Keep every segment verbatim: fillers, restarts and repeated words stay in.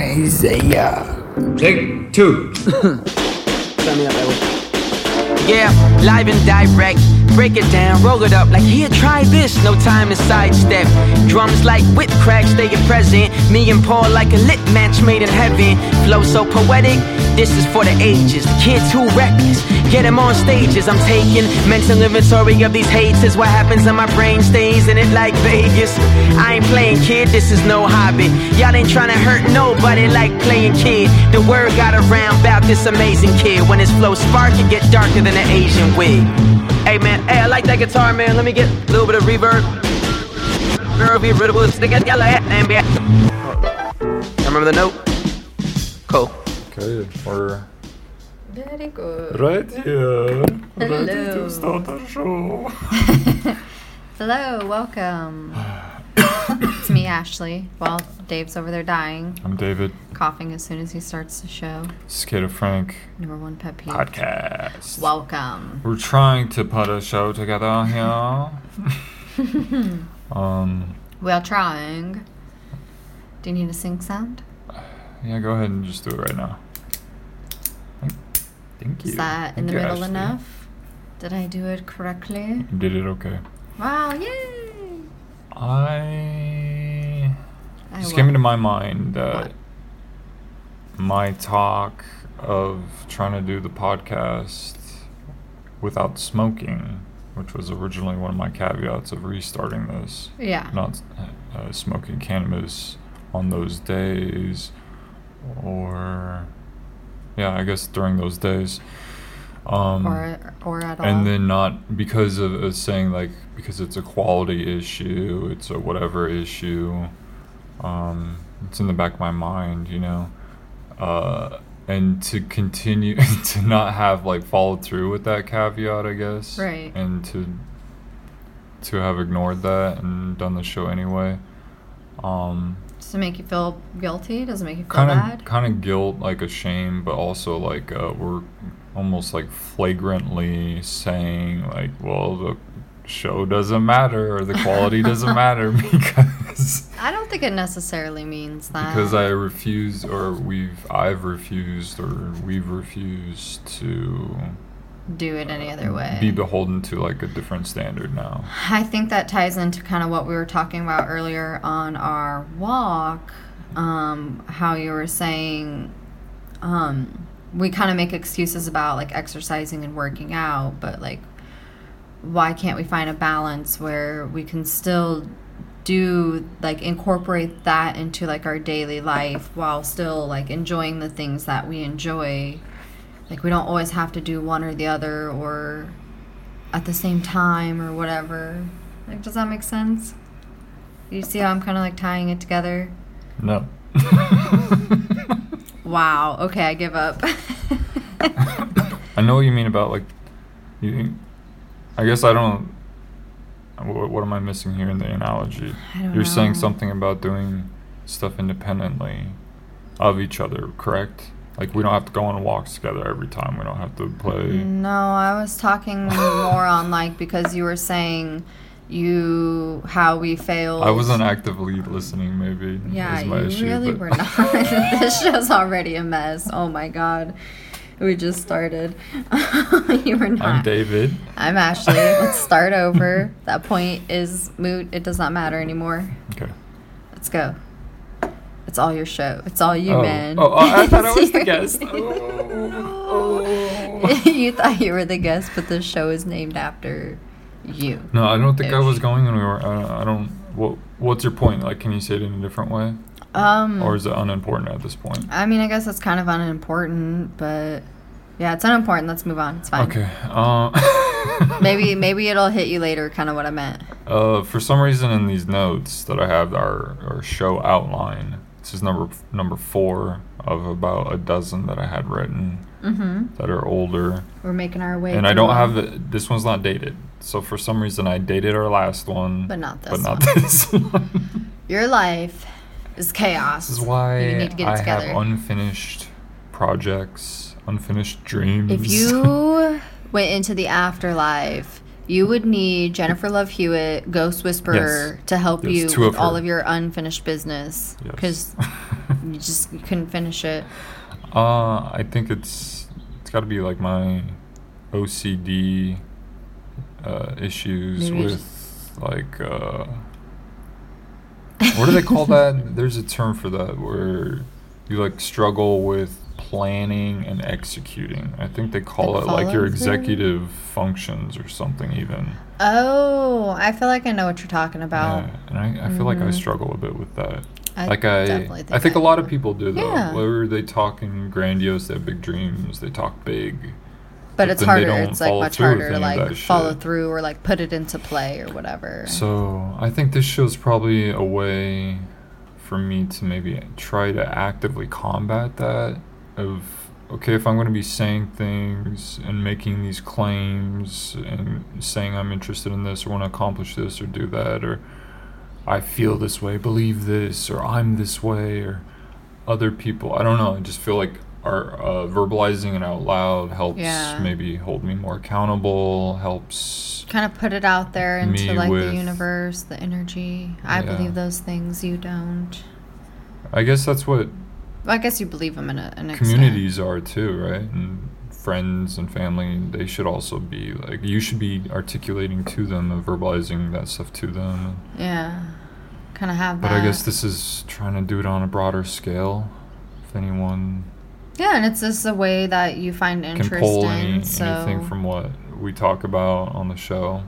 Isaiah. Take two. Yeah, live and direct. Break it down, roll it up like here, try this. No time to sidestep. Drums like whip cracks, they are present. Me and Paul like a lit match made in heaven. Flow so poetic, this is for the ages. The kids who reckless, get them on stages. I'm taking mental inventory of these hates. Is what happens in my brain stays in it like Vegas. I ain't playing kid, this is no hobby. Y'all ain't trying to hurt nobody like playing kid. The word got around about this amazing kid. When his flow spark, it get darker than an Asian wig. Hey man, hey, I like that guitar, man. Let me get a little bit of reverb. Remember the note? Cool. Okay, we're very good. Right here. Hello. Ready to start the show. Hello, welcome. It's me, Ashley. Well, Dave's over there dying. I'm David. Coughing as soon as he starts the show. Skater Frank. Number one pet peeve. Podcast. Welcome. We're trying to put a show together here. um. We are trying. Do you need a sync sound? Yeah, go ahead and just do it right now. Thank you. Is that Thank in the middle Ashley. Enough? Did I do it correctly? You did it okay. Wow, yay! I... I just won. Came into my mind that what? My talk of trying to do the podcast without smoking, which was originally one of my caveats of restarting this, yeah, not uh, smoking cannabis on those days, or yeah, I guess during those days, um, or or at all, and then not because of uh, saying like because it's a quality issue, it's a whatever issue, um, it's in the back of my mind, you know. Uh, and to continue to not have like followed through with that caveat, I guess, right? And to to have ignored that and done the show anyway. Um, Does it make you feel guilty? Does it make you feel kinda, bad? Kind of guilt, like a shame, but also like uh, we're almost like flagrantly saying like, well, the show doesn't matter or the quality doesn't matter because I don't think it necessarily means that because I refuse or we've I've refused or we've refused to do it any other way. Be beholden to like a different standard now. I think that ties into kind of what we were talking about earlier on our walk, um, how you were saying um, we kind of make excuses about like exercising and working out, but like why can't we find a balance where we can still do like incorporate that into like our daily life while still like enjoying the things that we enjoy. Like, we don't always have to do one or the other or at the same time or whatever. Like, does that make sense? You see how I'm kind of, like, tying it together? No. Wow. Okay, I give up. I know what you mean about, like, you. I guess I don't... What, what am I missing here in the analogy? I don't You're know. Saying something about doing stuff independently of each other, correct? Like, we don't have to go on walks together every time. We don't have to play. No, I was talking more on, like, because you were saying you, how we failed. I wasn't actively listening, maybe. Yeah, my you issue, really but. Were not. This show's already a mess. Oh, my God. We just started. You were not. I'm David. I'm Ashley. Let's start over. That point is moot. It does not matter anymore. Okay. Let's go. It's all your show. It's all you, oh. man. Oh, oh, I thought I was the guest. Oh. Oh. You thought you were the guest, but the show is named after you. No, I don't think Ish. I was going anywhere. I don't. What, what's your point? Like, can you say it in a different way? Um, or is it unimportant at this point? I mean, I guess it's kind of unimportant, but yeah, it's unimportant. Let's move on. It's fine. Okay. Uh, maybe maybe it'll hit you later. Kind of what I meant. Uh, for some reason, in these notes that I have, our our show outline. This is number number four of about a dozen that I had written mm-hmm. that are older. We're making our way. And I don't one. have the, this one's not dated. So for some reason, I dated our last one, but not this. But not one. this one. Your life is chaos. This is why you need to get it I together. have unfinished projects, unfinished dreams. If you went into the afterlife, you would need Jennifer Love Hewitt, Ghost Whisperer, yes. to help yes, you with of all of your unfinished business. Because yes. You just you couldn't finish it. Uh, I think it's it's got to be like my O C D uh, issues. Maybe with just... like uh, what do they call that? There's a term for that where you like struggle with planning and executing. I think they call it, it like your executive through? functions or something even. Oh, I feel like I know what you're talking about. Yeah, and I, I feel mm-hmm. like I struggle a bit with that. I like I, definitely think I think I a lot know. of people do though. Yeah. Whether they talk in grandiose, they have big dreams, they talk big. But, but it's harder. It's like much harder to like follow shit. through or like put it into play or whatever. So I think this show's probably a way for me to maybe try to actively combat that. Of okay, if I'm going to be saying things and making these claims and saying I'm interested in this or want to accomplish this or do that or I feel this way, believe this, or I'm this way, or other people, I don't know, I just feel like our uh, verbalizing it out loud helps yeah. maybe hold me more accountable, helps kind of put it out there into like with, the universe, the energy. I yeah. believe those things, you don't. I guess that's what I guess you believe them in a an communities extent. Are too, right? And friends and family, they should also be like you should be articulating to them and verbalizing that stuff to them. Yeah, kind of have. But that. I guess this is trying to do it on a broader scale. If anyone. Yeah, and it's just a way that you find interest can pull in any, so. anything from what we talk about on the show.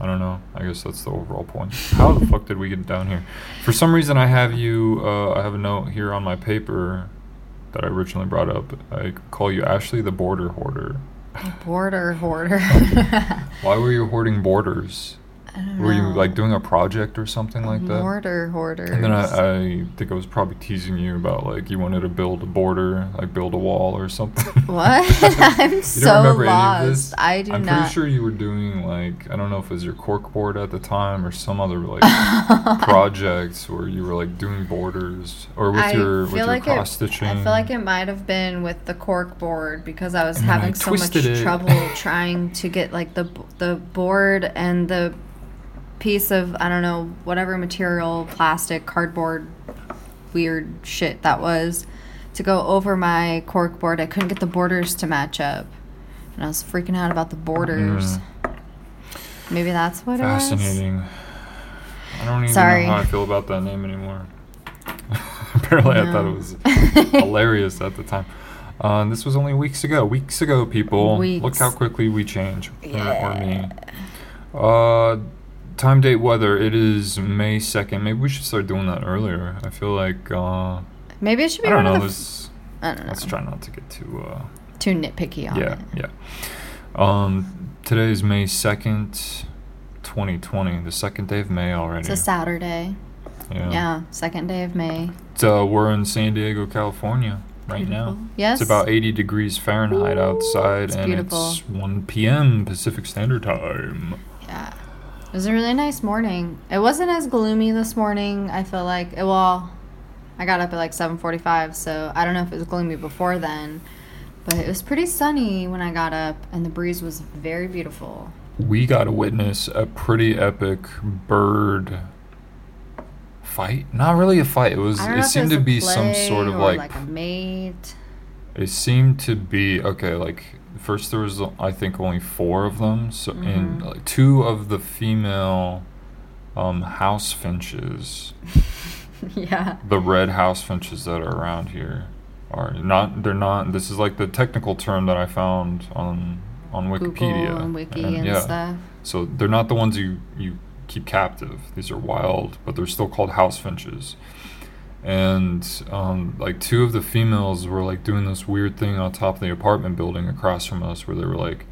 I don't know. I guess that's the overall point. How the fuck did we get down here? For some reason, I have you. Uh, I have a note here on my paper that I originally brought up. I call you Ashley the border hoarder. Border hoarder. Why were you hoarding borders? I don't know. Were you like doing a project or something like border that? Border hoarder. And then I, I think I was probably teasing you about like you wanted to build a border, like build a wall or something. What? I'm you so don't remember lost. Any of this? I do I'm not. I'm pretty sure you were doing like I don't know if it was your corkboard at the time or some other like projects where you were like doing borders or with I your with your like cross it, stitching. I feel like it might have been with the corkboard because I was and having I so much it. trouble trying to get like the the board and the piece of I don't know whatever material, plastic, cardboard, weird shit that was to go over my corkboard. I couldn't get the borders to match up, and I was freaking out about the borders. Mm. Maybe that's what it was. Fascinating. I don't even Sorry. know how I feel about that name anymore. Apparently, no. I thought it was hilarious at the time. Uh, this was only weeks ago. Weeks ago, people. Weeks. Look how quickly we change. Yeah. Or me. Uh. Time, date, weather. It is May second. Maybe we should start doing that earlier. I feel like... Uh, Maybe it should be I don't one know. Of the f- I don't know. Let's try not to get too... Uh, too nitpicky on yeah, it. Yeah, yeah. Um, today is May second, twenty twenty. The second day of May already. It's a Saturday. Yeah. Yeah, second day of May. So we're in San Diego, California right beautiful. now. Yes. It's about eighty degrees Fahrenheit Ooh, outside. It's and beautiful. It's one p.m. Pacific Standard Time. Yeah. It was a really nice morning. It wasn't as gloomy this morning. I feel like, it, well, I got up at like seven forty-five, so I don't know if it was gloomy before then, but it was pretty sunny when I got up, and the breeze was very beautiful. We got to witness a pretty epic bird fight. Not really a fight. It was. It seemed to be some sort of like. Like a mate. It seemed to be okay. Like. First, there was I think only four of them, so mm-hmm. and like, two of the female um, house finches. Yeah. The red house finches that are around here are not. They're not. This is like the technical term that I found on on Wikipedia Google and Wiki and, and yeah. stuff. So they're not the ones you you keep captive. These are wild, but they're still called house finches. And um, like two of the females were like doing this weird thing on top of the apartment building across from us, where they were like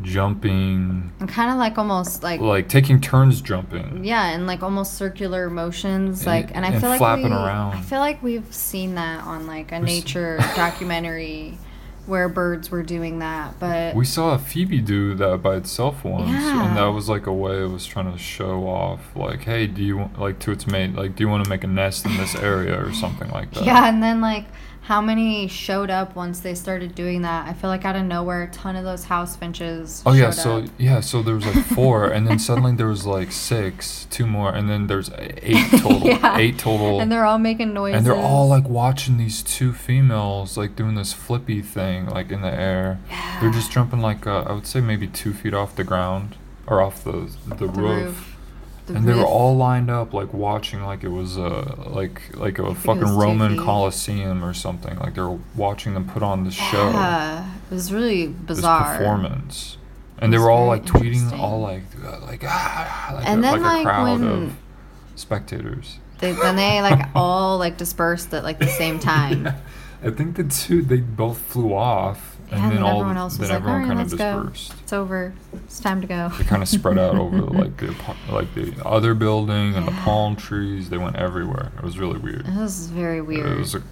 jumping and kind of like almost like like taking turns jumping. Yeah, and like almost circular motions, and, like and I and feel like flapping we, around. I feel like we've seen that on like a nature documentary where birds were doing that, but we saw a Phoebe do that by itself once, yeah. and that was like a way it was trying to show off, like, hey, do you like to its mate, like, do you want to make a nest in this area or something like that? Yeah, and then like how many showed up once they started doing that? I feel like out of nowhere, a ton of those house finches. Oh yeah, so up. yeah, so there was like four, and then suddenly there was like six, two more, and then there's eight total. yeah. Eight total. And they're all making noises. And they're all like watching these two females like doing this flippy thing like in the air. Yeah. They're just jumping like uh, I would say maybe two feet off the ground or off the the, the roof. roof. The and roof. They were all lined up, like watching, like it was a like like a fucking Roman T V. Colosseum or something. Like they were watching them put on the show. Yeah, it was really bizarre. This performance, and they were all like tweeting, all like like ah, like, and a, then, like, like a crowd of spectators. They, then they like all like dispersed at like the same time. yeah. I think the two they both flew off. And yeah, then, then all, everyone else was then like, everyone right, kind of dispersed. Go. It's over. It's time to go. They kind of spread out over like the like the other building and yeah. the palm trees. They went everywhere. It was really weird. It was very weird. It was a,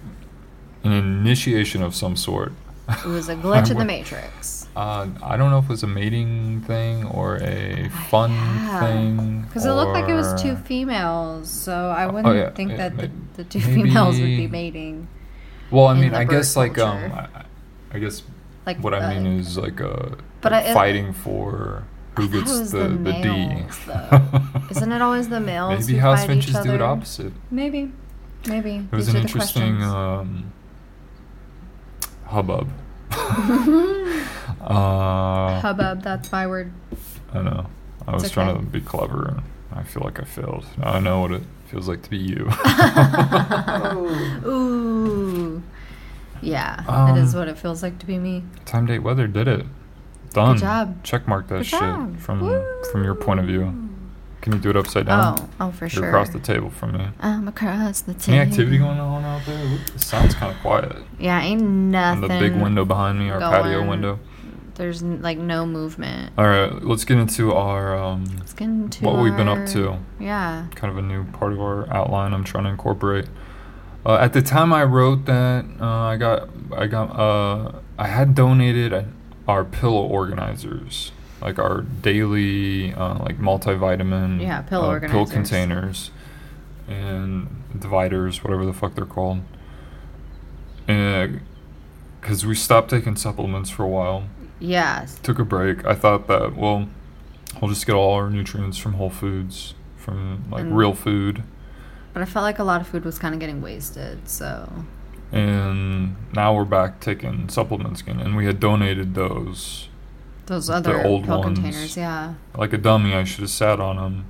an initiation of some sort. It was a glitch in the Matrix. Uh, I don't know if it was a mating thing or a fun yeah. thing. Because it looked like it was two females, so I wouldn't oh, yeah. think it, that it, the, the two maybe, females would be mating. Well, I mean, I guess culture. like um, I, I guess. Like what the, I mean is like a but like I, it, fighting for who gets the, the, the males, D. Isn't it always the males? Maybe house finches do it opposite. Maybe, maybe. It was These an interesting um, hubbub. uh, hubbub. That's my word. I know. I it's was okay. trying to be clever, and I feel like I failed. Now I know what it feels like to be you. Ooh. Yeah, um, that is what it feels like to be me. Time, date, weather, did it. Done. Good job. Checkmark that Good shit job. from Woo. from your point of view. Can you do it upside down? Oh, oh for You're sure. You're across the table from me. I'm across the table. Any activity going on out there? It sounds kind of quiet. Yeah, ain't nothing. And the big window behind me, our going. patio window. There's like no movement. All right, let's get into our um, let's get into what our, we've been up to. Yeah. Kind of a new part of our outline I'm trying to incorporate. Uh, at the time I wrote that, uh, I got, I got, uh, I had donated our pillow organizers, like our daily, uh, like multivitamin, yeah, pillow uh, organizers, pill containers, and dividers, whatever the fuck they're called, and because we stopped taking supplements for a while. Yes. Took a break. I thought that well, we'll just get all our nutrients from Whole Foods, from like mm. real food. But I felt like a lot of food was kind of getting wasted, so. And now we're back taking supplements again, and we had donated those. Those other old pill ones. containers, yeah. Like a dummy, I should have sat on them.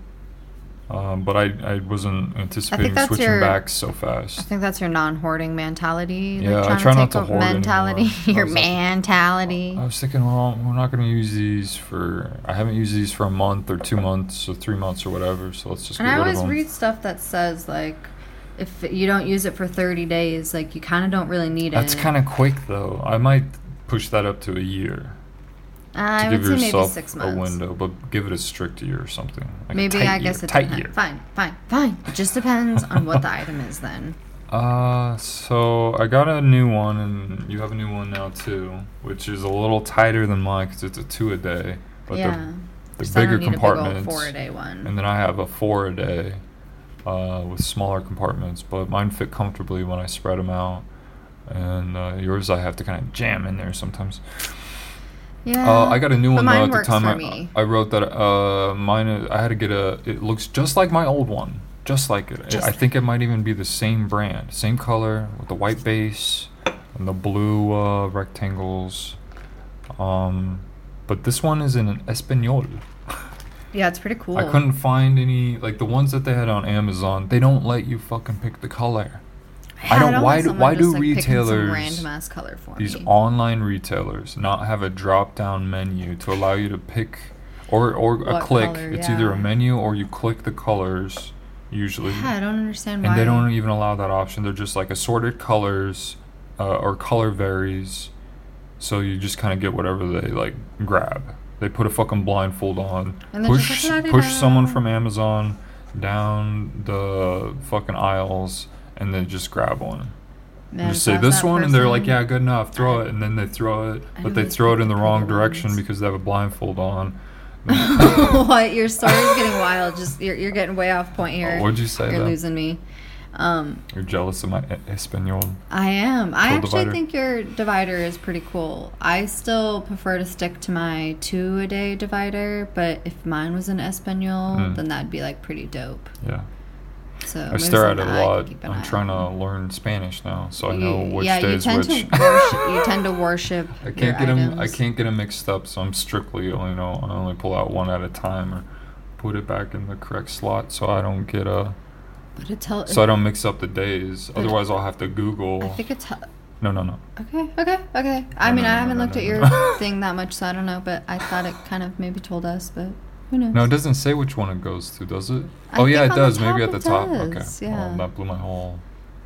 Um, but I, I wasn't anticipating I switching your, back so fast. I think that's your non-hoarding mentality. Yeah, like I try to not to hoard mentality, Your I mentality. Like, I was thinking, well, we're not going to use these for... I haven't used these for a month or two months or three months or whatever, so let's just and get I rid of them. And I always read stuff that says, like, if you don't use it for thirty days, like, you kind of don't really need that's it. That's kind of quick, though. I might push that up to a year. Uh, to I give would yourself say maybe six months. A window, but give it a strict year or something. Like maybe I guess year, it tight year. Fine, fine, fine. It just depends on what the item is then. Uh, so I got a new one, and you have a new one now too, which is a little tighter than mine because it's a two a day. But yeah. The, the bigger compartments. A big old four a day one. And then I have a four a day, uh, with smaller compartments. But mine fit comfortably when I spread them out, and uh, yours I have to kind of jam in there sometimes. Yeah, uh, I got a new one though at the time I, I wrote that. Uh, mine, is, I had to get a. It looks just like my old one, just like it. Just I think it might even be the same brand, same color with the white base and the blue uh, rectangles. Um, but this one is in an Espanol. Yeah, it's pretty cool. I couldn't find any like the ones that they had on Amazon. They don't let you fucking pick the color. Yeah, I don't. I don't why do why do like retailers random-ass color for these me. online retailers not have a drop-down menu to allow you to pick or or what a click? Color, it's yeah. either a menu or you click the colors usually. Yeah, I don't understand why. And they don't even allow that option. They're just like assorted colors uh, or color varies, so you just kind of get whatever they like grab. They put a fucking blindfold on, and push like, push someone from Amazon down the fucking aisles. And then just grab one. Man, just say this one, person. and they're like, yeah, good enough, throw I, it. And then they throw it, but they throw it in the wrong ones. direction because they have a blindfold on. What? Your story's getting wild. Just You're you're getting way off point here. Oh, what'd you say? You're then? losing me. Um, you're jealous of my Espanol. I am. I actually divider. think your divider is pretty cool. I still prefer to stick to my two a day divider, but if mine was an Espanol, mm. then that'd be like pretty dope. Yeah. So I stare at it a lot. I'm trying to learn Spanish now, so I know you, which yeah, days you tend which. To worship, you tend to worship. I can't your get items. them. I can't get them mixed up, so I'm strictly only know I only pull out one at a time or put it back in the correct slot, so I don't get a. But it tell, so it, I don't mix up the days. Otherwise, I'll have to Google. I think it's. Hel- no, no, no. Okay, okay, okay. I no, mean, no, no, I haven't no, no, looked no, no, at no. your thing that much, so I don't know. But I thought it kind of maybe told us, but. No, it doesn't say which one it goes to, does it? I oh, yeah, it does. Maybe at the top. Does. Okay. Yeah. Oh, that blew my whole...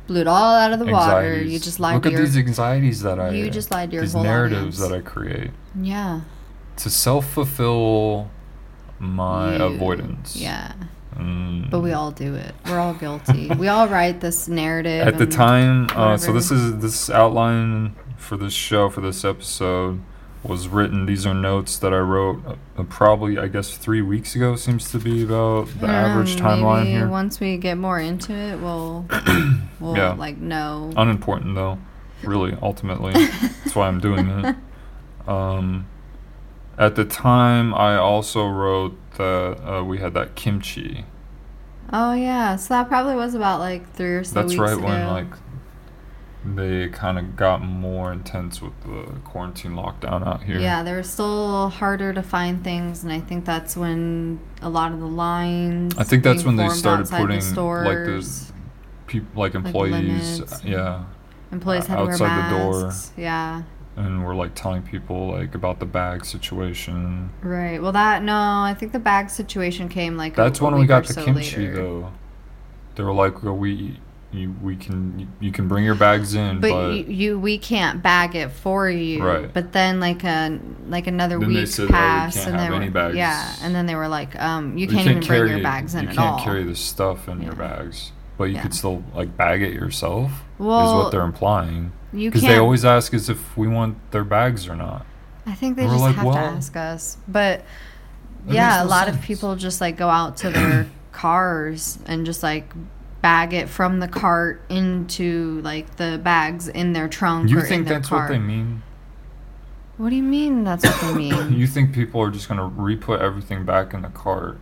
Blew it all out of the anxieties. water. You just lied Look to your... Look at these anxieties that I... You just lied to your these whole These narratives audience. that I create. Yeah. To self-fulfill my you, avoidance. Yeah. Mm. But we all do it. We're all guilty. We all write this narrative. At the time... Uh, so this is this outline for this show, for this episode... was written. These are notes that I wrote uh, probably, I guess, three weeks ago seems to be about the um, average timeline here. Once we get more into it, we'll, we'll yeah. like, know. Unimportant, though, really, ultimately. That's why I'm doing it. Um, at the time, I also wrote that uh, we had that kimchi. Oh, yeah. So that probably was about, like, three or so That's weeks right ago. When, like... they kind of got more intense with the quarantine lockdown out here. Yeah, they were still harder to find things, and I think that's when a lot of the lines. I think that's when they started putting the stores, like the people, like employees, like yeah, employees had uh, outside to wear masks, the door, yeah, and we're like telling people like about the bag situation. Right. Well, that no, I think the bag situation came like. That's a, when a we got the so kimchi later. Though. They were like, well, we. You we can you can bring your bags in, but, but you, you we can't bag it for you. Right. But then like a like another then week passed, oh, we and they were any bags. yeah, and then they were like, um, you, can't, you can't even bring your it, bags in you at all. You can't carry this stuff in yeah. your bags, but you yeah. could still like bag it yourself. Well, is what they're implying. You because they always ask us if we want their bags or not. I think they and just like, have well, to ask us, but that yeah, no a lot sense. of people just like go out to their cars and just like. Bag it from the cart into like the bags in their trunk. You or think in their that's cart. What they mean? What do you mean that's what they mean? You think people are just gonna re-put everything back in the cart?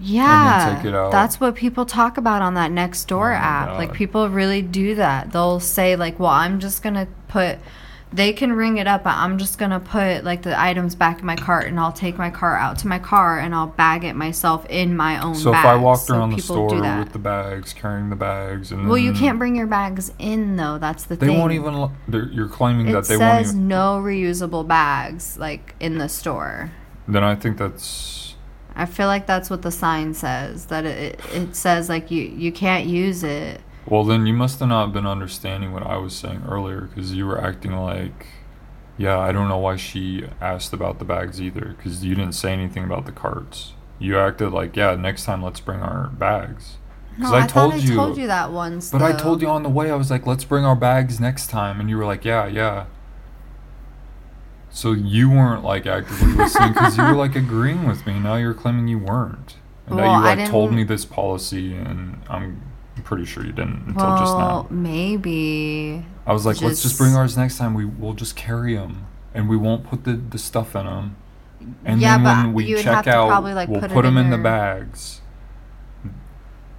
Yeah, and then take it out. That's what people talk about on that Nextdoor oh app. God. Like people really do that. They'll say like, "Well, I'm just gonna put." They can ring it up, but I'm just gonna put like the items back in my cart, and I'll take my cart out to my car, and I'll bag it myself in my own. So bags. if I walked around so the store with the bags, carrying the bags, and well, you can't bring your bags in though. That's the they thing. They won't even. You're claiming it that they won't. It says no reusable bags like in the store. Then I think that's. I feel like that's what the sign says. That it it says like you you can't use it. Well, then you must have not been understanding what I was saying earlier because you were acting like, yeah, I don't know why she asked about the bags either because you didn't say anything about the carts. You acted like, yeah, next time let's bring our bags. No, I, I told thought I you, told you that once, But though. I told you on the way, I was like, let's bring our bags next time. And you were like, yeah, yeah. So you weren't, like, actively listening because you were, like, agreeing with me. Now you're claiming you weren't. And well, now you, like, I didn't... told me this policy and I'm... I'm pretty sure you didn't until well, just now. Well, maybe. I was like, just, let's just bring ours next time. We, we'll just carry them. And we won't put the, the stuff in them. And yeah, then when we check out, like we'll put, put them in, in the bags.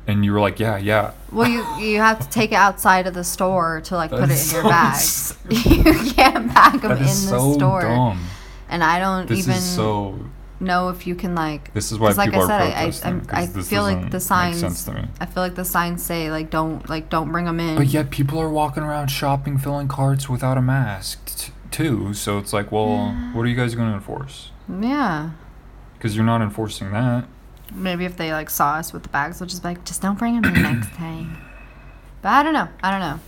And you were like, yeah, yeah. Well, you you have to take it outside of the store to, like, put it in your bags. You can't bag them in the so store. Dumb. And I don't this even... This is so... know if you can like this is why people like I said, are protesting I, I, I feel like the signs I feel like the signs say like don't like don't bring them in but yet people are walking around shopping filling carts without a mask t- too so it's like well yeah. what are you guys going to enforce yeah because you're not enforcing that maybe if they like saw us with the bags they'll just be like just don't bring them in next time but I don't know I don't know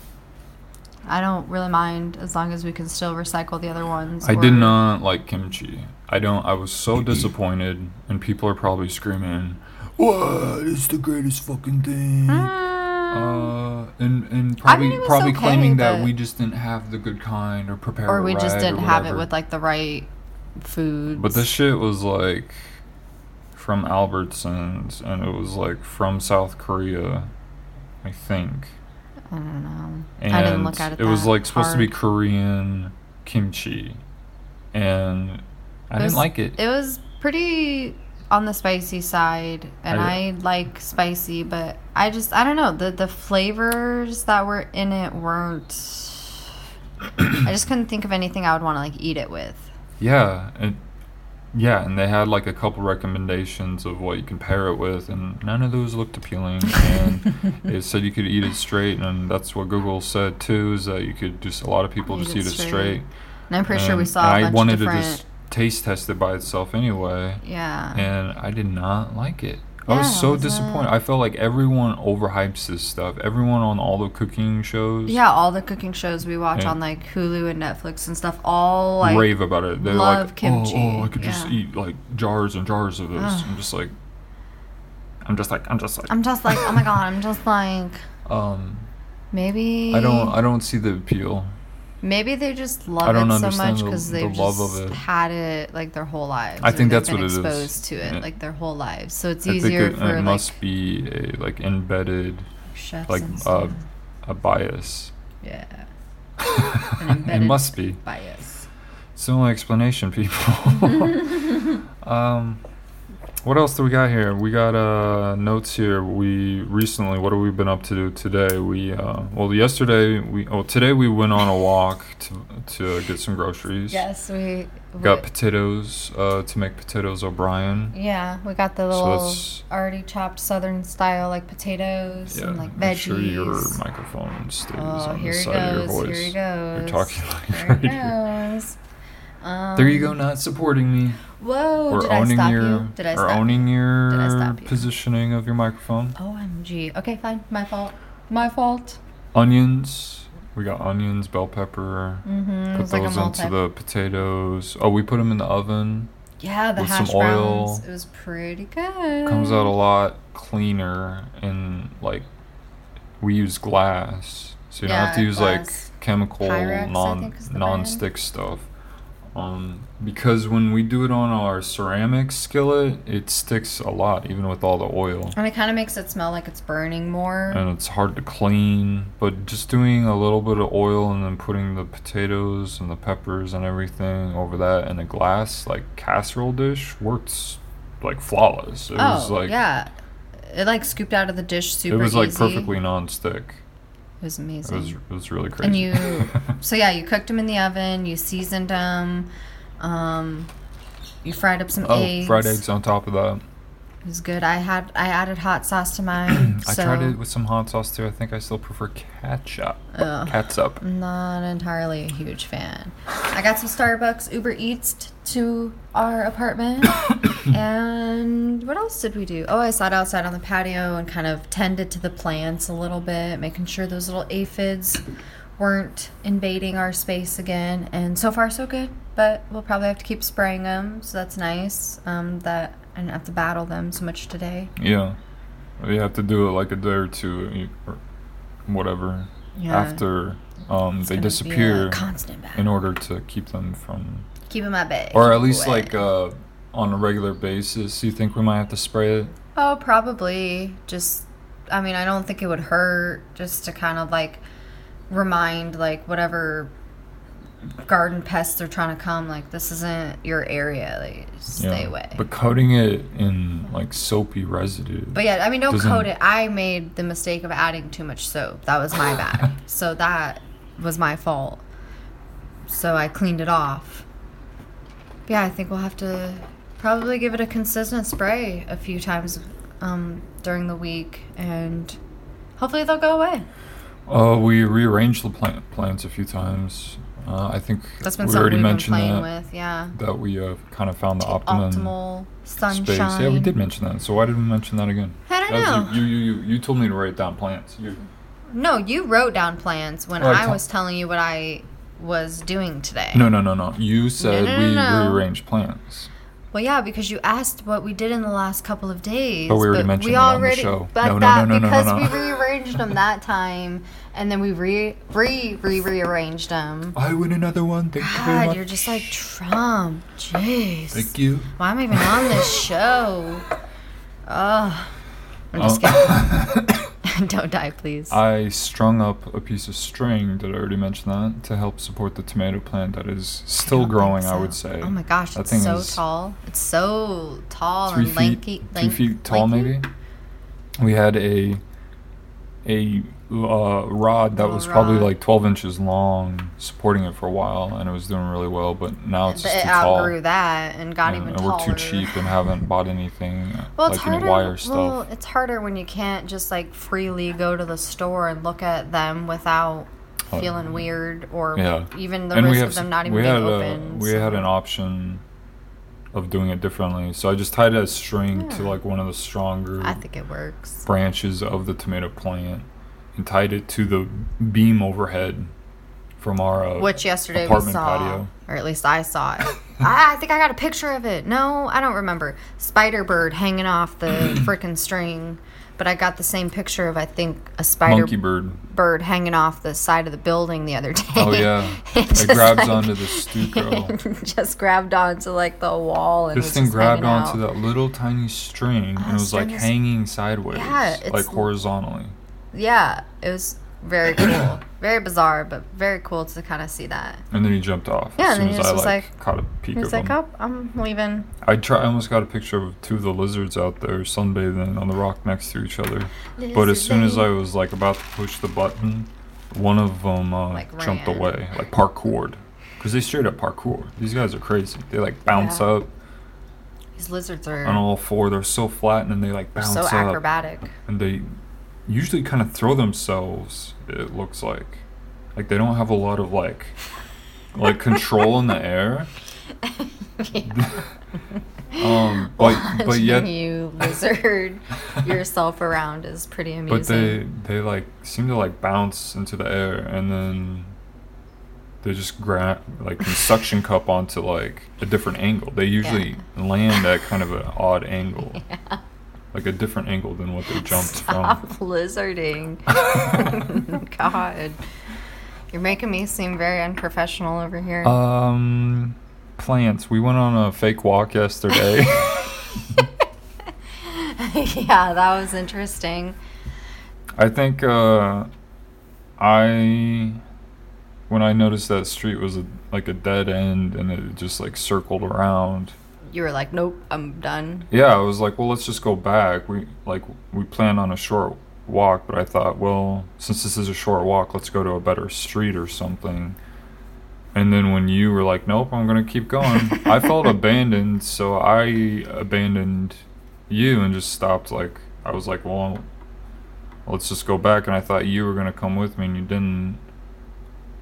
I don't really mind as long as we can still recycle the other ones. I did not like kimchi. I don't. I was so disappointed, and people are probably screaming, "What? It's the greatest fucking thing!" Mm. Uh, and and probably I mean, probably okay, claiming that we just didn't have the good kind or prepare, or we right just didn't have it with like the right foods. But this shit was like from Albertsons, and it was like from South Korea. I think. I don't know. And I didn't look at it. It was like supposed hard. to be Korean kimchi, and I was, didn't like it. It was pretty on the spicy side, and I, I like spicy, but I just I don't know the the flavors that were in it weren't. I just couldn't think of anything I would want to like eat it with. Yeah, it, yeah, and they had like a couple recommendations of what you can pair it with, and none of those looked appealing. And it said you could eat it straight, and that's what Google said too, is that you could just a lot of people eat just it eat straight. it straight. And I'm pretty and, sure we saw. And a bunch I wanted of different... to just taste test it by itself anyway. Yeah. And I did not like it. I yeah, was so was disappointed. It? I felt like everyone overhypes this stuff. Everyone on all the cooking shows. Yeah, all the cooking shows we watch on like Hulu and Netflix and stuff all like rave about it. They love like, kimchi. Oh, oh, I could yeah. just eat like jars and jars of this. Ugh. I'm just like, I'm just like, I'm just like, I'm just like, oh my god, I'm just like. Um, maybe I don't. I don't see the appeal. Maybe they just love it so much because they've just had it like their whole lives. I think that's what it is. Exposed to it like their whole lives, so it's easier for like. It must be a like embedded, like uh, a bias. Yeah. An embedded it must be bias. It's the only explanation, people. um, what else do we got here? We got uh notes here. We recently, what have we been up to do today? We uh well yesterday we oh today we went on a walk to to get some groceries. Yes, we got we, potatoes uh to make potatoes O'Brien. Yeah, we got the little so already chopped Southern style like potatoes yeah, and like veggies. Make sure your microphone stays oh, on the side goes, of your voice. Here he goes. You're talking like here he goes. Um, there you go, not supporting me. Whoa, or did, owning I your, you? did I stop or owning you? Your did I stop you? Positioning of your microphone. O M G. Okay, fine. My fault. My fault. Onions. We got onions, bell pepper. Mm-hmm. Put those like into the potatoes. Oh, we put them in the oven. Yeah, the with hash some oil. Browns. It was pretty good. Comes out a lot cleaner and, like, we use glass. So you yeah, don't have to use, glass. like, chemical, Pyrex, non, non-stick brand. stuff. Um, because when we do it on our ceramic skillet, it sticks a lot, even with all the oil. And it kind of makes it smell like it's burning more. And it's hard to clean. But just doing a little bit of oil and then putting the potatoes and the peppers and everything over that in a glass, like, casserole dish works, like, flawless. It oh, was like, yeah. It, like, scooped out of the dish super easy. It was, like, easy. perfectly nonstick. It was amazing. It was, it was really crazy. And you, so yeah, you cooked them in the oven. You seasoned them. Um, you fried up some oh, eggs. Oh, fried eggs on top of that. It was good. I had I added hot sauce to mine. I so. tried it with some hot sauce too. I think I still prefer ketchup. Oh, ketchup. Not entirely a huge fan. I got some Starbucks Uber Eats t- to our apartment. And what else did we do? Oh, I sat outside on the patio and kind of tended to the plants a little bit, making sure those little aphids weren't invading our space again. And so far, so good. But we'll probably have to keep spraying them, so that's nice. Um, that I didn't have to battle them so much today. Yeah. You have to do it like a day or two or whatever yeah. after um, they disappear in order to keep them from... Keep them at bay. Or at least like... Uh, on a regular basis, you think we might have to spray it? Oh, probably. Just, I mean, I don't think it would hurt just to kind of like remind like whatever garden pests are trying to come. Like, this isn't your area. Like, just yeah. stay away. But coating it in like soapy residue. But yeah, I mean, don't coat it. I made the mistake of adding too much soap. That was my bad. So that was my fault. So I cleaned it off. Yeah, I think we'll have to. Probably give it a consistent spray a few times um, during the week, and hopefully they'll go away. Oh, uh, we rearranged the plant plants a few times. Uh, I think that's been we already we've mentioned been playing that. With, yeah. That we uh, kind of found the optimum optimal sunshine. Space. Yeah, we did mention that. So why did we mention that again? I don't know. You, you you you told me to write down plants. You. No, you wrote down plants when oh, I, I t- was telling you what I was doing today. No, no, no, no. You said no, no, no, no, we no. rearranged plants. Well, yeah, because you asked what we did in the last couple of days. But we already but mentioned we that already, on the show. But no, that, no, no, no, because no, no, no. we rearranged them that time, and then we re, re, re, rearranged them. I win another one. Thank God, you very much. You're just like Trump. Jeez. Thank you. Why am I even on this show? Oh, I'm just oh. kidding. Don't die, please. I strung up a piece of string, did I already mention that, to help support the tomato plant that is still I growing, so. I would say. Oh my gosh, that it's thing so is tall. It's so tall and feet, lanky. Three lank, feet tall, lanky? Maybe. We had a a uh, rod that was rod. probably like twelve inches long, supporting it for a while, and it was doing really well, but now it's just it too tall. It outgrew that and got and, even and taller. And we're too cheap and haven't bought anything well, like any wire stuff. Well, it's harder when you can't just like freely go to the store and look at them without uh, feeling weird or yeah. even the and risk of them not even being open. A, we so. had an option of doing it differently, so I just tied a string yeah. to like one of the stronger I think it works. branches of the tomato plant and tied it to the beam overhead from our uh, which yesterday apartment we saw patio. Or at least I saw it. I, I think I got a picture of it. No, I don't remember. Spider bird hanging off the freaking string, but I got the same picture of I think a spider Monkey bird bird hanging off the side of the building the other day. Oh yeah, it, it grabs like, onto the stucco. Just grabbed onto like the wall. And this thing grabbed onto out. that little tiny string oh, and it was like is, hanging sideways, yeah, like horizontally. Yeah, it was very cool, very bizarre, but very cool to kind of see that. And then he jumped off. Yeah, as soon and then as he was I, like, like caught a peek. He was like, "Oh, I'm leaving." I try. I almost got a picture of two of the lizards out there sunbathing on the rock next to each other. Lizard. But as soon as I was like about to push the button, one of them uh, like jumped ran. away, like parkoured, because they straight up parkour. These guys are crazy. They like bounce yeah. up. These lizards are on all four. They're so flat, and then they like bounce so up. So acrobatic. And they usually kind of throw themselves, it looks like. Like they don't have a lot of like like control in the air. um but, but yet you lizard yourself around is pretty amazing. But they they like seem to like bounce into the air, and then they just grab like can suction cup onto like a different angle. They usually yeah. land at kind of an odd angle. Yeah. Like a different angle than what they jumped Stop from. Stop lizarding. God. You're making me seem very unprofessional over here. Um, plants. We went on a fake walk yesterday. Yeah, that was interesting. I think uh, I... When I noticed that street was a, like a dead end and it just like circled around... You were like, nope, I'm done. Yeah, I was like, well, let's just go back. We like we planned on a short walk, but I thought, well, since this is a short walk, let's go to a better street or something. And then when you were like, nope, I'm going to keep going, I felt abandoned, so I abandoned you and just stopped. Like I was like, well, let's just go back. And I thought you were going to come with me, and you didn't.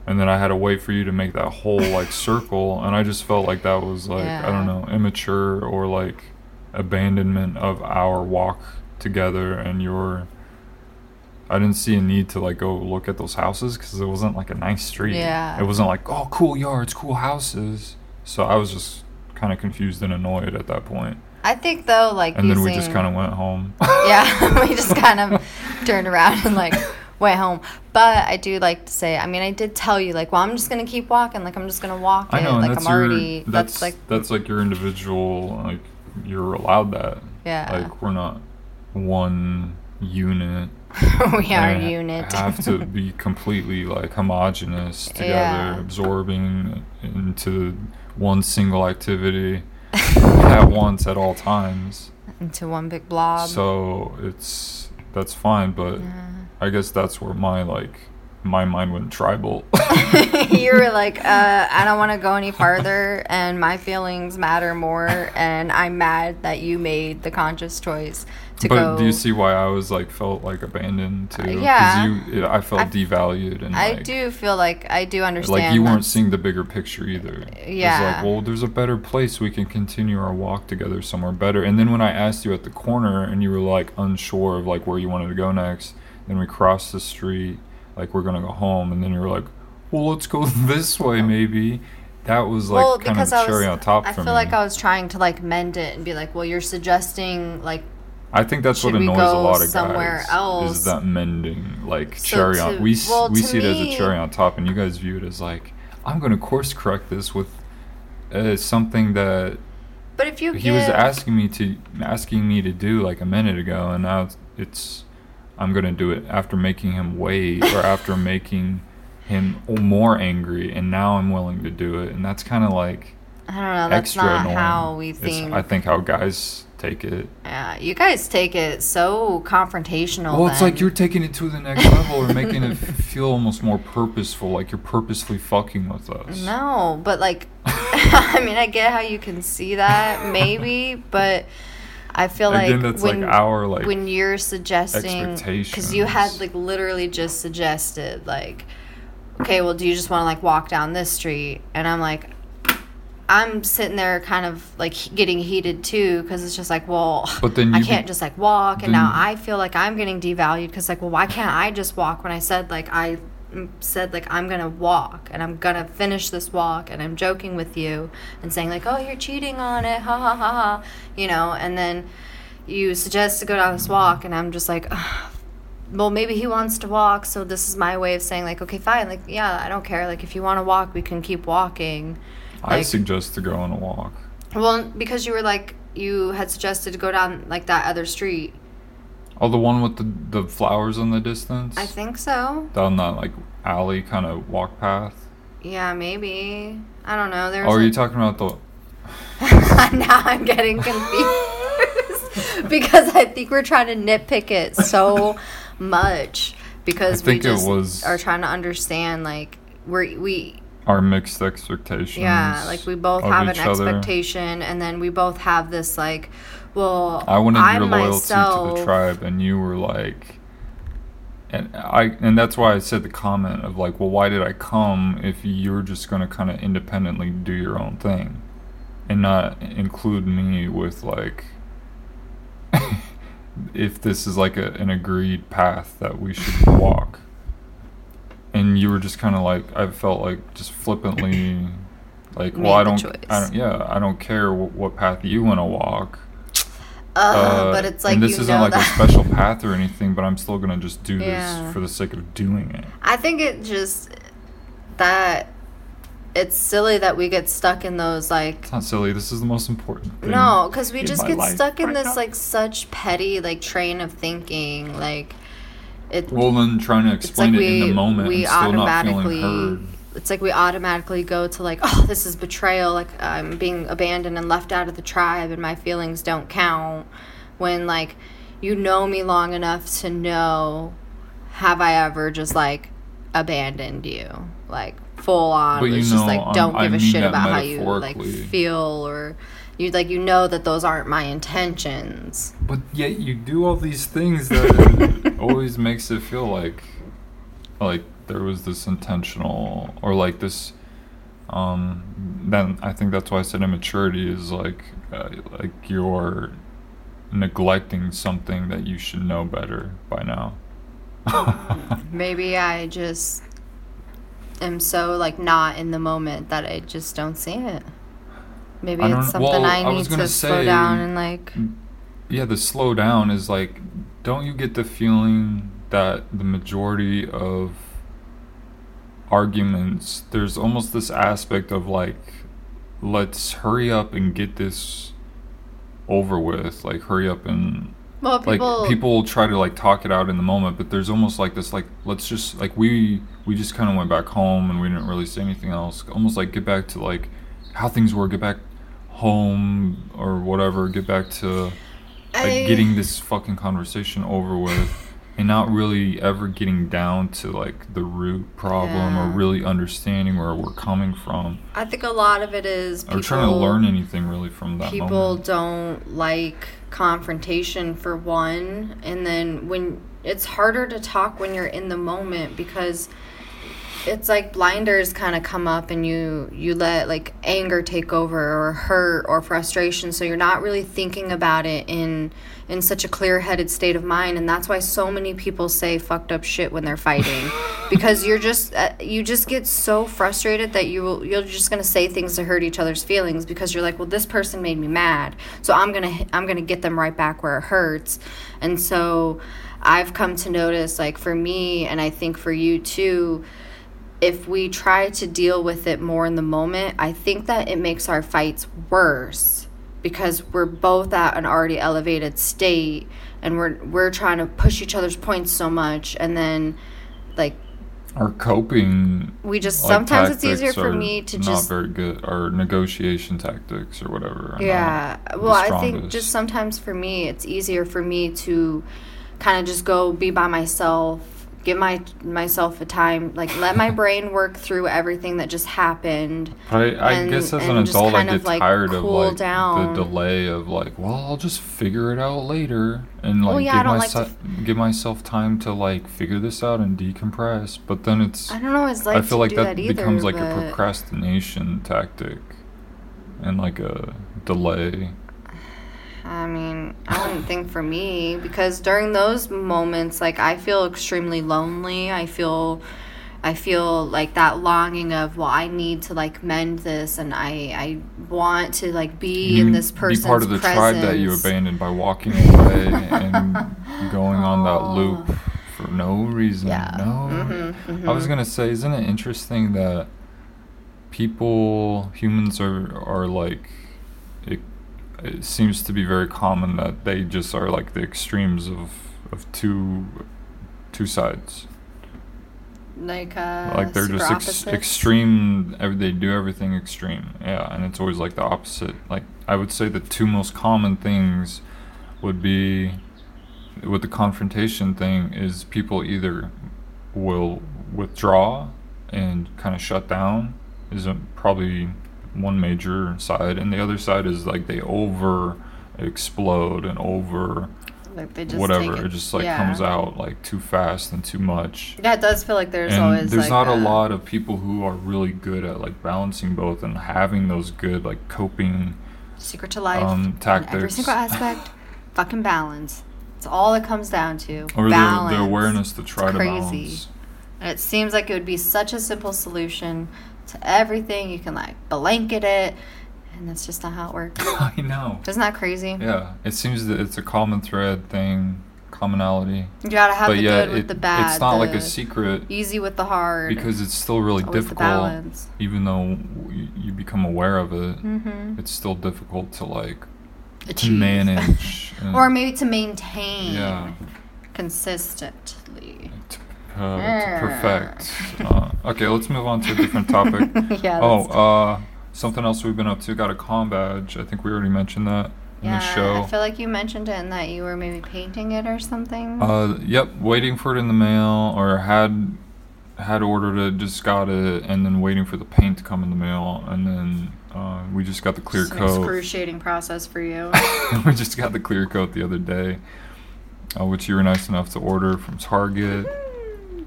And then I had to wait for you to make that whole, like, circle. And I just felt like that was, like, yeah. I don't know, immature or, like, abandonment of our walk together and your... I didn't see a need to, like, go look at those houses because it wasn't, like, a nice street. Yeah. It wasn't like, oh, cool yards, cool houses. So I was just kind of confused and annoyed at that point. I think, though, like, And using... then we just kind of went home. Yeah, we just kind of turned around and, like... way home. But I do like to say, I mean, I did tell you, like, well, I'm just gonna keep walking, like, I'm just gonna walk I know, it, like, that's I'm already your, that's, that's like that's like your individual, like, you're allowed that. Yeah, like, we're not one unit. We are a unit. Have to be completely, like, homogenous together, yeah. absorbing into one single activity at once, at all times, into one big blob. So it's that's fine, but yeah. I guess that's where my, like, my mind went tribal. You were like, uh, I don't want to go any farther, and my feelings matter more, and I'm mad that you made the conscious choice to but go. But do you see why I was, like, felt, like, abandoned, too? Uh, yeah. Because I felt I, devalued. And I like, do feel like, I do understand. Like, you weren't seeing the bigger picture, either. Yeah. It's like, well, there's a better place. We can continue our walk together somewhere better. And then when I asked you at the corner, and you were, like, unsure of, like, where you wanted to go next... Then we crossed the street, like, we're going to go home. And then you were like, well, let's go this way, maybe. That was, like, well, kind of cherry on top for me. I feel like I was trying to, like, mend it and be like, well, you're suggesting, like, I think that's what annoys a lot of guys else? Is that mending, like, so cherry to, on. We, well, we see me, it as a cherry on top, and you guys view it as, like, I'm going to course correct this with uh, something that but if you he give, was asking me to asking me to do, like, a minute ago. And now it's... it's I'm going to do it after making him wait or after making him more angry, and now I'm willing to do it. And that's kind of like, I don't know, that's not annoying. How we think. It's, I think how guys take it. Yeah, you guys take it so confrontational. Well, then. It's like you're taking it to the next level or making it feel almost more purposeful, like you're purposefully fucking with us. No, but like, I mean, I get how you can see that, maybe, but I feel Again, like, that's when, like, our, like, when you're suggesting, because you had like literally just suggested, like, okay, well, do you just want to like walk down this street? And I'm like, I'm sitting there kind of, like, getting heated, too, because it's just like, well, but then I can't be, just, like, walk, and now I feel like I'm getting devalued because, like, well, why can't I just walk when I said, like, I said, like, I'm going to walk, and I'm going to finish this walk, and I'm joking with you and saying, like, oh, you're cheating on it, ha, ha, ha, ha, you know, and then you suggest to go down this walk, and I'm just like, ugh. Well, maybe he wants to walk, so this is my way of saying, like, okay, fine, like, yeah, I don't care, like, if you want to walk, we can keep walking. Like, I suggest to go on a walk. Well, because you were like, you had suggested to go down, like, that other street. Oh, the one with the, the flowers in the distance? I think so. Down that, like, alley kind of walk path? Yeah, maybe. I don't know. There was oh, are like... you talking about the... Now I'm getting confused. Because I think we're trying to nitpick it so much. Because I think we just it was... are trying to understand, like, we're, we... our mixed expectations. Yeah, like we both have an expectation, and then we both have this like, well, I wanted your loyalty to the tribe, and you were like, and I, and that's why I said the comment of like, well, why did I come if you're just going to kind of independently do your own thing, and not include me with like, if this is like a, an agreed path that we should walk. And you were just kind of like, I felt like just flippantly, like, well, I don't, I don't, yeah, I don't care what, what path you want to walk. Uh, uh, but it's like, and this you isn't know like that. A special path or anything, but I'm still going to just do yeah. this for the sake of doing it. I think it just, that, it's silly that we get stuck in those, like... It's not silly. This is the most important thing. No, because we just get stuck in right this, now. Like, such petty, like, train of thinking, like... It, well, then trying to explain like it we, in the moment and still not feeling heard. It's like we automatically go to like, oh, this is betrayal. Like I'm being abandoned and left out of the tribe and my feelings don't count. When like you know me long enough to know, have I ever just like abandoned you? Like full on. But it's just know, like don't um, give I a shit about how you like feel or... You like you know that those aren't my intentions. But yet you do all these things that always makes it feel like like there was this intentional or like this um then I think that's why I said immaturity is like uh, like you're neglecting something that you should know better by now. Maybe I just am so like not in the moment that I just don't see it. Maybe I it's something well, I need I was gonna to say, slow down and like... Yeah, the slow down is like, don't you get the feeling that the majority of arguments, there's almost this aspect of like, let's hurry up and get this over with. Like, hurry up and... Well, people... Like, people try to like talk it out in the moment, but there's almost like this like, let's just... Like, we, we just kind of went back home and we didn't really say anything else. Almost like get back to like how things were, get back home or whatever, get back to like I, getting this fucking conversation over with and not really ever getting down to like the root problem yeah. or really understanding where we're coming from. I think a lot of it is people, or trying to learn anything really from that people moment. Don't like confrontation for one, and then when it's harder to talk when you're in the moment because it's like blinders kind of come up and you, you let like anger take over or hurt or frustration. So you're not really thinking about it in in such a clear-headed state of mind. And that's why so many people say fucked up shit when they're fighting. Because you're just uh, you just get so frustrated that you will, you're just going to say things to hurt each other's feelings because you're like, well, this person made me mad. So I'm going to I'm going to get them right back where it hurts. And so I've come to notice like for me and I think for you too, if we try to deal with it more in the moment, I think that it makes our fights worse because we're both at an already elevated state and we're we're trying to push each other's points so much, and then like our coping we just like, sometimes it's easier for me to not just very good or negotiation tactics or whatever. Yeah, well, I think just sometimes for me it's easier for me to kind of just go be by myself, give my myself a time, like let my brain work through everything that just happened. I, I and, guess as an adult, I get like tired cool of like down. the delay of like, well, I'll just figure it out later, and like, well, yeah, give, my like se- f- give myself time to like figure this out and decompress. But then it's I don't always like I feel to like do that, that either, becomes like a procrastination tactic and like a delay. I mean, I wouldn't think for me, because during those moments, like, I feel extremely lonely. I feel, I feel like that longing of, well, I need to like mend this, and I, I want to like be you in this person's presence. Be part of the presence. tribe that you abandoned by walking away and going on that loop for no reason. Yeah. No. Mm-hmm, mm-hmm. I was gonna say, isn't it interesting that people, humans are are like. It, It seems to be very common that they just are like the extremes of, of two two sides. Like uh, like they're just ex- extreme. They do everything extreme. Yeah, and it's always like the opposite. Like I would say the two most common things would be with the confrontation thing is people either will withdraw and kind of shut down. Isn't probably. One major side, and the other side is like they over explode and over like they just whatever it, it just like yeah. comes out like too fast and too much. Yeah, it does feel like there's and always there's like not a, a lot of people who are really good at like balancing both and having those good like coping secret to life um, tactics. Every single aspect, fucking balance. It's all it comes down to. Or balance. The, the awareness to try it's to crazy. Balance. And it seems like it would be such a simple solution. To everything you can like blanket it, and that's just not how it works. I know. Isn't that crazy? Yeah, it seems that it's a common thread thing, commonality. You gotta have but the yeah, good with it, the bad. It's not like a secret. Easy with the hard. Because it's still really it's difficult. Even though you, you become aware of it, mm-hmm. it's still difficult to like achieve. Manage, and, or maybe to maintain. Yeah. Consistently. It's Uh, to perfect. Uh, okay, let's move on to a different topic. yeah, oh, uh, something else we've been up to. Got a comm badge. I think we already mentioned that yeah, in the show. I feel like you mentioned it and that you were maybe painting it or something. Uh, yep, waiting for it in the mail, or had had ordered it, just got it, and then waiting for the paint to come in the mail, and then uh, we just got the clear it's coat. An excruciating process for you. We just got the clear coat the other day, uh, which you were nice enough to order from Target.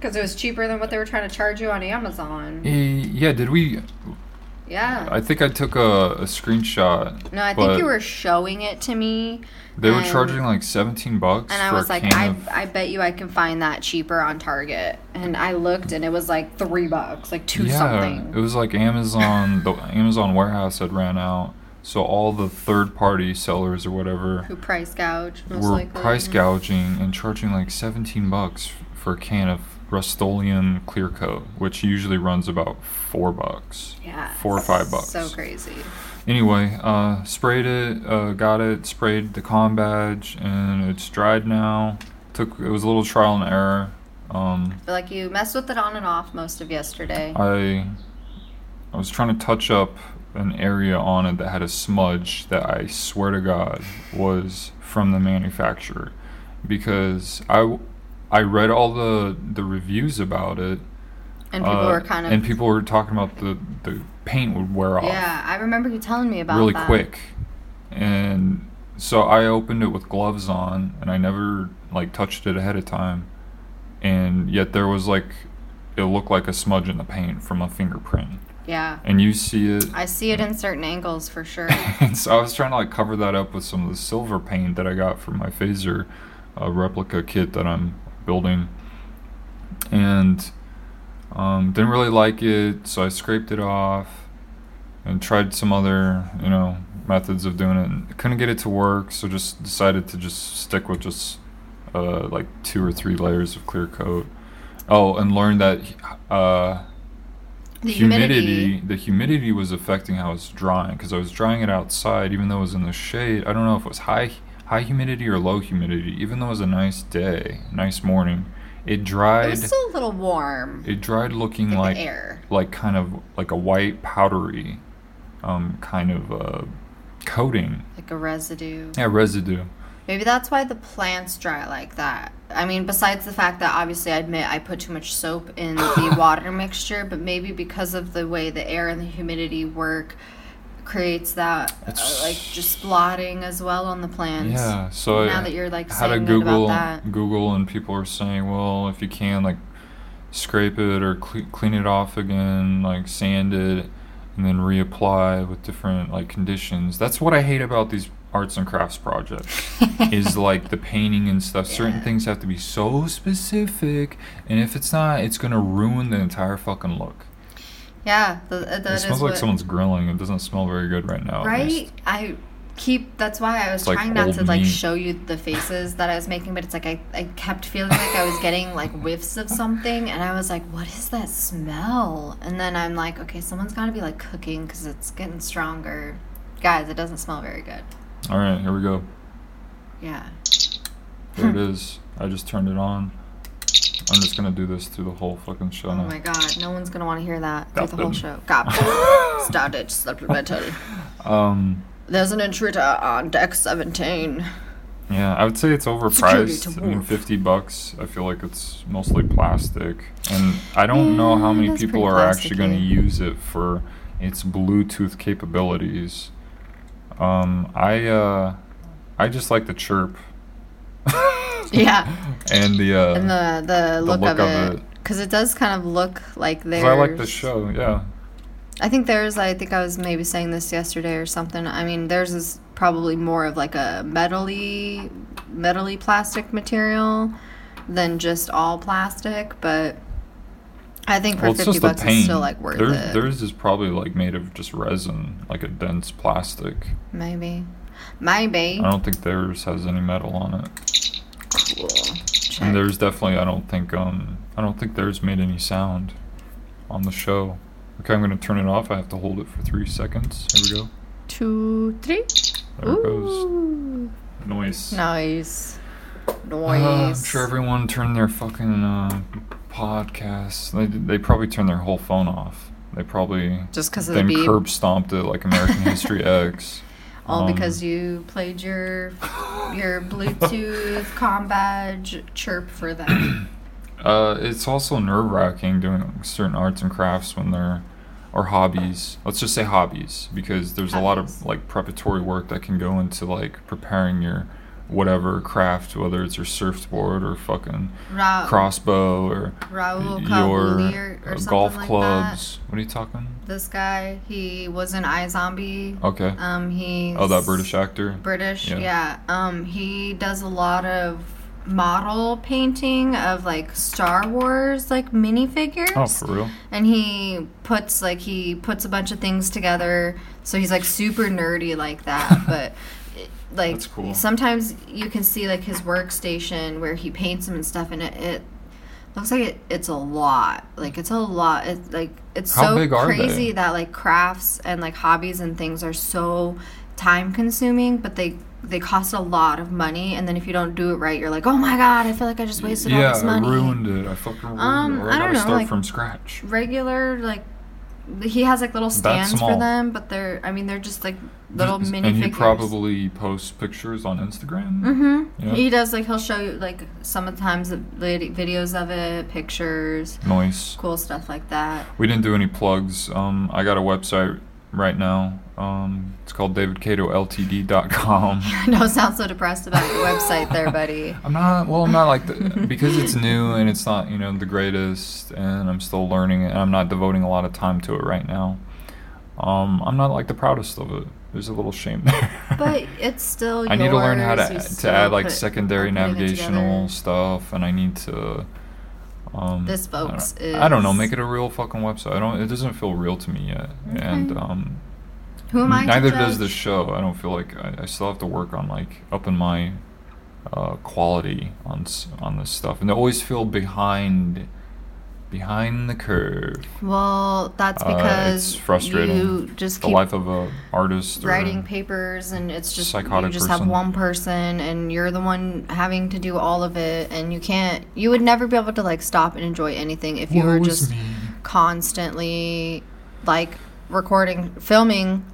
Because it was cheaper than what they were trying to charge you on Amazon. Yeah, did we... Yeah. I think I took a, a screenshot. No, I think you were showing it to me. They were charging like seventeen bucks. And I was like, I, I bet you I can find that cheaper on Target. And I looked and it was like three bucks, like two yeah, something. It was like Amazon, the Amazon warehouse had ran out. So all the third-party sellers or whatever... Who price gouge, most were likely. Were price gouging and charging like seventeen bucks for a can of... Rust-Oleum clear coat, which usually runs about four bucks. Yeah. Four or five bucks. So crazy. Anyway, uh, sprayed it, uh, got it, sprayed the comm badge, and it's dried now. Took it was a little trial and error. Um, I feel like you messed with it on and off most of yesterday. I I was trying to touch up an area on it that had a smudge that I swear to God was from the manufacturer, because I. I read all the, the reviews about it, and people uh, were kind of and people were talking about the, the paint would wear off. Yeah, I remember you telling me about really that. Really quick, and so I opened it with gloves on, and I never like touched it ahead of time, and yet there was like it looked like a smudge in the paint from a fingerprint. Yeah. And you see it. I see it in certain angles for sure. And so I was trying to like cover that up with some of the silver paint that I got from my phaser, uh, replica kit that I'm. Building and um, didn't really like it, so I scraped it off and tried some other you know methods of doing it, and couldn't get it to work, so just decided to just stick with just uh, like two or three layers of clear coat. Oh, and learned that uh, the humidity, humidity the humidity was affecting how it's drying, because I was drying it outside even though it was in the shade. I don't know if it was high high humidity or low humidity, even though it was a nice day, nice morning, it dried. It was still a little warm. It dried looking like air. Like kind of like a white powdery um, kind of uh, coating. Like a residue. Yeah, residue. Maybe that's why the plants dry like that. I mean, besides the fact that obviously I admit I put too much soap in the water mixture, but maybe because of the way the air and the humidity work creates that uh, like just blotting as well on the plants. Yeah. So now I, that you're like how to Google about that. Google and people are saying, well, if you can like scrape it or cl- clean it off again, like sand it and then reapply with different like conditions. That's what I hate about these arts and crafts project is like the painting and stuff. Yeah. Certain things have to be so specific, and if it's not, it's gonna ruin the entire fucking look. Yeah, th- that it smells is like what, someone's grilling. It doesn't smell very good right now. Right? I keep. That's why I was it's trying like not to meat. like show you the faces that I was making, but it's like I, I kept feeling like I was getting like whiffs of something, and I was like, what is that smell? And then I'm like, okay, someone's gotta be like cooking because it's getting stronger. Guys, it doesn't smell very good. All right, here we go. Yeah. There it is. I just turned it on. I'm just going to do this through the whole fucking show. Oh, now. My God. No one's going to want to hear that Got through the them. whole show. Got started supplemental. Um, There's an intruder on deck seventeen. Yeah, I would say it's overpriced. I mean, fifty bucks. I feel like it's mostly plastic. And I don't yeah, know how many people are actually going to use it for its Bluetooth capabilities. Um, I, uh, I just like the chirp. Yeah. And the, uh, and the, the, the look, look of, of it. it. Cause it does kind of look like theirs. I like the show. Yeah. I think theirs, I think I was maybe saying this yesterday or something. I mean, theirs is probably more of like a metally, metally plastic material than just all plastic. But I think for well, fifty bucks, it's still like worth There's, it. Theirs is probably like made of just resin, like a dense plastic. Maybe. Maybe. I don't think theirs has any metal on it. Cool. Check. And there's definitely, I don't think, um, I don't think theirs made any sound on the show. Okay, I'm going to turn it off. I have to hold it for three seconds. Here we go. Two, three. There Ooh. it goes. Noise. Noise. Noise. Uh, I'm sure everyone turned their fucking, uh... podcasts. They they probably turned their whole phone off. They probably just because of the beep. Curb stomped it like American History X. All um, because you played your your Bluetooth combat j- chirp for them. Uh, it's also nerve wracking doing certain arts and crafts when they're or hobbies. Let's just say hobbies because there's hobbies. a lot of like preparatory work that can go into like preparing your whatever craft, whether it's your surfboard or fucking Ra- crossbow or Raul your or, or golf like clubs. That. What are you talking? This guy, he was an iZombie. Okay. Um, he. Oh, that British actor. British, yeah. yeah. Um, he does a lot of model painting of like Star Wars like minifigures. Oh, for real. And he puts like he puts a bunch of things together, so he's like super nerdy like that, but. Like That's cool. Sometimes you can see like his workstation where he paints them and stuff, and it, it looks like it, it's a lot. Like it's a lot. It's like it's How so big are crazy they? that like crafts and like hobbies and things are so time consuming, but they they cost a lot of money. And then if you don't do it right, you're like, oh my God, I feel like I just wasted yeah, all this money. Yeah, I ruined it. I fucking ruined um, it. Or I, I gotta know, start like, from scratch. Regular like. He has like little stands for them, but they're, I mean, they're just like little Th- mini and figures. And he probably posts pictures on Instagram. Mm-hmm. Yep. He does, like, he'll show you, like, sometimes the videos of it, pictures. Nice. Cool stuff like that. We didn't do any plugs. Um, I got a website right now. Um, it's called david cato l t d dot com. Don't sound so depressed about your website there, buddy. I'm not, well, I'm not like, the, because it's new and it's not, you know, the greatest and I'm still learning and I'm not devoting a lot of time to it right now. Um, I'm not like the proudest of it. There's a little shame there. But it's still I need to learn how to, to add like secondary it, navigational stuff and I need to... Um, this folks I don't, is... I don't know, make it a real fucking website. I don't, it doesn't feel real to me yet. Okay. And, um... Who am I? Neither does the show. I don't feel like I, I still have to work on like upping my uh, quality on on this stuff, and I always feel behind behind the curve. Well, that's because uh, it's frustrating. You just the keep life of an artist, writing papers, and it's just psychotic. You just person. have one person, and you're the one having to do all of it, and you can't. You would never be able to like stop and enjoy anything if you Woe were just me. constantly like recording, filming.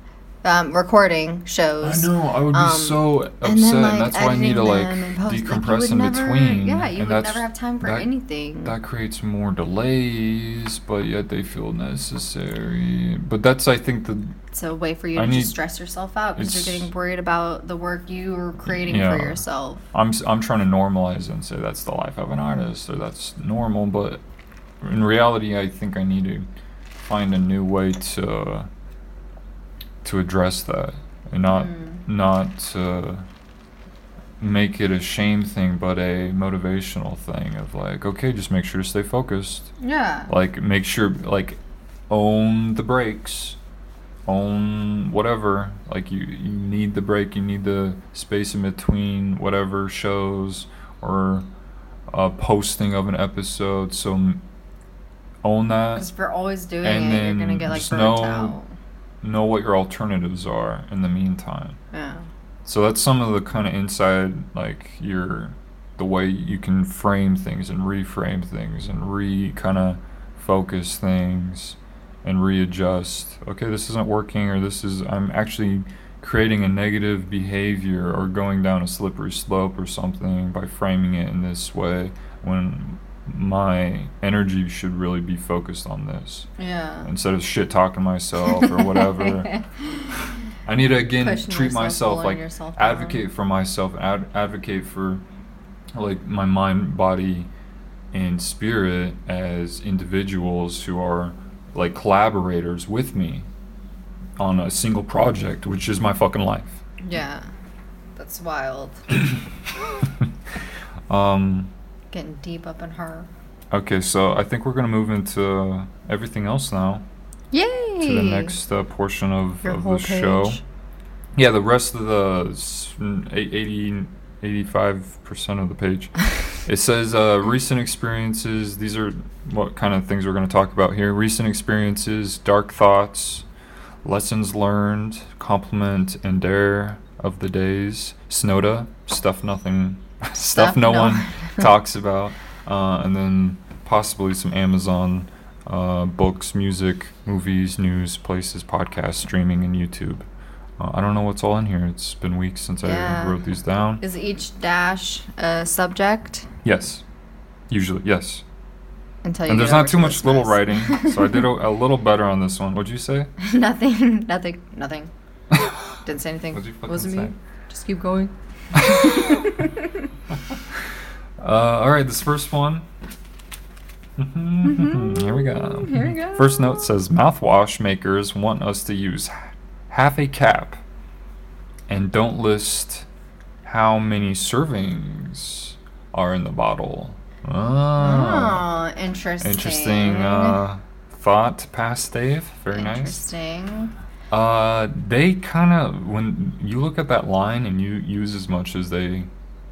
Um, recording shows. I know. I would be um, so upset. And, then, like, and that's why I need to like decompress like, in never, between. Yeah, you and would never have time for that, anything. That creates more delays, but yet they feel necessary. But that's, I think, the. It's a way for you I to need, just stress yourself out because you're getting worried about the work you are creating yeah, for yourself. I'm I'm trying to normalize and say that's the life of an artist or that's normal, but in reality, I think I need to find a new way to. to address that and not mm. not uh, make it a shame thing but a motivational thing of like, okay, just make sure to stay focused. Yeah. Like make sure like own the breaks, own whatever. Like you, you need the break, you need the space in between whatever shows or uh, posting of an episode. So own that. Because if you're always doing and it, you're going to get like burnt out. Know what your alternatives are in the meantime. Yeah. So that's some of the kind of inside, like your, the way you can frame things and reframe things and re kind of focus things and readjust. Okay, this isn't working, or this is I'm actually creating a negative behavior or going down a slippery slope or something by framing it in this way when my energy should really be focused on this. Yeah. Instead of shit talking myself or whatever. I need to again Pushing treat myself like advocate for myself, ad- advocate for like my mind, body, and spirit as individuals who are like collaborators with me on a single project, which is my fucking life. Yeah, that's wild. um. Getting deep up in her. Okay, so I think we're going to move into everything else now. Yay! To the next uh, portion of, of the show. Page. Yeah, the rest of the eighty, eighty-five percent of the page. It says uh, recent experiences. These are what kind of things we're going to talk about here. Recent experiences, dark thoughts, lessons learned, compliment and dare of the days, SNOTA, stuff nothing... Stuff, stuff no, no one talks about, uh, and then possibly some Amazon uh, books, music, movies, news, places, podcasts, streaming, and YouTube. Uh, I don't know what's all in here. It's been weeks since yeah. I wrote these down. Is each dash a subject? Yes, usually yes. Until you and there's not too much little writing, so I did a, a little better on this one. What'd you say? nothing, nothing, nothing. Didn't say anything. What'd you fucking Wasn't say? me. Just keep going. uh, alright, this first one. Mm-hmm. Here we go. Here we go. First note says mouthwash makers want us to use half a cap and don't list how many servings are in the bottle. Oh, oh interesting. Interesting uh, thought past Dave. Very interesting. nice. Interesting. Uh, they kind of, when you look at that line and you use as much as they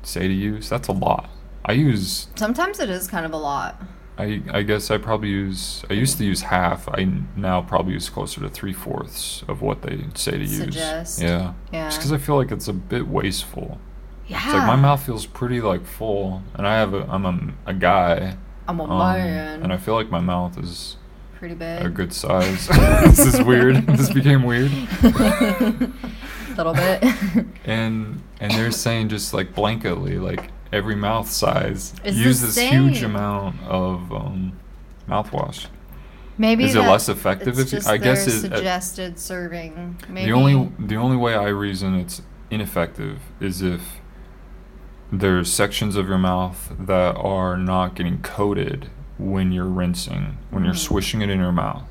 say to use, that's a lot. I use... Sometimes it is kind of a lot. I I guess I probably use, I used to use half. I now probably use closer to three-fourths of what they say to use. Suggest. Yeah. Yeah. Just because I feel like it's a bit wasteful. Yeah. It's like my mouth feels pretty, like, full, and I have a, I'm a, a guy. I'm a um, man. And I feel like my mouth is... pretty big. A good size. This is weird. This became weird. A little bit. And and they're saying just like blanketly, like every mouth size, it's use this same. huge amount of um, mouthwash. Maybe is it less effective? It's if just you, I guess it's suggested uh, serving. Maybe. The only the only way I reason it's ineffective is if there's sections of your mouth that are not getting coated when you're rinsing, when mm-hmm. you're swishing it in your mouth.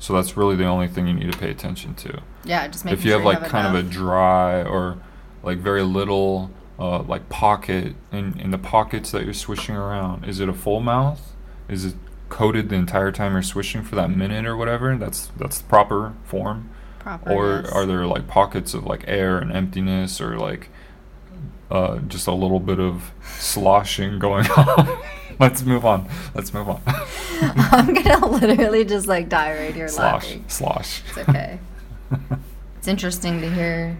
So that's really the only thing you need to pay attention to. Yeah, just make sure. If you have like kind enough. of a dry or like very little uh, like pocket in, in the pockets that you're swishing around, is it a full mouth? Is it coated the entire time you're swishing for that minute or whatever? That's that's the proper form. Proper. Or yes. Are there like pockets of like air and emptiness or like uh, just a little bit of sloshing going on? Let's move on. Let's move on. I'm gonna literally just like die right here slosh, laughing. Slosh. It's okay. It's interesting to hear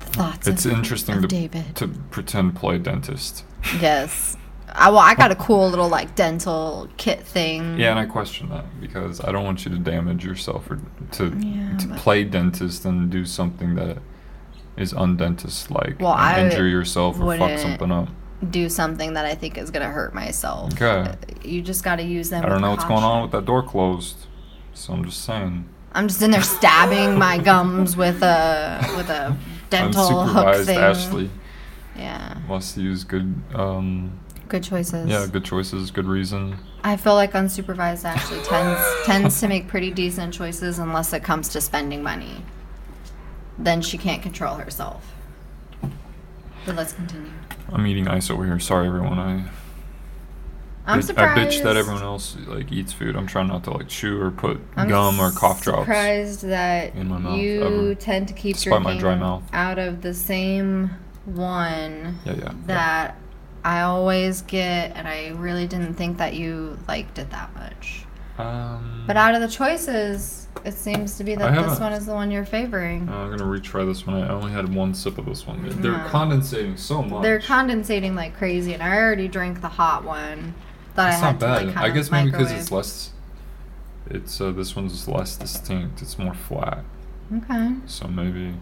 the thoughts. It's of, interesting of to, David. to pretend play dentist. Yes. I, well, I got a cool little like dental kit thing. Yeah, and I question that because I don't want you to damage yourself or to yeah, to play dentist and do something that is undentist like. Well, I injure yourself or fuck something up. Do something that I think is gonna hurt myself. Okay. You just gotta use them. I don't know what's going on with that door closed, so I'm just saying. I'm just in there stabbing my gums with a with a dental hook thing. Unsupervised Ashley. Yeah. Must use good. Um, Good choices. Yeah, good choices, good reason. I feel like unsupervised actually tends tends to make pretty decent choices unless it comes to spending money. Then she can't control herself. But let's continue. I'm eating ice over here. Sorry, everyone. I I'm surprised. I bitch that everyone else like eats food. I'm trying not to like chew or put I'm gum or cough drops. I'm surprised that in my mouth, you ever. tend to keep Despite your dry out of the same one yeah, yeah, that. Yeah. I always get, and I really didn't think that you liked it that much. Um, but out of the choices, it seems to be that this one is the one you're favoring. Uh, I'm going to retry this one. I only had one sip of this one. Yeah. They're condensating so much. They're condensating like crazy, and I already drank the hot one. That That's I had not bad. To, like, I guess maybe microwave. because it's less, It's uh, this one's less distinct. It's more flat. Okay. So maybe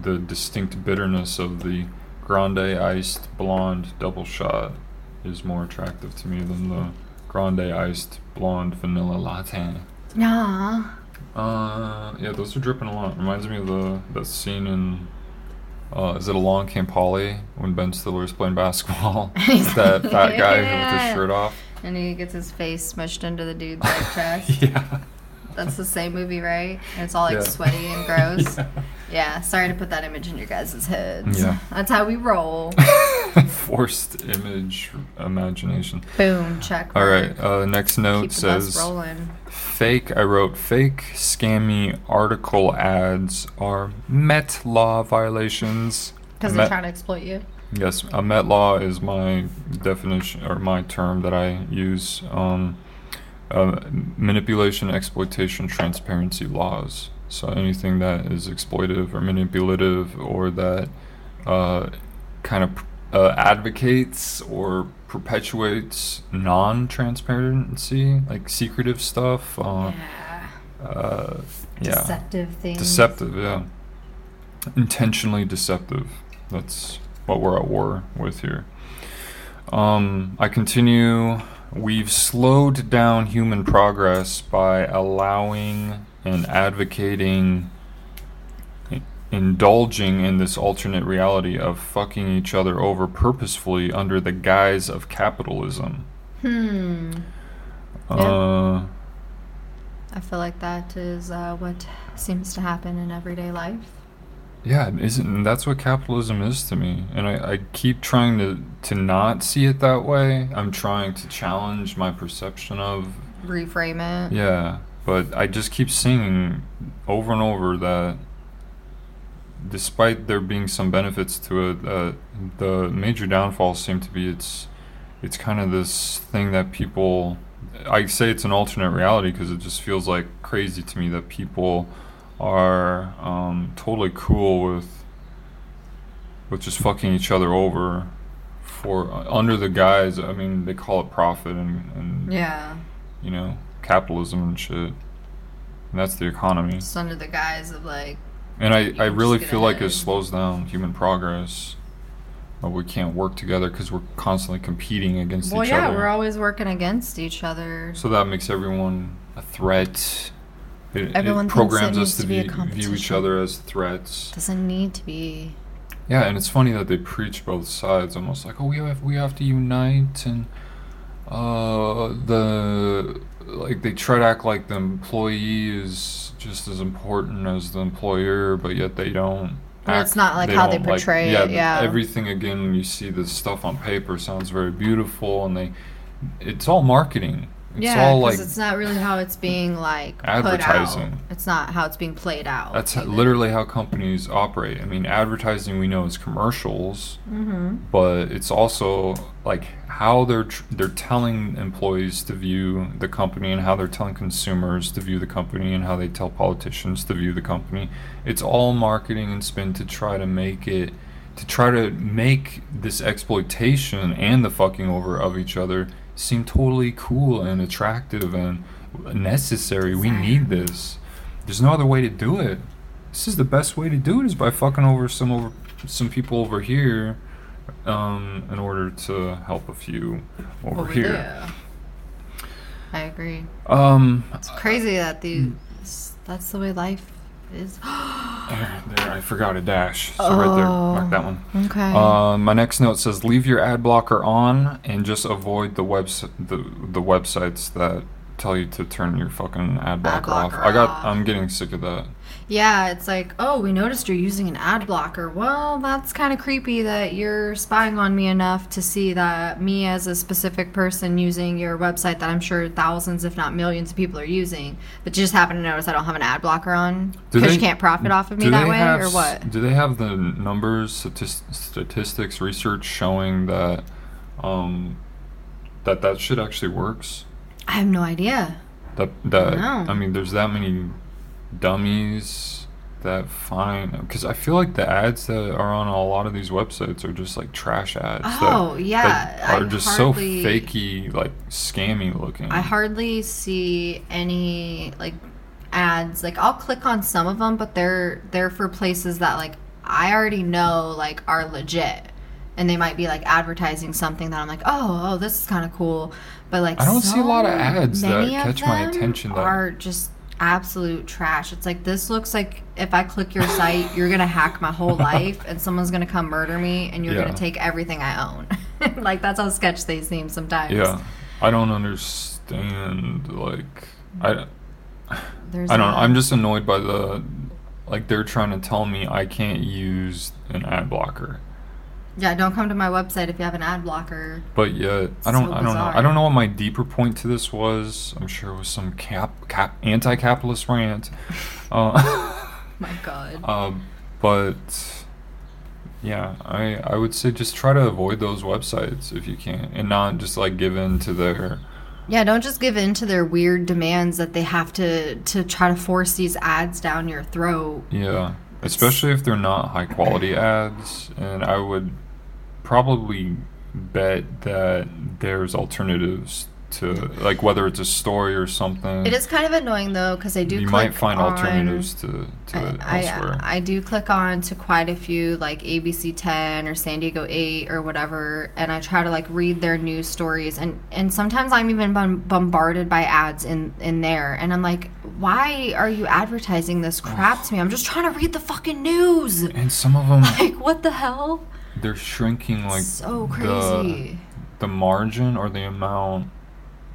the distinct bitterness of the Grande Iced Blonde Double Shot is more attractive to me than the Grande Iced Blonde Vanilla Latte. Nah. Uh, yeah, those are dripping a lot. Reminds me of the that scene in, uh, is it Along Came Polly when Ben Stiller is playing basketball? It's that fat guy yeah. with his shirt off. And he gets his face smushed into the dude's like chest. Yeah. That's the same movie, right? And it's all like yeah. sweaty and gross. yeah. yeah. Sorry to put that image in your guys' heads. Yeah. That's how we roll. Forced image imagination. Boom. Check. All right. Uh, next note Keep says, fake, I wrote, fake scammy article ads are Met Law violations. Because they're trying to exploit you. Yes. A Met Law is my definition or my term that I use. Um, Uh, manipulation, exploitation, transparency laws. So anything that is exploitive or manipulative or that uh, kind of uh, advocates or perpetuates non-transparency, like secretive stuff. Uh, yeah. Uh, yeah. Deceptive things. Deceptive, yeah. Intentionally deceptive. That's what we're at war with here. Um, I continue... We've slowed down human progress by allowing and advocating, indulging in this alternate reality of fucking each other over purposefully under the guise of capitalism. Hmm. Uh, yeah. I feel like that is uh, what seems to happen in everyday life. Yeah, isn't that's what capitalism is to me, and I, I keep trying to, to not see it that way. I'm trying to challenge my perception of reframe it. Yeah, but I just keep seeing over and over that, despite there being some benefits to it, uh, the major downfalls seem to be it's it's kind of this thing that people. I say it's an alternate reality because it just feels like crazy to me that people are um, totally cool with with just fucking each other over for uh, under the guise. I mean, they call it profit and, and yeah, you know, capitalism and shit. And that's the economy. Just under the guise of like. And I, I really feel like it slows down human progress. But we can't work together because we're constantly competing against well, each yeah, other. Well, yeah, we're always working against each other. So that makes everyone a threat. It, Everyone it programs us to, to be, view each other as threats. Doesn't need to be. Yeah, and it's funny that they preach both sides, almost like, oh, we have we have to unite, and uh, the like they try to act like the employee is just as important as the employer, but yet they don't. Act, it's not like they how they portray like, it. Yeah, yeah, everything again. You see this stuff on paper sounds very beautiful, and they, it's all marketing. It's yeah, because like, it's not really how it's being like advertising. Put out. It's not how it's being played out. That's either. Literally how companies operate. I mean, advertising we know is commercials, mm-hmm. but it's also like how they're tr- they're telling employees to view the company and how they're telling consumers to view the company and how they tell politicians to view the company. It's all marketing and spin to try to make it to try to make this exploitation and the fucking over of each other seem totally cool and attractive and necessary. We need this. There's no other way to do it. This is the best way to do it, is by fucking over some over some people over here um, in order to help a few over, over here. There. I agree. Um, it's crazy that the that's the way life is. There, there, I forgot a dash. So oh, right there, mark that one. Okay. Uh, my next note says, leave your ad blocker on and just avoid the webs the the websites that tell you to turn your fucking ad blocker, ad blocker off. off. I got. I'm getting sick of that. Yeah, it's like, oh, we noticed you're using an ad blocker. Well, that's kind of creepy that you're spying on me enough to see that me as a specific person using your website that I'm sure thousands, if not millions of people are using, but you just happen to notice I don't have an ad blocker on because you can't profit off of me that way, have, or what? Do they have the numbers, statistics, research showing that um, that, that shit actually works? I have no idea. That that I, I mean, there's that many dummies that find, because I feel like the ads that are on a lot of these websites are just like trash ads. Oh that, yeah, that are I just hardly, so fakey, like scammy looking. I hardly see any like ads. Like I'll click on some of them, but they're they're for places that like I already know like are legit, and they might be like advertising something that I'm like, oh oh, this is kind of cool, but like I don't so see a lot of ads that catch my attention that are just absolute trash. It's like, this looks like if I click your site, you're gonna hack my whole life and someone's gonna come murder me and you're yeah. gonna take everything I own. Like, that's how sketch they seem sometimes. Yeah, I don't understand. Like, I, There's I don't. That. I'm just annoyed by the, like, they're trying to tell me I can't use an ad blocker. Yeah, don't come to my website if you have an ad blocker. But yet, it's I don't, so I don't know. I don't know what my deeper point to this was. I'm sure it was some cap, cap, anti-capitalist rant. Uh, my God. Uh, but yeah, I, I would say just try to avoid those websites if you can, and not just like give in to their. Yeah, don't just give in to their weird demands that they have to to try to force these ads down your throat. Yeah, especially if they're not high quality ads, and I would probably bet that there's alternatives to, like, whether it's a story or something. It is kind of annoying though, because I do. You click might find on, alternatives to, to I, elsewhere. I, I do click on to quite a few, like A B C ten or San Diego eight or whatever, and I try to like read their news stories, and, and sometimes I'm even bom- bombarded by ads in, in there, and I'm like, why are you advertising this crap to me? I'm just trying to read the fucking news. And some of them, like, what the hell? They're shrinking like so crazy the, the margin or the amount.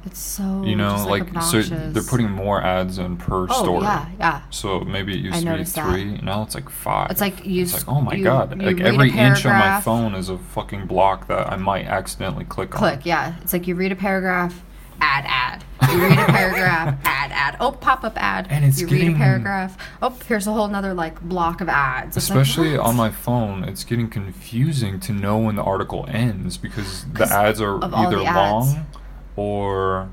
It's so, you know, just, like, like so they're putting more ads in per oh, story. Yeah, yeah. So maybe it used I to be three, that. Now it's like five. It's like you. It's like, oh my you, god! You like every inch of my phone is a fucking block that I might accidentally click, click on. Click, yeah. It's like you read a paragraph, ad, ad. You read a paragraph, ad, ad. Oh, pop up ad. And it's you getting, read a paragraph. Oh, here's a whole another like block of ads. It's especially like, on my phone, it's getting confusing to know when the article ends because the ads are either long. Ads. Or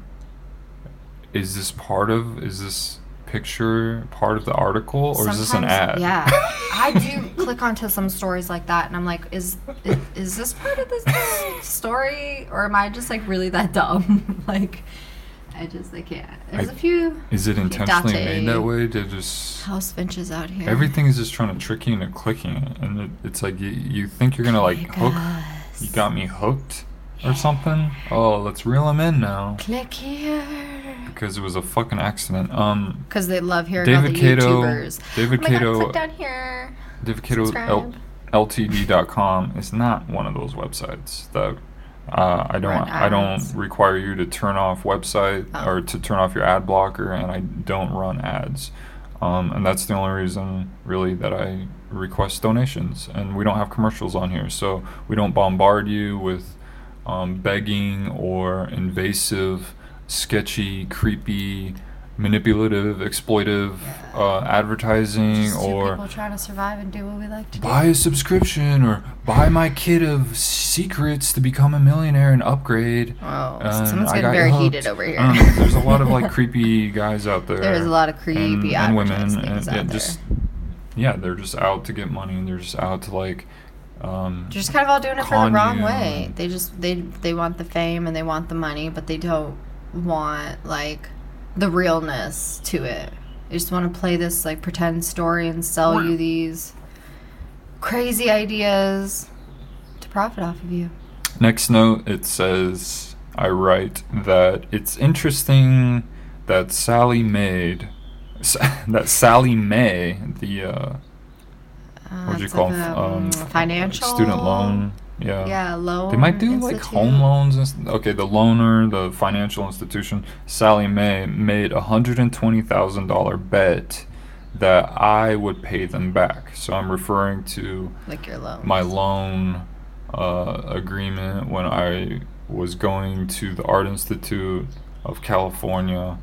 is this part of, is this picture part of the article, or sometimes, is this an ad? Yeah. I do click onto some stories like that, and I'm like, is, is is this part of this story, or am I just, like, really that dumb? Like, I just, I can't. There's I, a few. Is it intentionally made that way to just. House Finches out here. Everything is just trying to trick you into clicking, and it, it's like, you, you think you're going to, like, hook. Us. You got me hooked. Or something. Oh, let's reel them in now. Click here. Because it was a fucking accident. Um. Because they love hearing David all the Cato, YouTubers. David oh Cato. God, click down here. David Cato L- L T D dot com is not one of those websites that uh, I don't. I don't require you to turn off website oh. or to turn off your ad blocker, and I don't run ads. Um, and that's the only reason, really, that I request donations. And we don't have commercials on here, so we don't bombard you with. Um, begging or invasive sketchy, creepy, manipulative, exploitive uh, advertising, just or people trying to survive and do what we like to do. Buy a subscription or buy my kit of secrets to become a millionaire and upgrade. Oh, and someone's getting very hooked. Heated over here. Um, there's a lot of like creepy guys out there. There's a lot of creepy and, and women, and, and just yeah, they're just out to get money, and they're just out to like. Um, They're just kind of all doing it for the wrong way. They just they they want the fame and they want the money, but they don't want like the realness to it. They just want to play this like pretend story and sell you these crazy ideas to profit off of you. Next note, it says, I write that it's interesting that Sally made that Sally Mae the. Uh, Uh, what do you call like a, um, financial student loan? Yeah, yeah, loan. They might do institute. Like home loans. Inst- okay, the loaner, the financial institution, Sally Mae made a hundred and twenty thousand dollar bet that I would pay them back. So I'm referring to like your loan, my loan uh, agreement when I was going to the Art Institute of California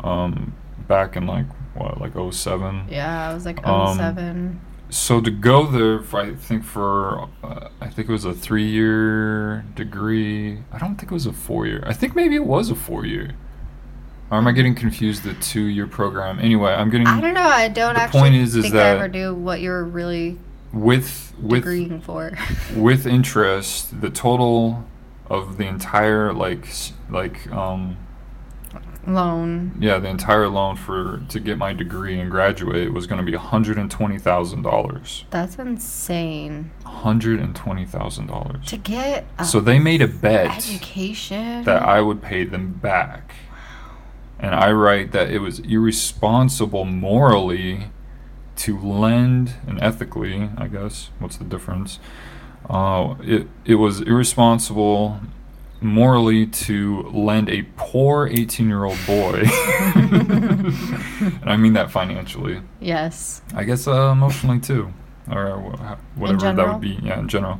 um, back in like what, like oh seven. Yeah, it was like oh seven. Um, So to go there, for, I think for, uh, I think it was a three-year degree. I don't think it was a four-year. I think maybe it was a four-year. Or am I getting confused, the two-year program? Anyway, I'm getting... I don't know. I don't the actually point is, think is that I ever do what you're really with, with, degreeing for. With interest, the total of the entire, like, like um... loan. Yeah, the entire loan for to get my degree and graduate was going to be one hundred twenty thousand dollars. That's insane. one hundred twenty thousand dollars. To get a So they made a bet education that I would pay them back. Wow. And I write that it was irresponsible morally to lend, and ethically, I guess. What's the difference? Uh, it it was irresponsible morally to lend a poor eighteen-year-old boy, and I mean that financially. Yes. I guess uh, emotionally too, or whatever that would be. Yeah, in general.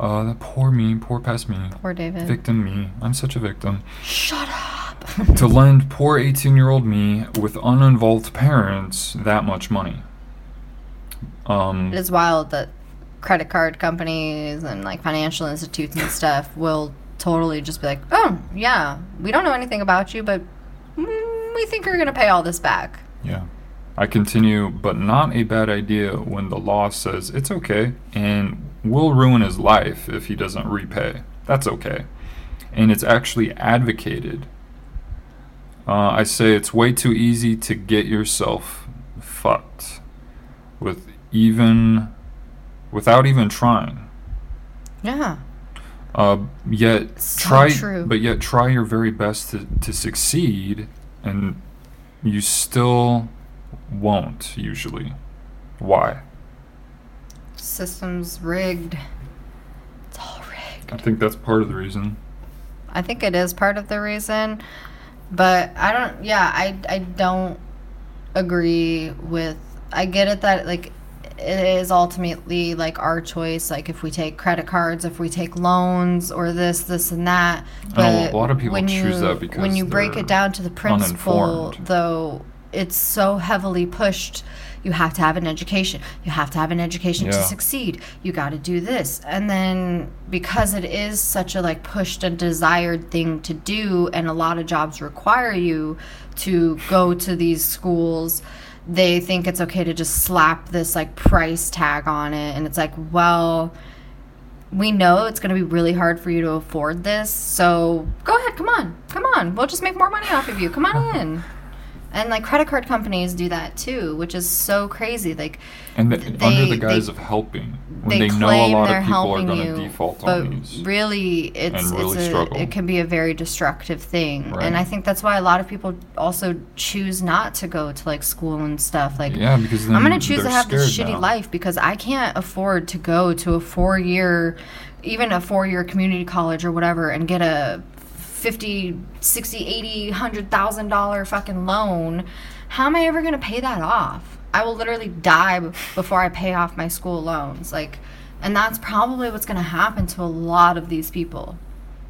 Uh, that poor me, poor past me, poor David, victim me. I'm such a victim. Shut up. To lend poor eighteen-year-old me with uninvolved parents that much money. Um, it is wild that credit card companies and like financial institutes and stuff will. Totally just be like, oh, yeah, we don't know anything about you, but we think you're going to pay all this back. Yeah. I continue, but not a bad idea when the law says it's okay and will ruin his life if he doesn't repay. That's okay. And it's actually advocated. Uh, I say it's way too easy to get yourself fucked with even without even trying. Yeah. Uh, yet so try, true. But yet try your very best to, to succeed, and you still won't usually. Why? System's rigged. It's all rigged. I think that's part of the reason. I think it is part of the reason, but I don't. Yeah, I I don't agree with. I get it that like. It is ultimately like our choice, like if we take credit cards, if we take loans, or this, this, and that. But a lot of people choose you, that because when you break it down to the principle, uninformed. Though, it's so heavily pushed. You have to have an education. You have to have an education yeah. to succeed. You got to do this, and then because it is such a like pushed and desired thing to do, and a lot of jobs require you to go to these schools. They think it's okay to just slap this, like, price tag on it. And it's like, well, we know it's going to be really hard for you to afford this. So go ahead. Come on. Come on. We'll just make more money off of you. Come on in. And, like, credit card companies do that, too, which is so crazy. Like, and the, they, under the guise they, of helping. When they, they know a lot of people are going to default on these. But really, it's, it's really a, it can be a very destructive thing. Right. And I think that's why a lot of people also choose not to go to, like, school and stuff. Like, yeah, because then I'm going to choose to have this shitty now. life because I can't afford to go to a four-year, even a four-year community college or whatever and get a fifty, sixty, eighty, one hundred thousand dollars fucking loan. How am I ever going to pay that off? I will literally die before I pay off my school loans. Like, and that's probably what's going to happen to a lot of these people.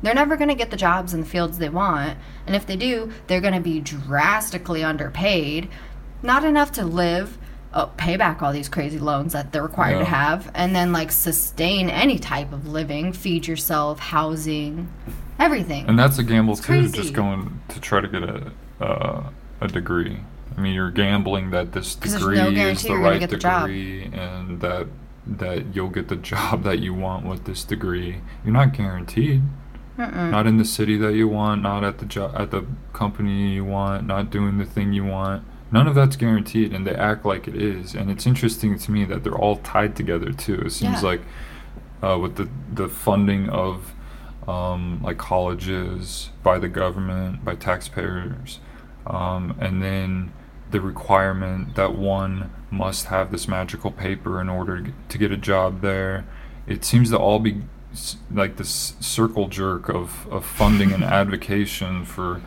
They're never going to get the jobs in the fields they want, and if they do, they're going to be drastically underpaid, not enough to live, oh, pay back all these crazy loans that they're required yeah. to have, and then, like, sustain any type of living, feed yourself, housing, everything. And that's a gamble, it's too, crazy. Just going to try to get a uh, a degree. I mean, you're gambling that this degree no is the right degree the and that that you'll get the job that you want with this degree. You're not guaranteed. Mm-mm. Not in the city that you want, not at the jo- at the company you want, not doing the thing you want. None of that's guaranteed, and they act like it is. And it's interesting to me that they're all tied together, too. It seems yeah. like uh, with the, the funding of um, like colleges by the government, by taxpayers, um, and then the requirement that one must have this magical paper in order to get a job there. It seems to all be like this circle jerk of, of funding and advocation for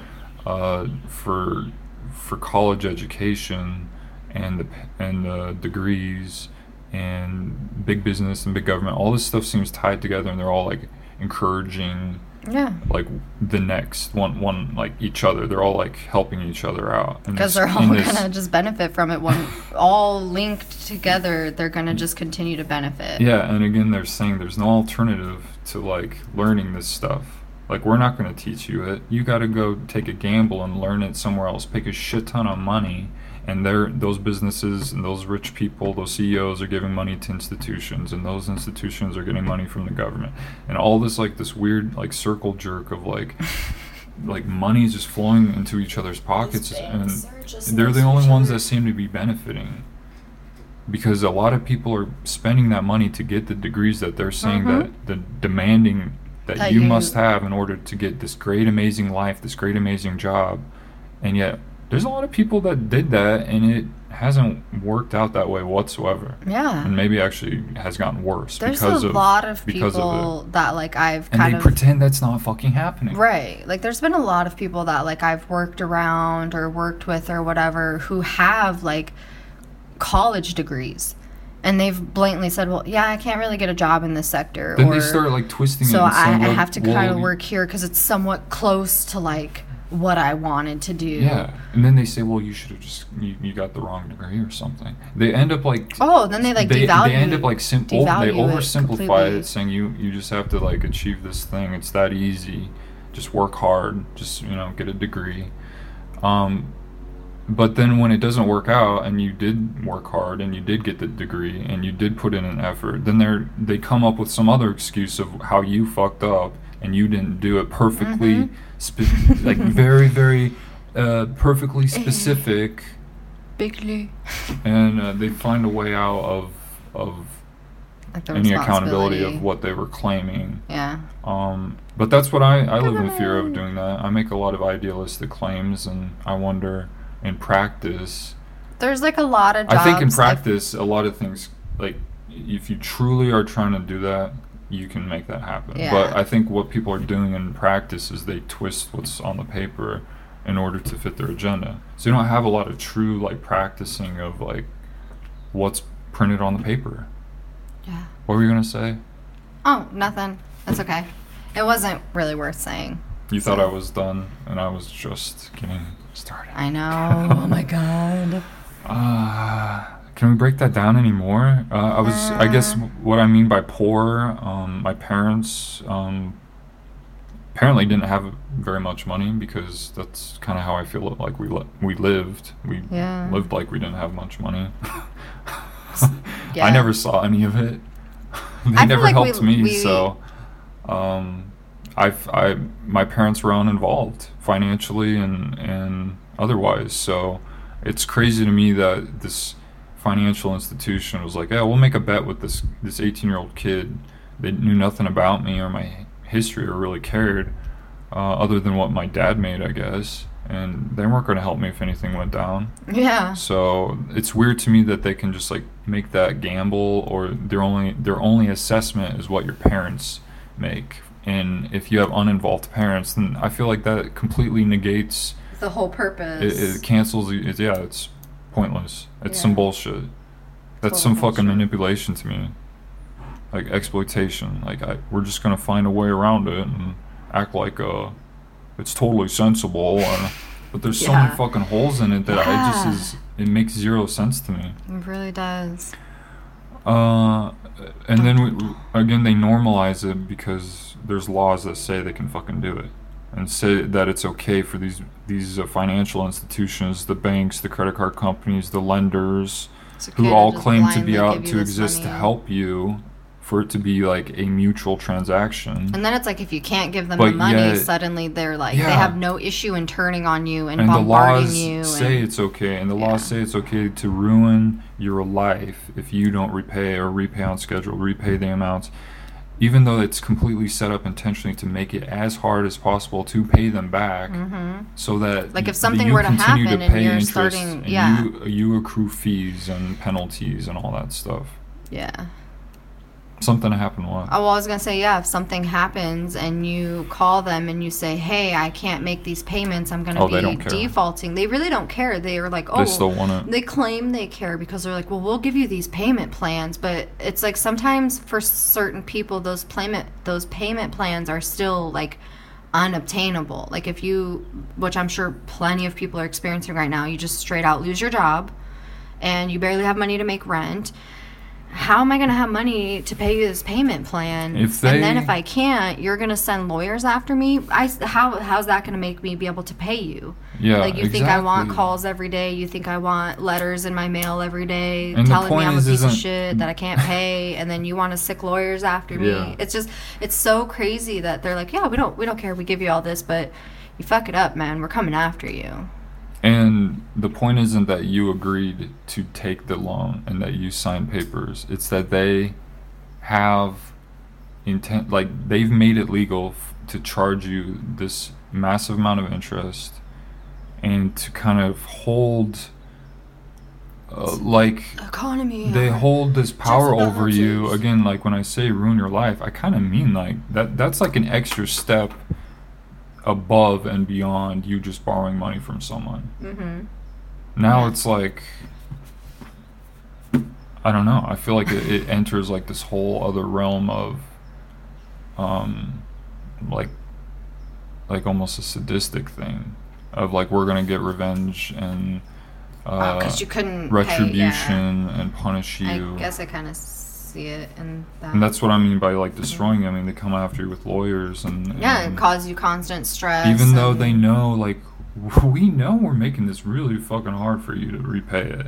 uh, for for college education and the and the degrees and big business and big government. All this stuff seems tied together, and they're all like encouraging yeah like the next one one like each other. They're all like helping each other out because they're all gonna just benefit from it. One all linked together, they're gonna just continue to benefit. Yeah. And again, they're saying there's no alternative to like learning this stuff. Like, we're not going to teach you it. You got to go take a gamble and learn it somewhere else, pick a shit ton of money. And they're, those businesses and those rich people, those C E Os are giving money to institutions, and those institutions are getting money from the government. And all this, like, this weird, like, circle jerk of, like, like money just flowing into each other's pockets. And they're the only ones that seem to be benefiting, because a lot of people are spending that money to get the degrees that they're saying mm-hmm. that the demanding that, that you, you must have in order to get this great, amazing life, this great, amazing job. And yet there's a lot of people that did that, and it hasn't worked out that way whatsoever. Yeah. And maybe actually has gotten worse. There's because a of, lot of people of that, like, I've kind of... And they of, pretend that's not fucking happening. Right. Like, there's been a lot of people that, like, I've worked around or worked with or whatever who have, like, college degrees. And they've blatantly said, well, yeah, I can't really get a job in this sector. Then or, they start, like, twisting so it. So I, I have to kind of work here because it's somewhat close to, like, what I wanted to do. Yeah. And then they say, well, you should have just, you, you got the wrong degree or something. They end up, like... Oh, then they, like, they, devalue They end up, like, sim- over, they oversimplify it, it, saying you, you just have to, like, achieve this thing. It's that easy. Just work hard. Just, you know, get a degree. Um... But then when it doesn't work out, and you did work hard, and you did get the degree, and you did put in an effort, then they're they come up with some other excuse of how you fucked up, and you didn't do it perfectly, mm-hmm. spe- like very, very uh, perfectly specific. Bigly. And uh, they find a way out of of like any accountability of what they were claiming. Yeah. Um. But that's what I, I live in fear of doing that. I make a lot of idealistic claims, and I wonder... In practice, there's like a lot of jobs. I think in practice, a lot of things, like, if you truly are trying to do that, you can make that happen. Yeah. But I think what people are doing in practice is they twist what's on the paper in order to fit their agenda. So you don't have a lot of true, like, practicing of, like, what's printed on the paper. Yeah. What were you going to say? Oh, nothing. That's okay. It wasn't really worth saying. You so. Thought I was done, and I was just kidding. Started. I know. Oh my god. Uh, can we break that down anymore? Uh, I was. Uh, I guess what I mean by poor. Um, my parents um, apparently didn't have very much money, because that's kind of how I feel. Like we li- we lived. We yeah. lived like we didn't have much money. yeah. I never saw any of it. They I never like helped we, me. We, so. Um, I've, I, my parents were uninvolved financially and, and otherwise. So it's crazy to me that this financial institution was like, yeah, we'll make a bet with this, this eighteen-year-old kid. They knew nothing about me or my history or really cared uh, other than what my dad made, I guess. And they weren't going to help me if anything went down. Yeah. So it's weird to me that they can just, like, make that gamble, or their only, their only assessment is what your parents make. And if you have uninvolved parents, then I feel like that completely negates the whole purpose. It, it cancels. It, yeah, it's pointless. It's yeah. some bullshit. That's Total some bullshit. Fucking manipulation to me. Like exploitation. Like I, we're just gonna find a way around it and act like uh, it's totally sensible, and, but there's yeah. so many fucking holes in it that yeah. I just is it makes zero sense to me. It really does. Uh, and then we, again, they normalize it because there's laws that say they can fucking do it, and say that it's okay for these these uh, financial institutions, the banks, the credit card companies, the lenders, who all claim to be out to exist to help you, for it to be like a mutual transaction. And then it's like if you can't give them the money, suddenly they're like yeah. they have no issue in turning on you and, and bombarding you. And the laws say it's okay, and the yeah. laws say it's okay to ruin your life if you don't repay or repay on schedule, repay the amounts, even though it's completely set up intentionally to make it as hard as possible to pay them back, mm-hmm. so that like if something were to happen to and you're starting, yeah, and you, you accrue fees and penalties and all that stuff. Yeah. Something happened once. Oh, well, I was going to say, yeah, if something happens and you call them and you say, hey, I can't make these payments, I'm going to oh, be they defaulting. They really don't care. They are like, oh, they still want it. They claim they care because they're like, well, we'll give you these payment plans. But it's like sometimes for certain people, those payment, those payment plans are still like unobtainable. Like if you, which I'm sure plenty of people are experiencing right now, you just straight out lose your job and you barely have money to make rent. How am I going to have money to pay you this payment plan? If they, and then if I can't, you're going to send lawyers after me? I, how How's that going to make me be able to pay you? Yeah, like, you exactly. think I want calls every day. You think I want letters in my mail every day and telling me I'm a piece of shit that I can't pay, and then you want to sick lawyers after me. Yeah. It's just, it's so crazy that they're like, yeah, we don't, we don't care. We give you all this, but you fuck it up, man. We're coming after you. And the point isn't that you agreed to take the loan and that you signed papers. It's that they have intent, like they've made it legal f- to charge you this massive amount of interest and to kind of hold, uh, like, economy. They hold this power over you. Again, like when I say ruin your life, I kind of mean like that. That's like an extra step above and beyond you just borrowing money from someone. Mm-hmm. Now it's like, I don't know. I feel like it, it enters like this whole other realm of, um, like, like almost a sadistic thing of like we're gonna get revenge and uh, oh, 'cause you couldn't retribution pay, yeah. and punish you. I guess I kind of. It and, that. and that's what I mean by like destroying mm-hmm. I mean they come after you with lawyers and, and yeah it causes you constant stress even though they know like we know we're making this really fucking hard for you to repay it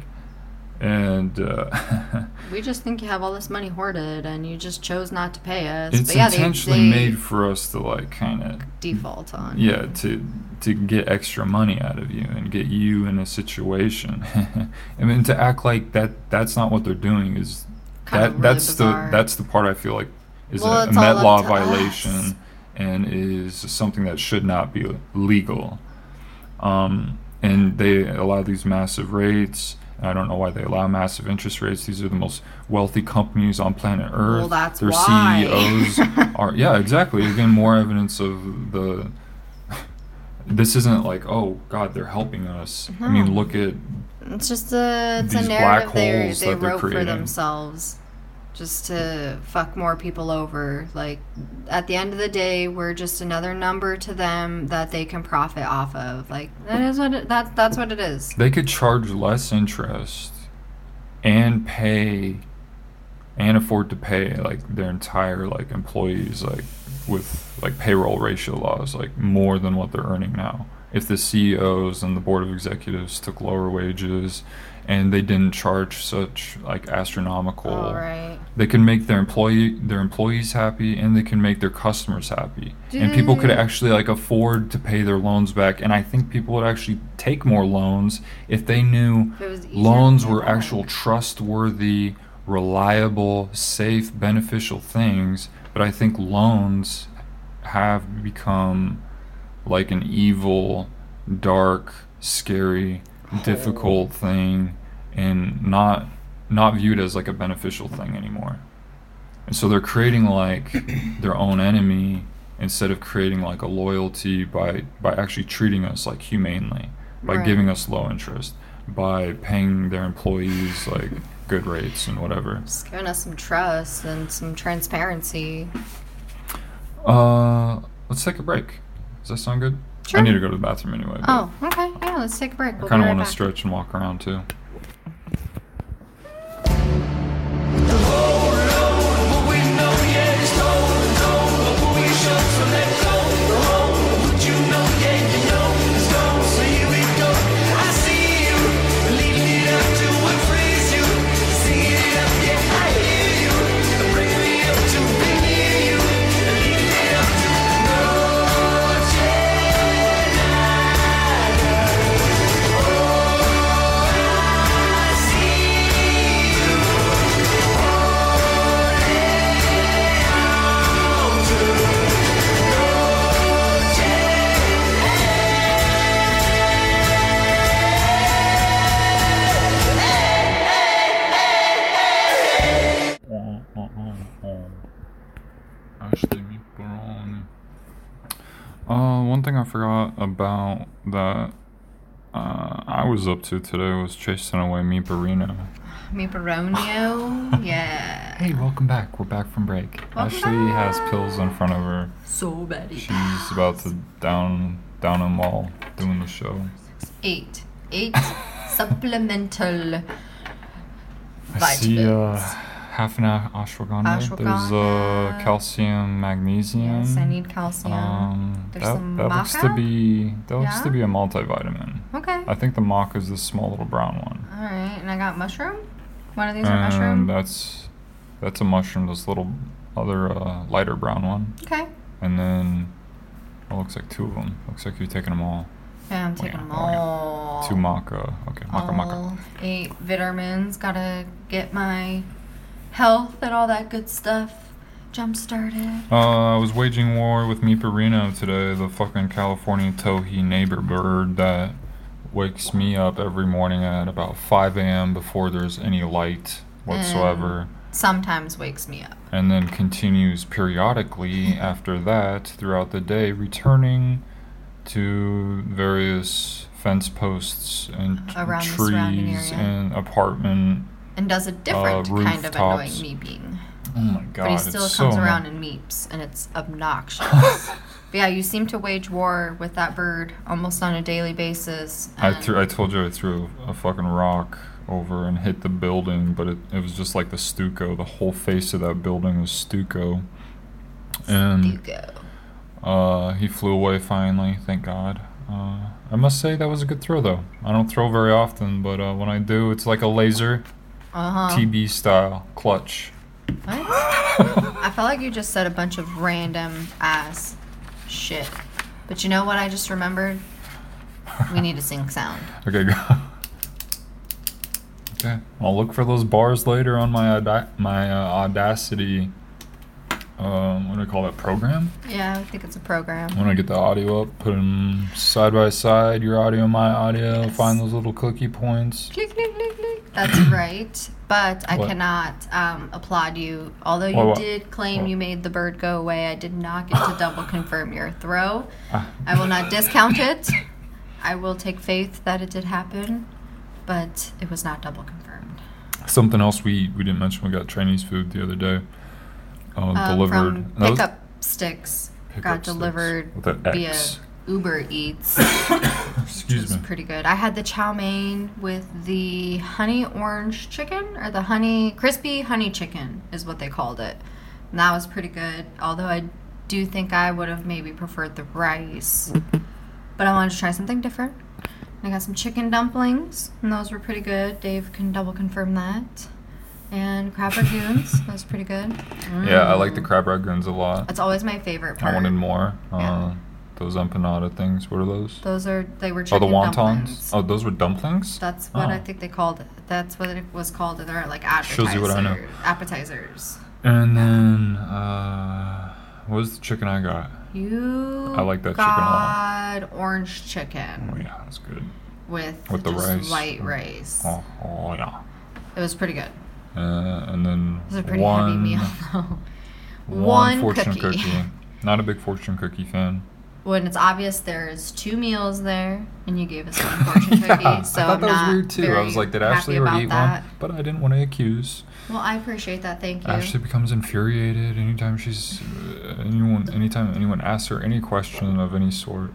and uh, we just think you have all this money hoarded and you just chose not to pay us. It's but yeah, intentionally they, they made for us to like kind of default on yeah to to get extra money out of you and get you in a situation. I mean to act like that that's not what they're doing is That really that's bizarre. the that's the part I feel like is well, a, a Met Law violation us. and is something that should not be legal. Um, and they allow these massive rates. I don't know why they allow massive interest rates. These are the most wealthy companies on planet Earth. Well, that's Their why. C E Os are yeah, exactly. Again, more evidence of the. This isn't like oh God, they're helping us. Mm-hmm. I mean, look at. It's just a, it's a narrative they, they wrote for themselves just to fuck more people over. Like, at the end of the day, we're just another number to them that they can profit off of. Like, that is what it, that, that's what it is. They could charge less interest and pay and afford to pay, like, their entire, like, employees, like, with, like, payroll ratio laws, like, more than what they're earning now. If the C E Os and the board of executives took lower wages and they didn't charge such like astronomical, oh, right. they can make their employee their employees happy and they can make their customers happy. Dude. And people could actually like afford to pay their loans back. And I think people would actually take more loans if they knew loans were back. actual trustworthy, reliable, safe, beneficial things. But I think loans have become like an evil, dark, scary, difficult thing, and not not viewed as like a beneficial thing anymore. And so they're creating like their own enemy instead of creating like a loyalty by, by actually treating us like humanely, by right. giving us low interest, by paying their employees like good rates and whatever. Just giving us some trust and some transparency. Uh... Let's take a break. Does that sound good? Sure. I need to go to the bathroom anyway. Oh, okay. Yeah, let's take a break. We'll I kind of right want to stretch and walk around too. About that uh, I was up to today was chasing away Meeperino. Meeperino, yeah. Hey, welcome back. We're back from break. Welcome Ashley back. Has pills in front of her. So bad. She's about to down down them all doing the show. Eight. Eight supplemental vitamins. I see uh, half an ashwagandha. ashwagandha. There's uh, calcium, magnesium. Yes, I need calcium. Um, That, that looks to be that yeah. looks to be a multivitamin. Okay. I think the maca is this small little brown one. All right, and I got mushroom. One of these and are mushroom. That's that's a mushroom. This little other uh, lighter brown one. Okay. And then it looks like two of them. Looks like you're taking them all. Yeah, I'm taking yeah, them all. Yeah. Two maca. Okay, maca maca. Eight vitamins. Gotta get my health and all that good stuff. Jump started. Uh, I was waging war with Meeperino today, the fucking California towhee neighbor bird that wakes me up every morning at about five a.m. before there's any light whatsoever. And sometimes wakes me up. And then continues periodically after that throughout the day, returning to various fence posts and around trees and apartment. And does a different uh, kind of annoying meeping. Oh my God, but he still comes so around and meeps, and it's obnoxious. But yeah, you seem to wage war with that bird almost on a daily basis. I threw, I told you I threw a fucking rock over and hit the building, but it, it was just like the stucco. The whole face of that building was stucco. And uh, he flew away finally, thank God. Uh, I must say that was a good throw, though. I don't throw very often, but uh, when I do, it's like a laser uh-huh. T B style clutch. What? I felt like you just said a bunch of random ass shit. But you know what I just remembered? We need a sync sound. Okay, go. Okay. I'll look for those bars later on my audi- my uh, Audacity, um, what do we call that, program? Yeah, I think it's a program. When I get the audio up, put them side by side, your audio, my audio, yes. Find those little clicky points. Click, click, click, click. That's right. But I what? cannot um, applaud you. Although you what, what? did claim what? you made the bird go away, I did not get to double confirm your throw. I will not discount it. I will take faith that it did happen, but it was not double confirmed. Something else we, we didn't mention, we got Chinese food the other day. Uh, uh, delivered. From pickup sticks. Pick got delivered sticks. via Uber Eats. Excuse which me. Which was pretty good. I had the chow mein with the honey orange chicken, or the honey, crispy honey chicken is what they called it. And that was pretty good, although I do think I would have maybe preferred the rice. But I wanted to try something different. And I got some chicken dumplings, and those were pretty good. Dave can double confirm that. And crab ragoons, that was pretty good. Mm. Yeah, I like the crab ragoons a lot. That's always my favorite part. I wanted more. Uh, yeah. Those empanada things, what are those? Those are, they were chicken dumplings. Oh, the wontons? Dumplings. Oh, those were dumplings? That's what oh. I think they called it. That's what it was called. They're like appetizers. Shows you what I know. Appetizers. And then, uh, what was the chicken I got? You I like that got chicken a lot. Orange chicken. Oh, yeah, that's good. With, With the rice. white rice. Oh, oh, yeah. It was pretty good. Uh, and then it was a pretty one, heavy meal, though. One, one fortune cookie. cookie. Not a big fortune cookie fan. when it's obvious there's two meals there, and you gave us one fortune yeah, cookie, so I thought that I'm was not weird too. I was like, did Ashley ever eat that? one? But I didn't want to accuse. Well, I appreciate that. Thank you. Ashley becomes infuriated anytime she's uh, anyone anytime anyone asks her any question of any sort.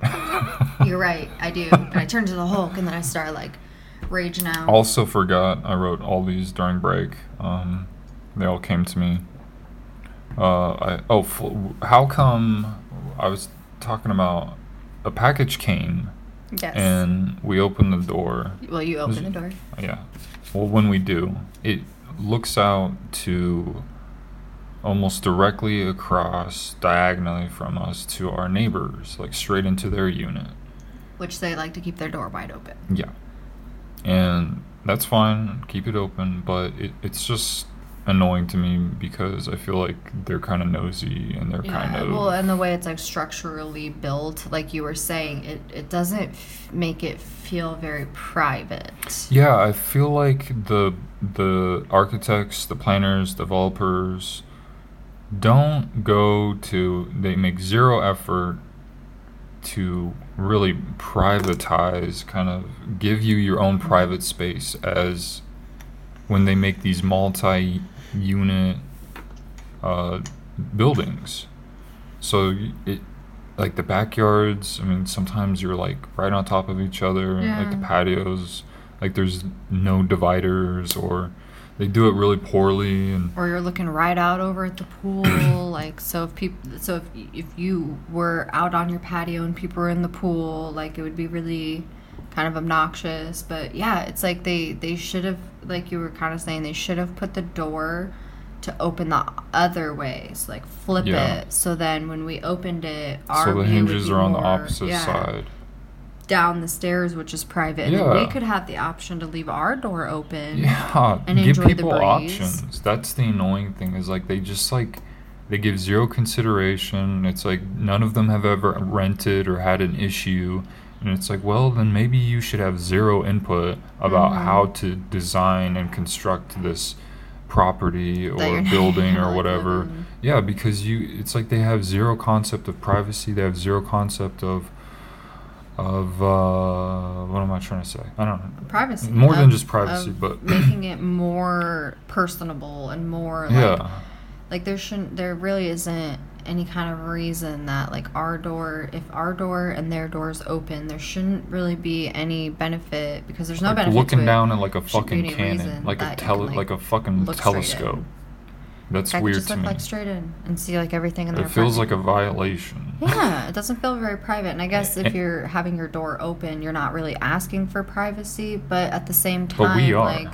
You're right, I do. And I turn to the Hulk, and then I start like raging out. Also forgot I wrote all these during break. Um, they all came to me. Uh, I, oh, how come I was talking about a package came, yes, and we opened the door. Well, you opened the door. Yeah. Well, when we do, it looks out to almost directly across, diagonally from us to our neighbors, like straight into their unit. Which they like to keep their door wide open. Yeah. And that's fine, keep it open, but it, it's just annoying to me because I feel like they're kind of nosy and they're yeah, kind of well, and the way it's like structurally built, like you were saying, it it doesn't f- make it feel very private. Yeah, I feel like the the architects, the planners, developers don't go to they make zero effort to really privatize, kind of give you your own private space as when they make these multi unit uh, buildings. So it, like the backyards, I mean, sometimes you're like right on top of each other, yeah. Like the patios, like there's no dividers, or they do it really poorly. And or you're looking right out over at the pool. Like, so if people, so if, if you were out on your patio and people were in the pool, like it would be really kind of obnoxious. But yeah, it's like they, they should have, like you were kind of saying, they should have put the door to open the other ways, like flip yeah. it. So then when we opened it, our so the hinges are on more, the opposite yeah, side down the stairs, which is private. And yeah. then we could have the option to leave our door open. Yeah, and give enjoy people the breeze. Options. That's the annoying thing, is like they just like they give zero consideration. It's like none of them have ever rented or had an issue. And it's like, well, then maybe you should have zero input about mm-hmm. how to design and construct this property or building or whatever. Mm-hmm. Yeah, because you, it's like they have zero concept of privacy. They have zero concept of, of uh, what am I trying to say? I don't know. Privacy. More of, than just privacy, but making it more personable and more like, yeah. like there shouldn't, there really isn't any kind of reason that like our door, if our door and their door is open, there shouldn't really be any benefit, because there's no like benefit looking to down at like a fucking cannon, like a tele can, like, like a fucking telescope. That's like, weird I just to look, me like straight in and see like everything in there. It feels apartment. Like a violation. Yeah, it doesn't feel very private. And I guess if you're having your door open, you're not really asking for privacy, but at the same time, but we are. like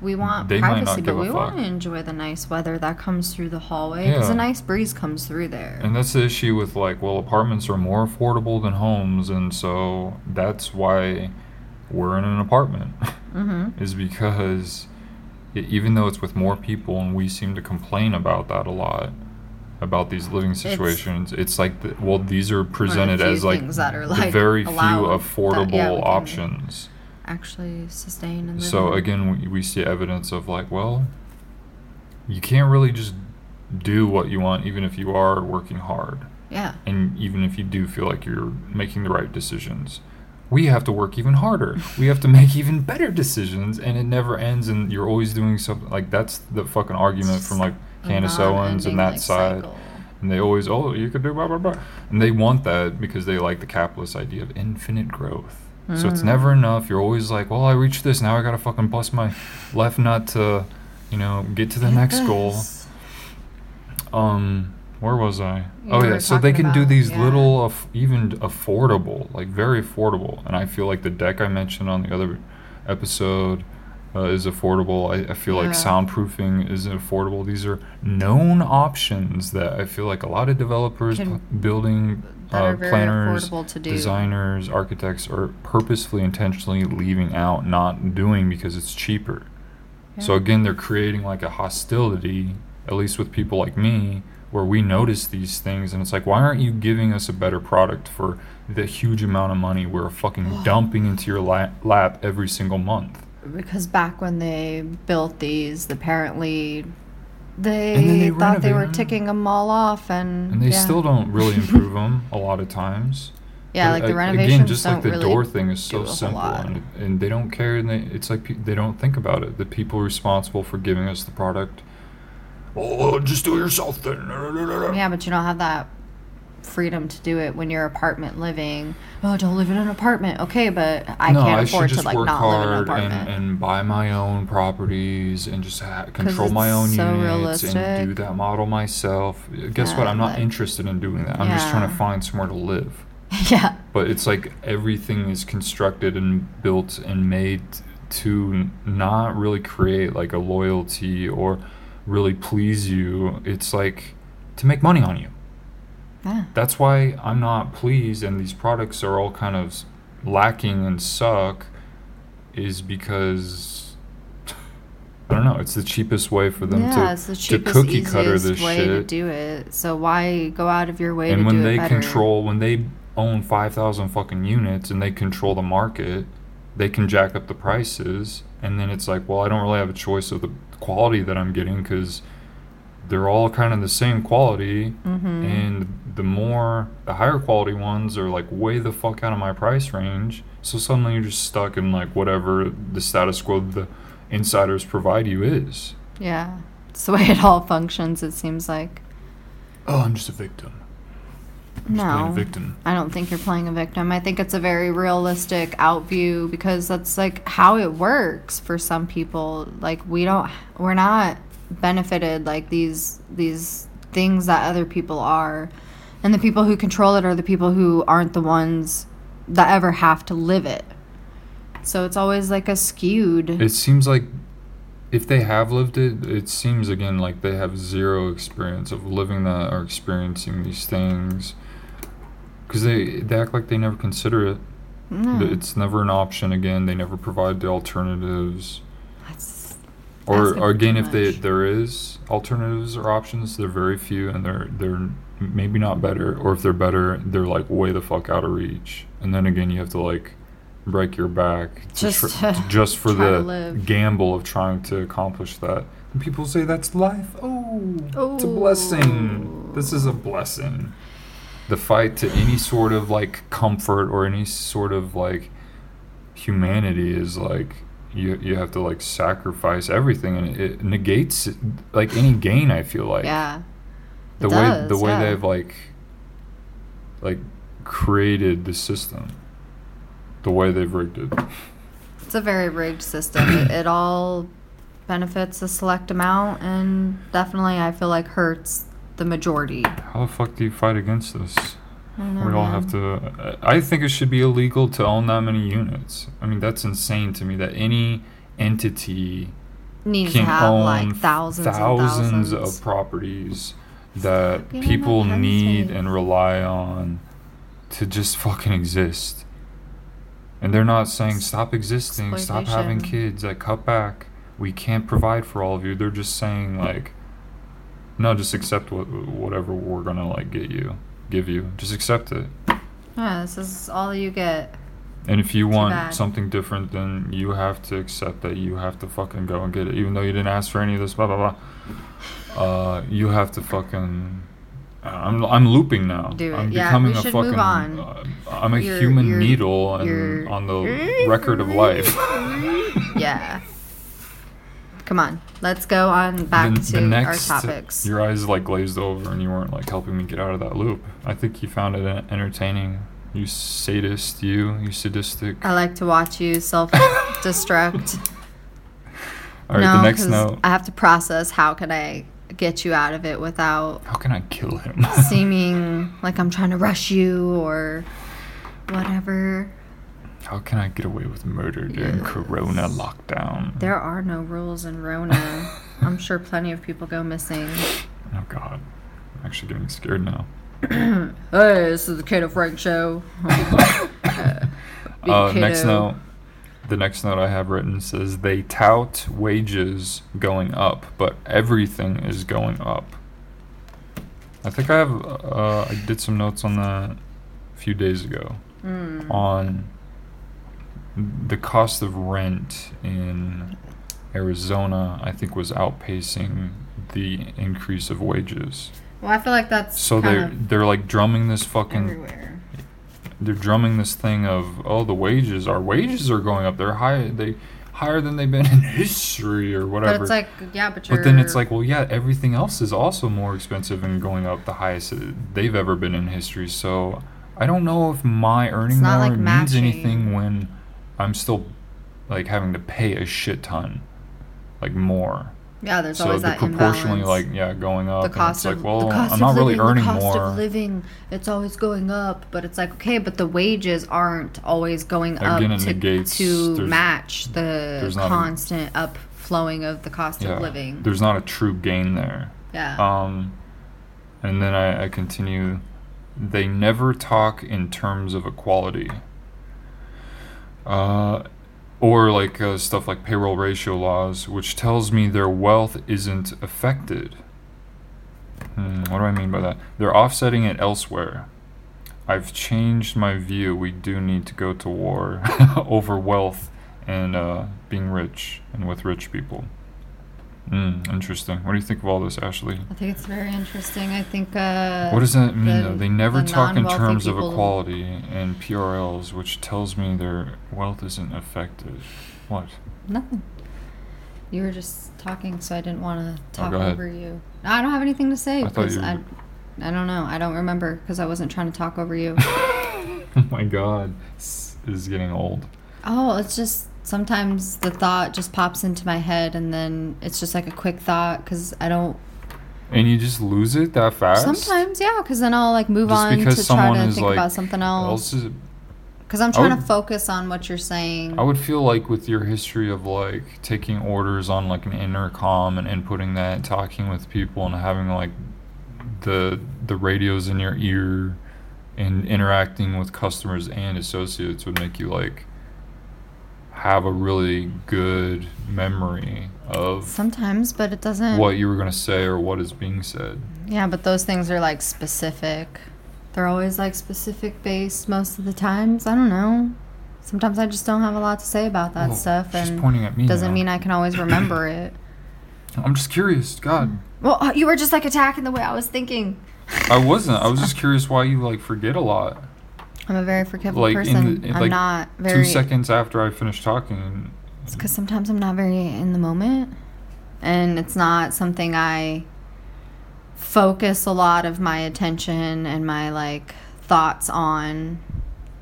We want they privacy, but we want to enjoy the nice weather that comes through the hallway. Because yeah. a nice breeze comes through there. And that's the issue with, like, well, apartments are more affordable than homes. And so that's why we're in an apartment. Mm-hmm. Is because it, even though it's with more people, and we seem to complain about that a lot, about these living situations, it's, it's like, the, well, these are presented the as, like, that are like, the very few affordable that, yeah, options. Actually sustain and so again we, we see evidence of like, well, you can't really just do what you want even if you are working hard, yeah, and even if you do feel like you're making the right decisions, we have to work even harder. We have to make even better decisions, and it never ends, and you're always doing something. Like that's the fucking argument from like Candace Owens and that like side cycle. And they always, oh, you could do blah blah blah, and they want that because they like the capitalist idea of infinite growth. So it's never enough. You're always like, well, I reached this. Now I got to fucking bust my left nut to, you know, get to the next goal. Um, where was I? You oh, yeah. So they can about, do these yeah. little, af- even affordable, like very affordable. And I feel like the deck I mentioned on the other episode uh, is affordable. I, I feel yeah. like soundproofing is affordable. These are known options that I feel like a lot of developers, can- p- building... Uh, planners, designers, architects are purposefully, intentionally leaving out, not doing, because it's cheaper. Yeah. So again, they're creating like a hostility, at least with people like me, where we notice these things, and it's like, why aren't you giving us a better product for the huge amount of money we're fucking dumping into your la- lap every single month? Because back when they built these, apparently They, they thought they were ticking them all off. And, and they yeah. still don't really improve them a lot of times. Yeah, but like the renovations again, just don't like the really door thing is so simple, and, and they don't care, and they, it's like pe- they don't think about it. The people responsible for giving us the product, oh, just do it yourself then. Yeah, but you don't have that freedom to do it when you're apartment living. Oh, don't live in an apartment. Okay, but I no, can't I afford to like not live in an apartment. And, and buy my own properties and just ha- control my own so units realistic. And do that model myself. Guess yeah, what? I'm not interested in doing that. I'm yeah. just trying to find somewhere to live. Yeah. But it's like everything is constructed and built and made to not really create like a loyalty or really please you. It's like to make money on you. Yeah. That's why I'm not pleased, and these products are all kind of lacking and suck, is because I don't know, it's the cheapest way for them yeah, to, it's the cheapest, to cookie cutter this way shit. To do it. So why go out of your way and to do it better? And when they control, when they own five thousand fucking units and they control the market, they can jack up the prices, and then it's like, well, I don't really have a choice of the quality that I'm getting because they're all kind of the same quality, mm-hmm. and the more, the higher quality ones are like way the fuck out of my price range, so suddenly you're just stuck in like whatever the status quo the insiders provide you is. Yeah, it's the way it all functions, it seems like. Oh, I'm just a victim. No, victim. I don't think you're playing a victim. I think it's a very realistic outview because that's like how it works for some people. Like we don't, we're not benefited like these these things that other people are, and the people who control it are the people who aren't the ones that ever have to live it. So it's always like a skewed. It seems like if they have lived it, it seems again like they have zero experience of living that or experiencing these things. Because they, they act like they never consider it. No. It's never an option again. They never provide the alternatives. That's, or, or again, if they, there is alternatives or options, they're very few and they're they're maybe not better. Or if they're better, they're like way the fuck out of reach. And then again, you have to like break your back just, to tr- to just for the gamble of trying to accomplish that. And people say that's life. Oh, oh, it's a blessing. This is a blessing. The fight to any sort of, like, comfort or any sort of, like, humanity is, like, you you have to, like, sacrifice everything. And it negates, like, any gain, I feel like. Yeah. The does, way The way yeah. they've, like, like, created the system. The way they've rigged it. It's a very rigged system. it, it all benefits a select amount and definitely, I feel like, hurts the majority. How the fuck do you fight against this? I don't know, we all man. have to. I think it should be illegal to own that many units. I mean, that's insane to me that any entity needs can to have own like thousands, thousands, and thousands of properties that people need and rely on to just fucking exist. And they're not saying stop existing, stop having kids, like cut back. We can't provide for all of you. They're just saying like. No, just accept what, whatever we're gonna like get you, give you. Just accept it. Yeah, this is all you get. And if you Too want bad. something different, then you have to accept that you have to fucking go and get it, even though you didn't ask for any of this. Blah blah blah. Uh, you have to fucking. I'm I'm looping now. Do it. I'm yeah, becoming we a should fucking. Move on. Uh, I'm a you're, human you're, needle and on the record of life. Yeah. Come on, let's go on back the, to the next, our topics. Your eyes like glazed over and you weren't like helping me get out of that loop. I think you found it entertaining. You sadist, you, you sadistic. I like to watch you self-destruct. All right, no, the next note. I have to process how can I get you out of it without... How can I kill him? seeming like I'm trying to rush you or whatever. How can I get away with murder during yes. Corona lockdown? There are no rules in Rona. I'm sure plenty of people go missing. Oh, God. I'm actually getting scared now. Hey, this is the Kato Frank Show. uh, uh, next note. The next note I have written says, they tout wages going up, but everything is going up. I think I have. Uh, I did some notes on that a few days ago. Mm. On... The cost of rent in Arizona, I think, was outpacing the increase of wages. Well, I feel like that's so they're they're like drumming this fucking everywhere. They're drumming this thing of oh the wages our wages are going up, they're high they higher than they've been in history or whatever. But it's like yeah, but you're... but then it's like well yeah everything else is also more expensive and going up the highest they've ever been in history. So I don't know if my earning more like means anything when I'm still like having to pay a shit ton, like more. Yeah, there's so always that proportionally imbalance. Like yeah going up the cost and it's of, like well I'm not living, really earning the cost more of living it's always going up, but it's like okay but the wages aren't always going Again, up to, negates, to match the constant a, upflowing of the cost yeah, of living. There's not a true gain there. Yeah. Um, and then I, I continue, they never talk in terms of equality uh or like uh, stuff like payroll ratio laws, which tells me their wealth isn't affected. Hmm, what do I mean by that? They're offsetting it elsewhere. I've changed my view. We do need to go to war over wealth and uh, being rich and with rich people. Hmm, interesting. What do you think of all this, Ashley? I think it's very interesting. I think... Uh, what does that mean, the, though? They never the talk in terms of equality and P R Ls, which tells me their wealth isn't affected. What? Nothing. You were just talking, so I didn't want to talk oh, over you. No, I don't have anything to say. I thought you were... I, I don't know. I don't remember, because I wasn't trying to talk over you. Oh, my God. This is getting old. Oh, it's just... sometimes the thought just pops into my head and then it's just like a quick thought because I don't... And you just lose it that fast? Sometimes, yeah, because then I'll like move just on to try to think like about something else. Because I'm trying would, to focus on what you're saying. I would feel like with your history of like taking orders on like an intercom and inputting that, talking with people and having like the the radios in your ear and interacting with customers and associates would make you like... have a really good memory of sometimes, but it doesn't what you were going to say or what is being said. Yeah, but those things are like specific. They're always like specific based most of the times. I don't know. Sometimes I just don't have a lot to say about that well, stuff, and pointing at me doesn't now. Mean I can always remember it. I'm just curious. God. Well, you were just like attacking the way I was thinking. I wasn't. I was just curious why you like forget a lot. I'm a very forgetful like person. In the, in I'm like not very... Two seconds after I finish talking. It's because sometimes I'm not very in the moment. And it's not something I focus a lot of my attention and my, like, thoughts on.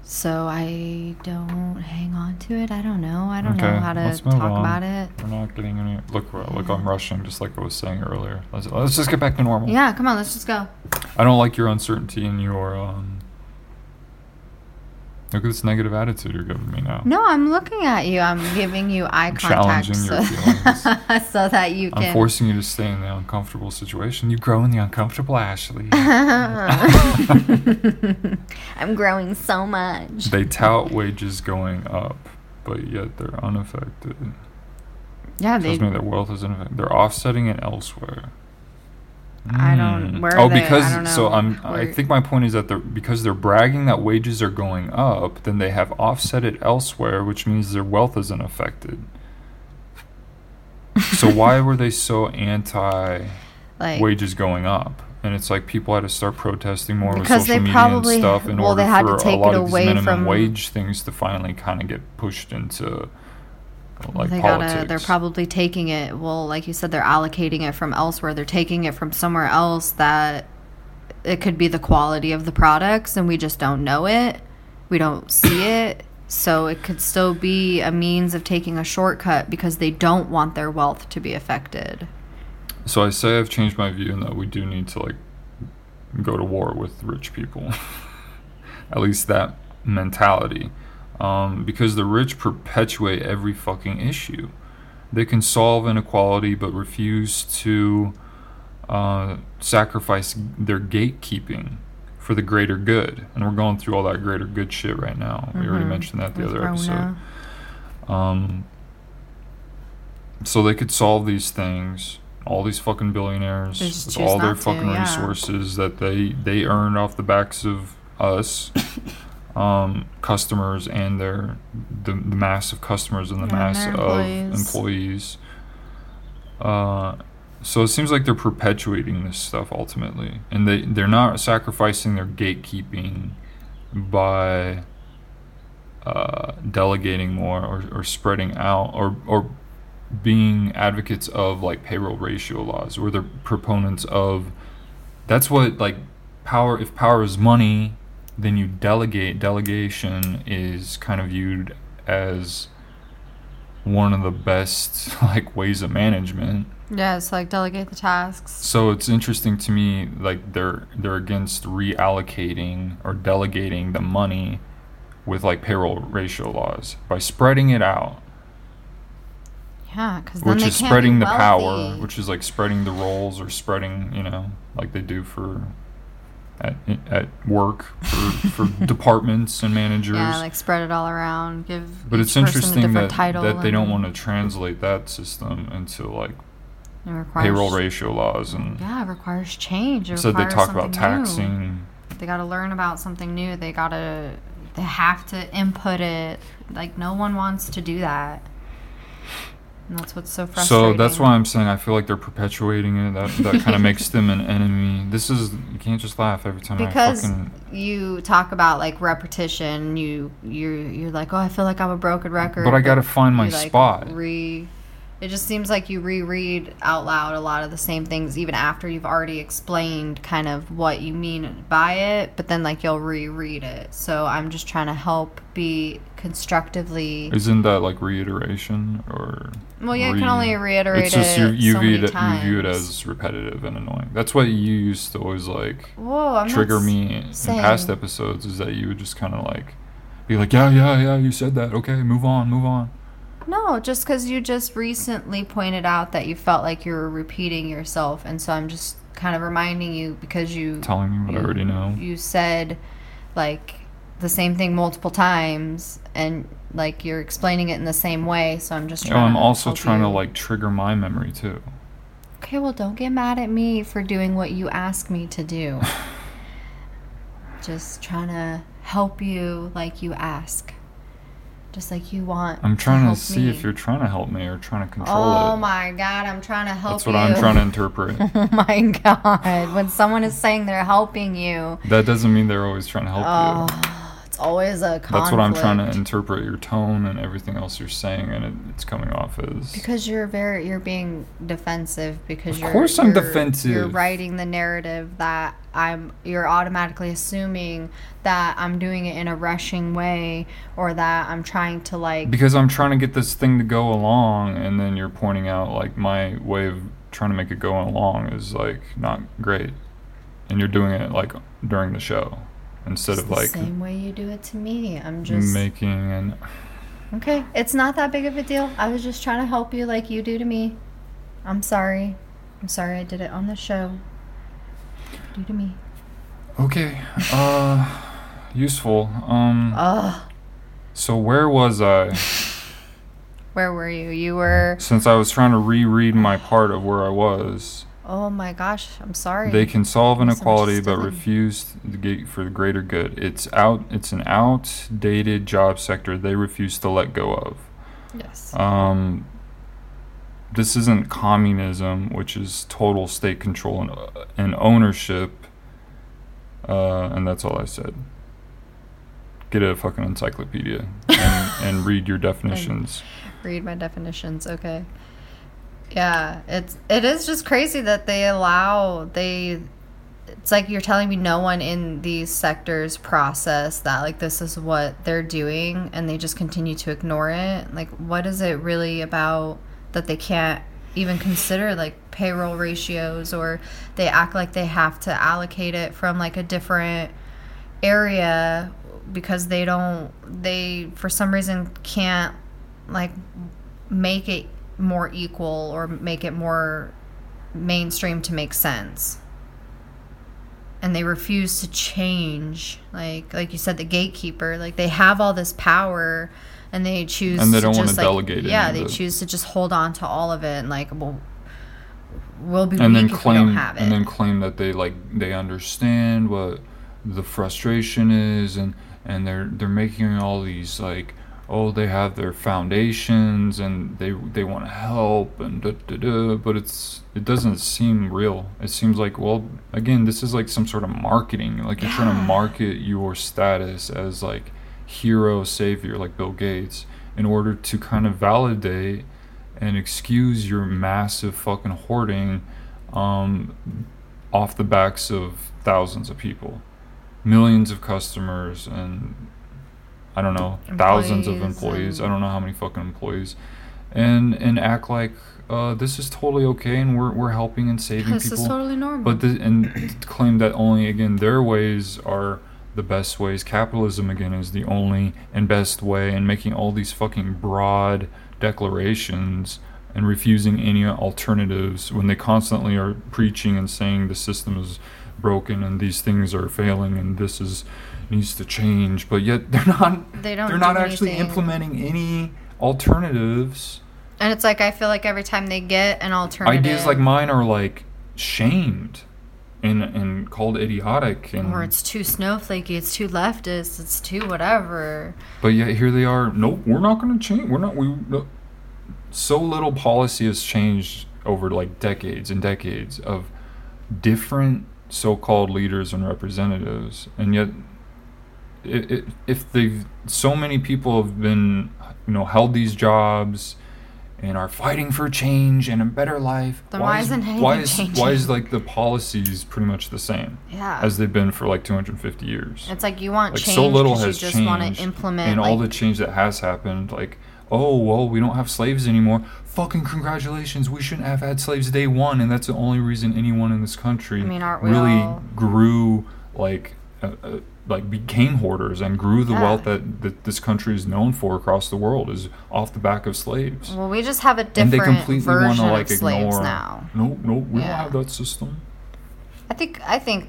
So I don't hang on to it. I don't know. I don't okay, know how to talk on. about it. We're not getting any... Look, look, I'm rushing, just like I was saying earlier. Let's, let's just get back to normal. Yeah, come on. Let's just go. I don't like your uncertainty and your... Um, Look at this negative attitude you're giving me now. No, I'm looking at you. I'm giving you eye contact. Challenging so your feelings. So that you can... I'm forcing you to stay in the uncomfortable situation. You grow in the uncomfortable, Ashley. I'm growing so much. They tout wages going up, but yet they're unaffected. Yeah, they... It tells me that wealth is unaffected. They're offsetting it elsewhere. I don't. Where oh, are they? because I don't know. so I'm. Where? I think my point is that they're because they're bragging that wages are going up, then they have offset it elsewhere, which means their wealth isn't affected. So why were they so anti like, wages going up? And it's like people had to start protesting more with social media probably, and stuff in well, order they had for to take a lot it of away these minimum from, wage things to finally kind of get pushed into. Like they gotta, they're probably taking it well like you said they're allocating it from elsewhere, they're taking it from somewhere else that it could be the quality of the products and we just don't know it, we don't see it, so it could still be a means of taking a shortcut because they don't want their wealth to be affected. So I say I've changed my view and that we do need to like go to war with rich people. At least that mentality. Um, because the rich perpetuate every fucking issue. They can solve inequality but refuse to uh, sacrifice their gatekeeping for the greater good. And we're going through all that greater good shit right now. Mm-hmm. We already mentioned that the That's other episode. Um, so they could solve these things. All these fucking billionaires with all their fucking to, yeah. resources that they, they earned off the backs of us. Um, customers and their the, the mass of customers and the yeah, mass and of employees. employees. Uh, So it seems like they're perpetuating this stuff ultimately, and they they're not sacrificing their gatekeeping by uh, delegating more or, or spreading out or or being advocates of like payroll ratio laws, or they're proponents of. That's what like power. If power is money, then you delegate. Delegation is kind of viewed as one of the best like ways of management. Yeah, it's like delegate the tasks. So it's interesting to me, like they're they're against reallocating or delegating the money with like payroll ratio laws by spreading it out. Yeah, because then which they is can't spreading be the power, which is like spreading the roles or spreading, you know, like they do for at at work for, for departments and managers. Yeah, like spread it all around. Give but it's interesting that that they don't want to translate that system into like. It requires payroll ratio laws and yeah, it requires change. It so requires they talk about taxing. New. They got to learn about something new. They got to, they have to input it. Like no one wants to do that, and that's what's so frustrating. So that's why I'm saying I feel like they're perpetuating it. That that kind of makes them an enemy. This is you can't just laugh every time because I fucking you talk about like repetition. You you you're like oh I feel like I'm a broken record. But I got to find my you, like, spot. Re. It just seems like you reread out loud a lot of the same things even after you've already explained kind of what you mean by it, but then like you'll reread it. So I'm just trying to help be constructively. Isn't that like reiteration or? Well, yeah, re- you can only reiterate it's just you, you it so many times. You view it as repetitive and annoying. That's what you used to always like Whoa, I'm trigger me saying. In past episodes is that you would just kind of like be like, yeah, yeah, yeah, you said that. Okay, move on, move on. No, just because you just recently pointed out that you felt like you were repeating yourself, and so I'm just kind of reminding you because you... Telling me what you, I already know. You said, like, the same thing multiple times, and, like, you're explaining it in the same way, so I'm just trying yeah, I'm to... I'm also trying you. to, like, trigger my memory, too. Okay, well, don't get mad at me for doing what you asked me to do. Just trying to help you like you ask. Just like you want. I'm trying to, help to see me. If you're trying to help me or trying to control oh it. Oh my God, I'm trying to help you. That's what you. I'm trying to interpret. Oh my God. When someone is saying they're helping you. That doesn't mean they're always trying to help oh, you. It's always a conflict. That's what I'm trying to interpret your tone and everything else you're saying, and it, it's coming off as. Because you're very, you're being defensive because of you're. Of course I'm you're, defensive. You're writing the narrative that I'm, you're automatically assuming that I'm doing it in a rushing way or that I'm trying to like... Because I'm trying to get this thing to go along, and then you're pointing out like my way of trying to make it go along is like not great. And you're doing it like during the show instead of like... It's the same way you do it to me. I'm just... Making an... Okay. It's not that big of a deal. I was just trying to help you like you do to me. I'm sorry. I'm sorry I did it on the show. Do to me. Okay. Uh, useful. Um. Ugh. So where was I? Where were you? You were. Since I was trying to reread my part of where I was. Oh my gosh! I'm sorry. They can solve inequality, but refuse to get for the greater good. It's out. It's an outdated job sector they refuse to let go of. Yes. Um. This isn't communism, which is total state control and, uh, and ownership. Uh, and that's all I said. Get a fucking encyclopedia and, and read your definitions. Read my definitions, okay. Yeah, it's it is just crazy that they allow... they. It's like you're telling me no one in these sectors process that, like, this is what they're doing, and they just continue to ignore it. Like, what is it really about... that they can't even consider like payroll ratios, or they act like they have to allocate it from like a different area because they don't, they for some reason can't like make it more equal or make it more mainstream to make sense. And they refuse to change. Like, like you said, the gatekeeper, like they have all this power. And they choose and they don't to just, want to like, delegate it. Yeah, they choose to just hold on to all of it and like we'll, we'll be and weak then claim, if we don't have it. And then claim that they like they understand what the frustration is, and, and they're they're making all these like oh, they have their foundations and they they want to help and da da da, but it's it doesn't seem real. It seems like, well, again, this is like some sort of marketing. Like you're yeah. trying to market your status as like hero, savior, like Bill Gates, in order to kind of validate and excuse your massive fucking hoarding um, off the backs of thousands of people, millions of customers, and I don't know, employees, thousands of employees. I don't know how many fucking employees, and and act like uh, this is totally okay, and we're we're helping and saving this people. This is totally normal. But the, and claim that only again their ways are the best ways. Capitalism again is the only and best way, and making all these fucking broad declarations and refusing any alternatives when they constantly are preaching and saying the system is broken and these things are failing and this is needs to change, but yet they're not they don't they're not actually implementing any alternatives. And it's like, I feel like every time they get an alternative, ideas like mine are like shamed and and called idiotic, and or it's too snowflakey, it's too leftist, it's too whatever, but yet here they are, nope, we're not going to change, we're not we no. So little policy has changed over like decades and decades of different so-called leaders and representatives, and yet it, it, if they've so many people have been, you know, held these jobs and are fighting for change and a better life, then why, why isn't anything why is, changing? Why is like the policies pretty much the same yeah. as they've been for like two hundred fifty years? It's like you want like, change, so little has you just changed, want to implement, and like, all the change that has happened, like, oh, well, we don't have slaves anymore. Fucking congratulations. We shouldn't have had slaves day one. And that's the only reason anyone in this country I mean, really all... grew, like, uh, uh, like became hoarders and grew the yeah. wealth that, that this country is known for across the world is off the back of slaves. Well, we just have a different version of slaves now. And they completely want to, like, ignore. Now. Nope, nope, we yeah. don't have that system. I think, I think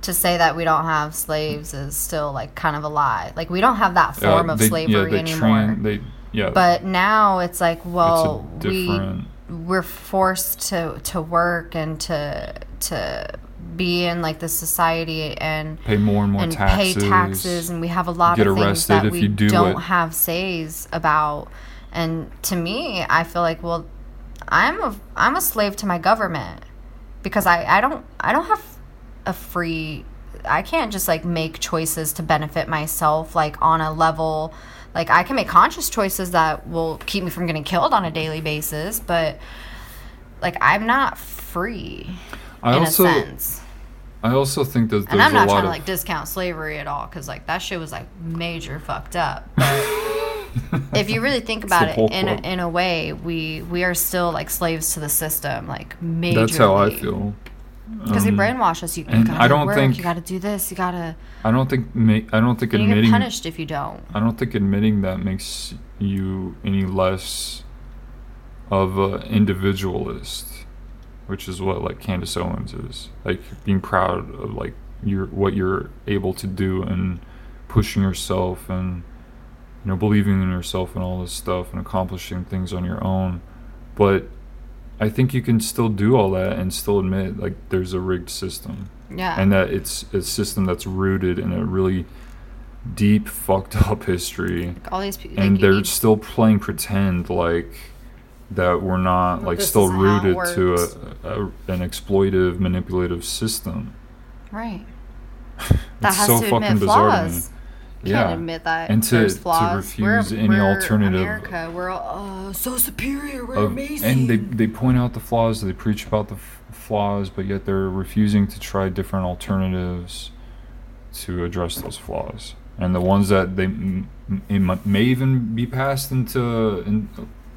to say that we don't have slaves is still, like, kind of a lie. Like, we don't have that form uh, they, of slavery yeah, anymore. Train, they, yeah. But now it's like, well, it's we we're forced to, to work and to to be in like this society and pay more and more and taxes, pay taxes, and we have a lot of things that we do don't it. have says about. And to me, I feel like, well, I'm a I'm a slave to my government because I, I don't I don't have a free. I can't just like make choices to benefit myself like on a level. Like, I can make conscious choices that will keep me from getting killed on a daily basis, but, like, I'm not free I in also, a sense. I also think that there's a lot of... And I'm not trying to, like, discount slavery at all, because, like, that shit was, like, major fucked up. But if you really think about it, in a, in a way, we, we are still, like, slaves to the system, like, majorly. That's how I feel. Because um, they brainwash us. You, you gotta I don't work. Think you gotta do this. You gotta. I don't think. Ma- I don't think admitting. You get punished if you don't. I don't think admitting that makes you any less of an individualist, which is what like Candace Owens is. Like being proud of like your what you're able to do and pushing yourself and you know believing in yourself and all this stuff and accomplishing things on your own, but. I think you can still do all that and still admit like there's a rigged system. Yeah. And that it's a system that's rooted in a really deep fucked up history. Like all these people, and like they're need- still playing pretend like that we're not well, like still rooted to a, a an exploitive, manipulative system. Right. It's that has so to fucking admit bizarre flaws. To me. Can't yeah. admit that and to, there's flaws. To refuse we're, any we're alternative. America, we're all, uh, so superior. We're of, amazing. And they they point out the flaws. They preach about the f- flaws, but yet they're refusing to try different alternatives to address those flaws. And the ones that they m- m- may even be passed into in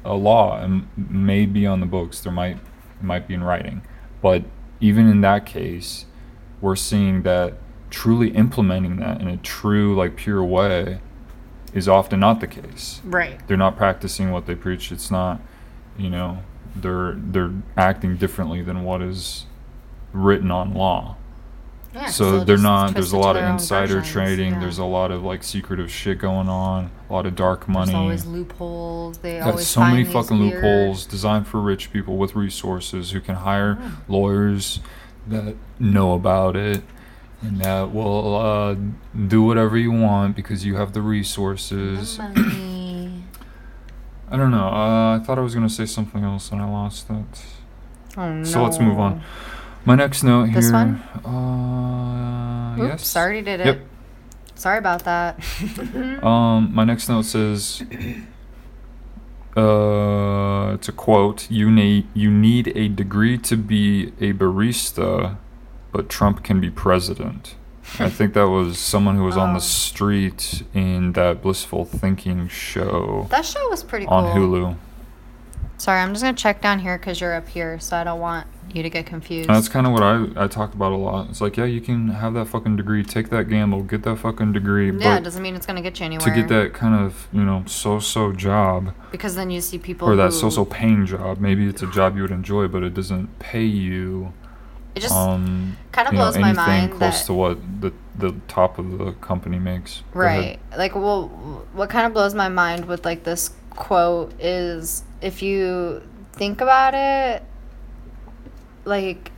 a law and may be on the books. There might might be in writing, but even in that case, we're seeing that. Truly implementing that in a true, like, pure way is often not the case. Right. They're not practicing what they preach. It's not, you know, they're they're acting differently than what is written on law. Yeah, so, so they're not, there's a lot of insider trading. Yeah. There's a lot of, like, secretive shit going on. A lot of dark money. There's always loopholes. They Got always so find many fucking weird... loopholes designed for rich people with resources who can hire yeah. lawyers that know about it. and that will uh, do whatever you want because you have the resources. I don't know. Uh, I thought I was going to say something else and I lost it. Oh, no. So let's move on. My next note here. This one? Uh, Oops, yes. Sorry, did it. Yep. Sorry about that. um, my next note says, uh, it's a quote, you need, you need a degree to be a barista, but Trump can be president. I think that was someone who was oh. on the street in that Blissful Thinking show. That show was pretty on cool. On Hulu. Sorry, I'm just going to check down here because you're up here, so I don't want you to get confused. That's kind of what I, I talked about a lot. It's like, yeah, you can have that fucking degree, take that gamble, get that fucking degree. Yeah, but it doesn't mean it's going to get you anywhere. To get that kind of, you know, so-so job. Because then you see people Or that who, so-so paying job. Maybe it's a job you would enjoy, but it doesn't pay you. It just um, kind of blows know, my mind close that, to what the the top of the company makes. Right. Like, well, what kind of blows my mind with, like, this quote is, if you think about it, like,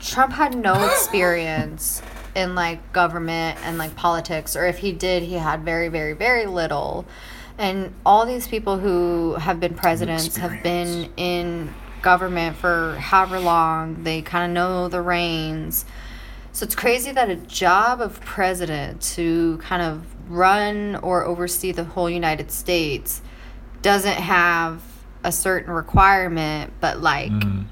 Trump had no experience in, like, government and, like, politics. Or if he did, he had very, very, very little. And all these people who have been presidents experience. have been in government for however long. They kind of know the reins. So it's crazy that a job of president to kind of run or oversee the whole United States doesn't have a certain requirement, but like mm.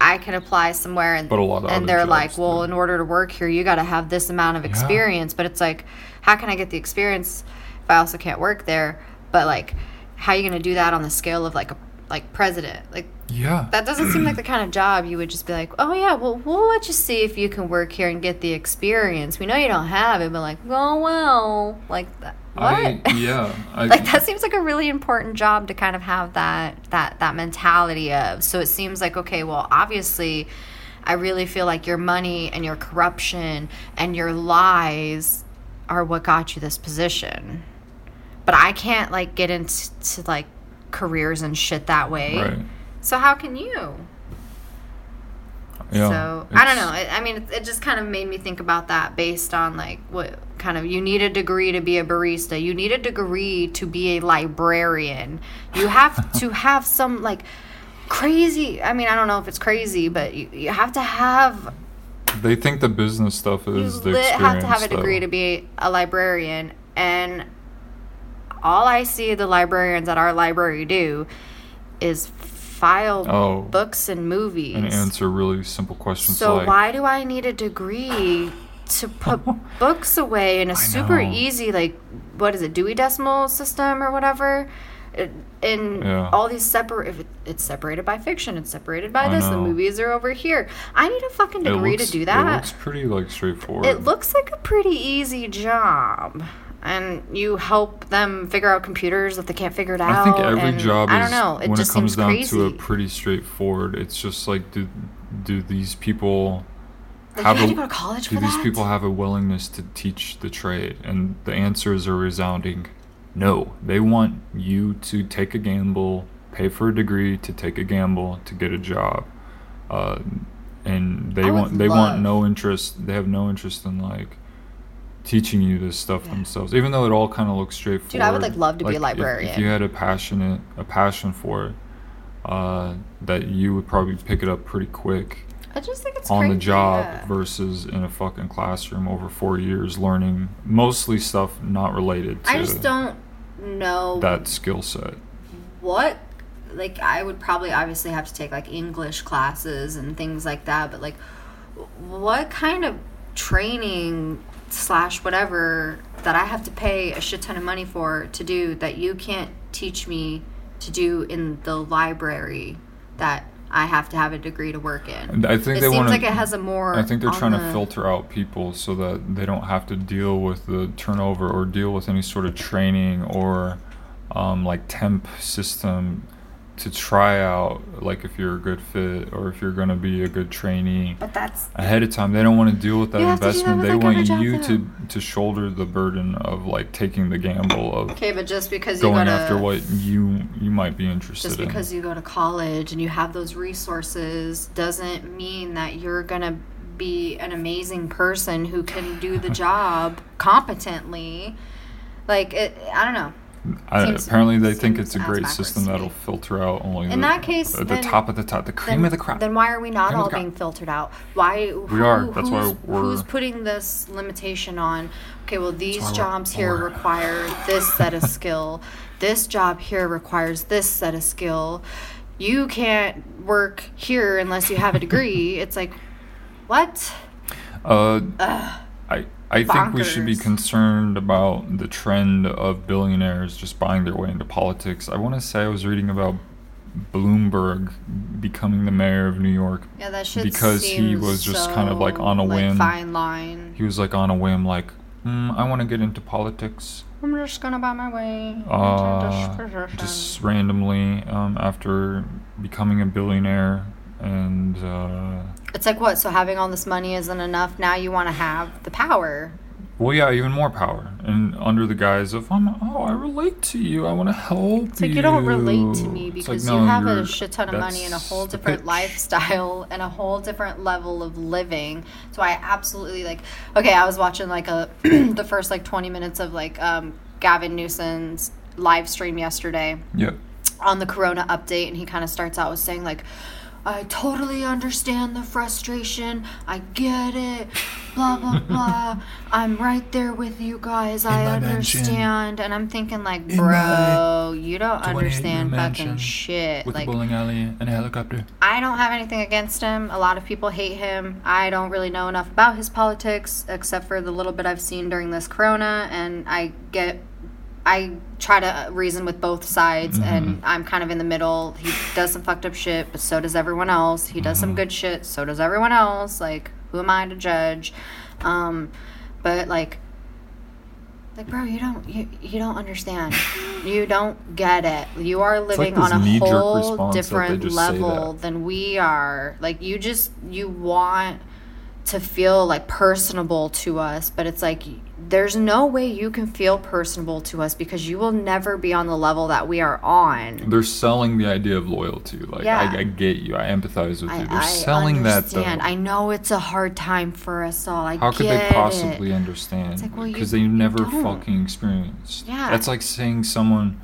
I can apply somewhere and, but a lot of and they're like, too. well, in order to work here, you got to have this amount of experience. Yeah. But it's like, how can I get the experience if I also can't work there? But like, how are you going to do that on the scale of like a like president? Like, yeah, that doesn't seem like the kind of job you would just be like, oh yeah, well, we'll let you see if you can work here and get the experience. We know you don't have it, but like, oh well, like that. What? I, yeah, I, like that seems like a really important job to kind of have that that that mentality of. So it seems like, okay, well, obviously, I really feel like your money and your corruption and your lies are what got you this position, but I can't like get into to, like. careers and shit that way. Right. So how can you? Yeah, so I don't know. I, I mean, it, it just kind of made me think about that based on like what kind of, you need a degree to be a barista. You need a degree to be a librarian. You have to have some like crazy, I mean, I don't know if it's crazy, but you, you have to have. They think the business stuff is you the experience. You have to have a degree though. to be a librarian. And all I see the librarians at our library do is file oh, books and movies. And answer really simple questions. So like, why do I need a degree to put books away in a I super know. easy, like, what is it, Dewey Decimal System or whatever? It, and yeah. all these separate, if it, it's separated by fiction, it's separated by I this, know. the movies are over here. I need a fucking degree looks, to do that. It looks pretty, like, straightforward. It looks like a pretty easy job. And you help them figure out computers if they can't figure it out. I think every and job is, I don't know, it when just it comes down crazy. to it, pretty straightforward. It's just like, do do these people like have a, to to do these that? people have a willingness to teach the trade? And the answers are resounding no. They want you to take a gamble, pay for a degree to take a gamble to get a job, uh, and they want they love. want no interest. They have no interest in like. teaching you this stuff yeah. themselves, even though it all kind of looks straightforward. Dude, I would like love to like, be a librarian. If, if you had a passionate a passion for it, uh, that you would probably pick it up pretty quick. I just think it's on crazy, the job yeah. versus in a fucking classroom over four years learning mostly stuff not related. to I just don't know that skill set. What, like, I would probably obviously have to take like English classes and things like that, but like, what kind of training slash whatever that I have to pay a shit ton of money for to do that you can't teach me to do in the library that I have to have a degree to work in? I think it they seems wanna, like it has a more. I think they're trying the, to filter out people so that they don't have to deal with the turnover or deal with any sort of training or um, like temp system to try out, like, if you're a good fit or if you're going to be a good trainee. But that's ahead of time. They don't want to deal with that investment. They want you to to shoulder the burden of like taking the gamble of okay, but just because you going after what you you might be interested in. Just because you go to college and you have those resources doesn't mean that you're going to be an amazing person who can do the job competently. Like, it, I don't know. I, seems, apparently they think it's a great system that'll filter out only in the, that case, the then, top of the top, the cream then, of the crop. Then why are we not all being filtered out? Why we who, are? That's why we're. Who's putting this limitation on? Okay, well these jobs here require this set of skill. This job here requires this set of skill. You can't work here unless you have a degree. It's like, what? Uh, Ugh. I. I Bonkers. think we should be concerned about the trend of billionaires just buying their way into politics. I want to say I was reading about Bloomberg becoming the mayor of New York. Yeah, that shit because he was just so kind of like on a like whim. Fine line. He was like on a whim, like, mm, I want to get into politics. I'm just gonna buy my way into uh, this position. Just randomly um, after becoming a billionaire. And uh, it's like, what? So having all this money isn't enough. Now you want to have the power. Well, yeah, even more power. And under the guise of, I'm, oh, I relate to you. I want to help you. It's like, you, you don't relate to me because like, no, you have a shit ton of money and a whole different lifestyle and a whole different level of living. So I absolutely, like, okay, I was watching, like, a the first, like, twenty minutes of, like, um, Gavin Newsom's live stream yesterday. Yeah. On the Corona update. And he kind of starts out with saying, like, I totally understand the frustration. I get it. Blah, blah, blah. I'm right there with you guys. In I understand. Mansion. And I'm thinking, like, in bro, you don't understand fucking shit. With like, a bowling alley and a helicopter. I don't have anything against him. A lot of people hate him. I don't really know enough about his politics, except for the little bit I've seen during this Corona. And I get... I try to reason with both sides, mm-hmm. and I'm kind of in the middle. He does some fucked up shit, but so does everyone else. He does mm-hmm. some good shit, so does everyone else. Like, who am I to judge? Um, but, like, like, bro, you don't you, you don't understand. You don't get it. You are living like on a whole different level than we are. Like, you just, you want to feel, like, personable to us, but it's like... There's no way you can feel personable to us because you will never be on the level that we are on. They're selling the idea of loyalty. Like, yeah. I, I get you. I empathize with I, you. They're I selling understand. that, though. I know it's a hard time for us all. I How get could they possibly it. understand? Because like, well, they never don't. fucking experienced. Yeah. That's like saying someone,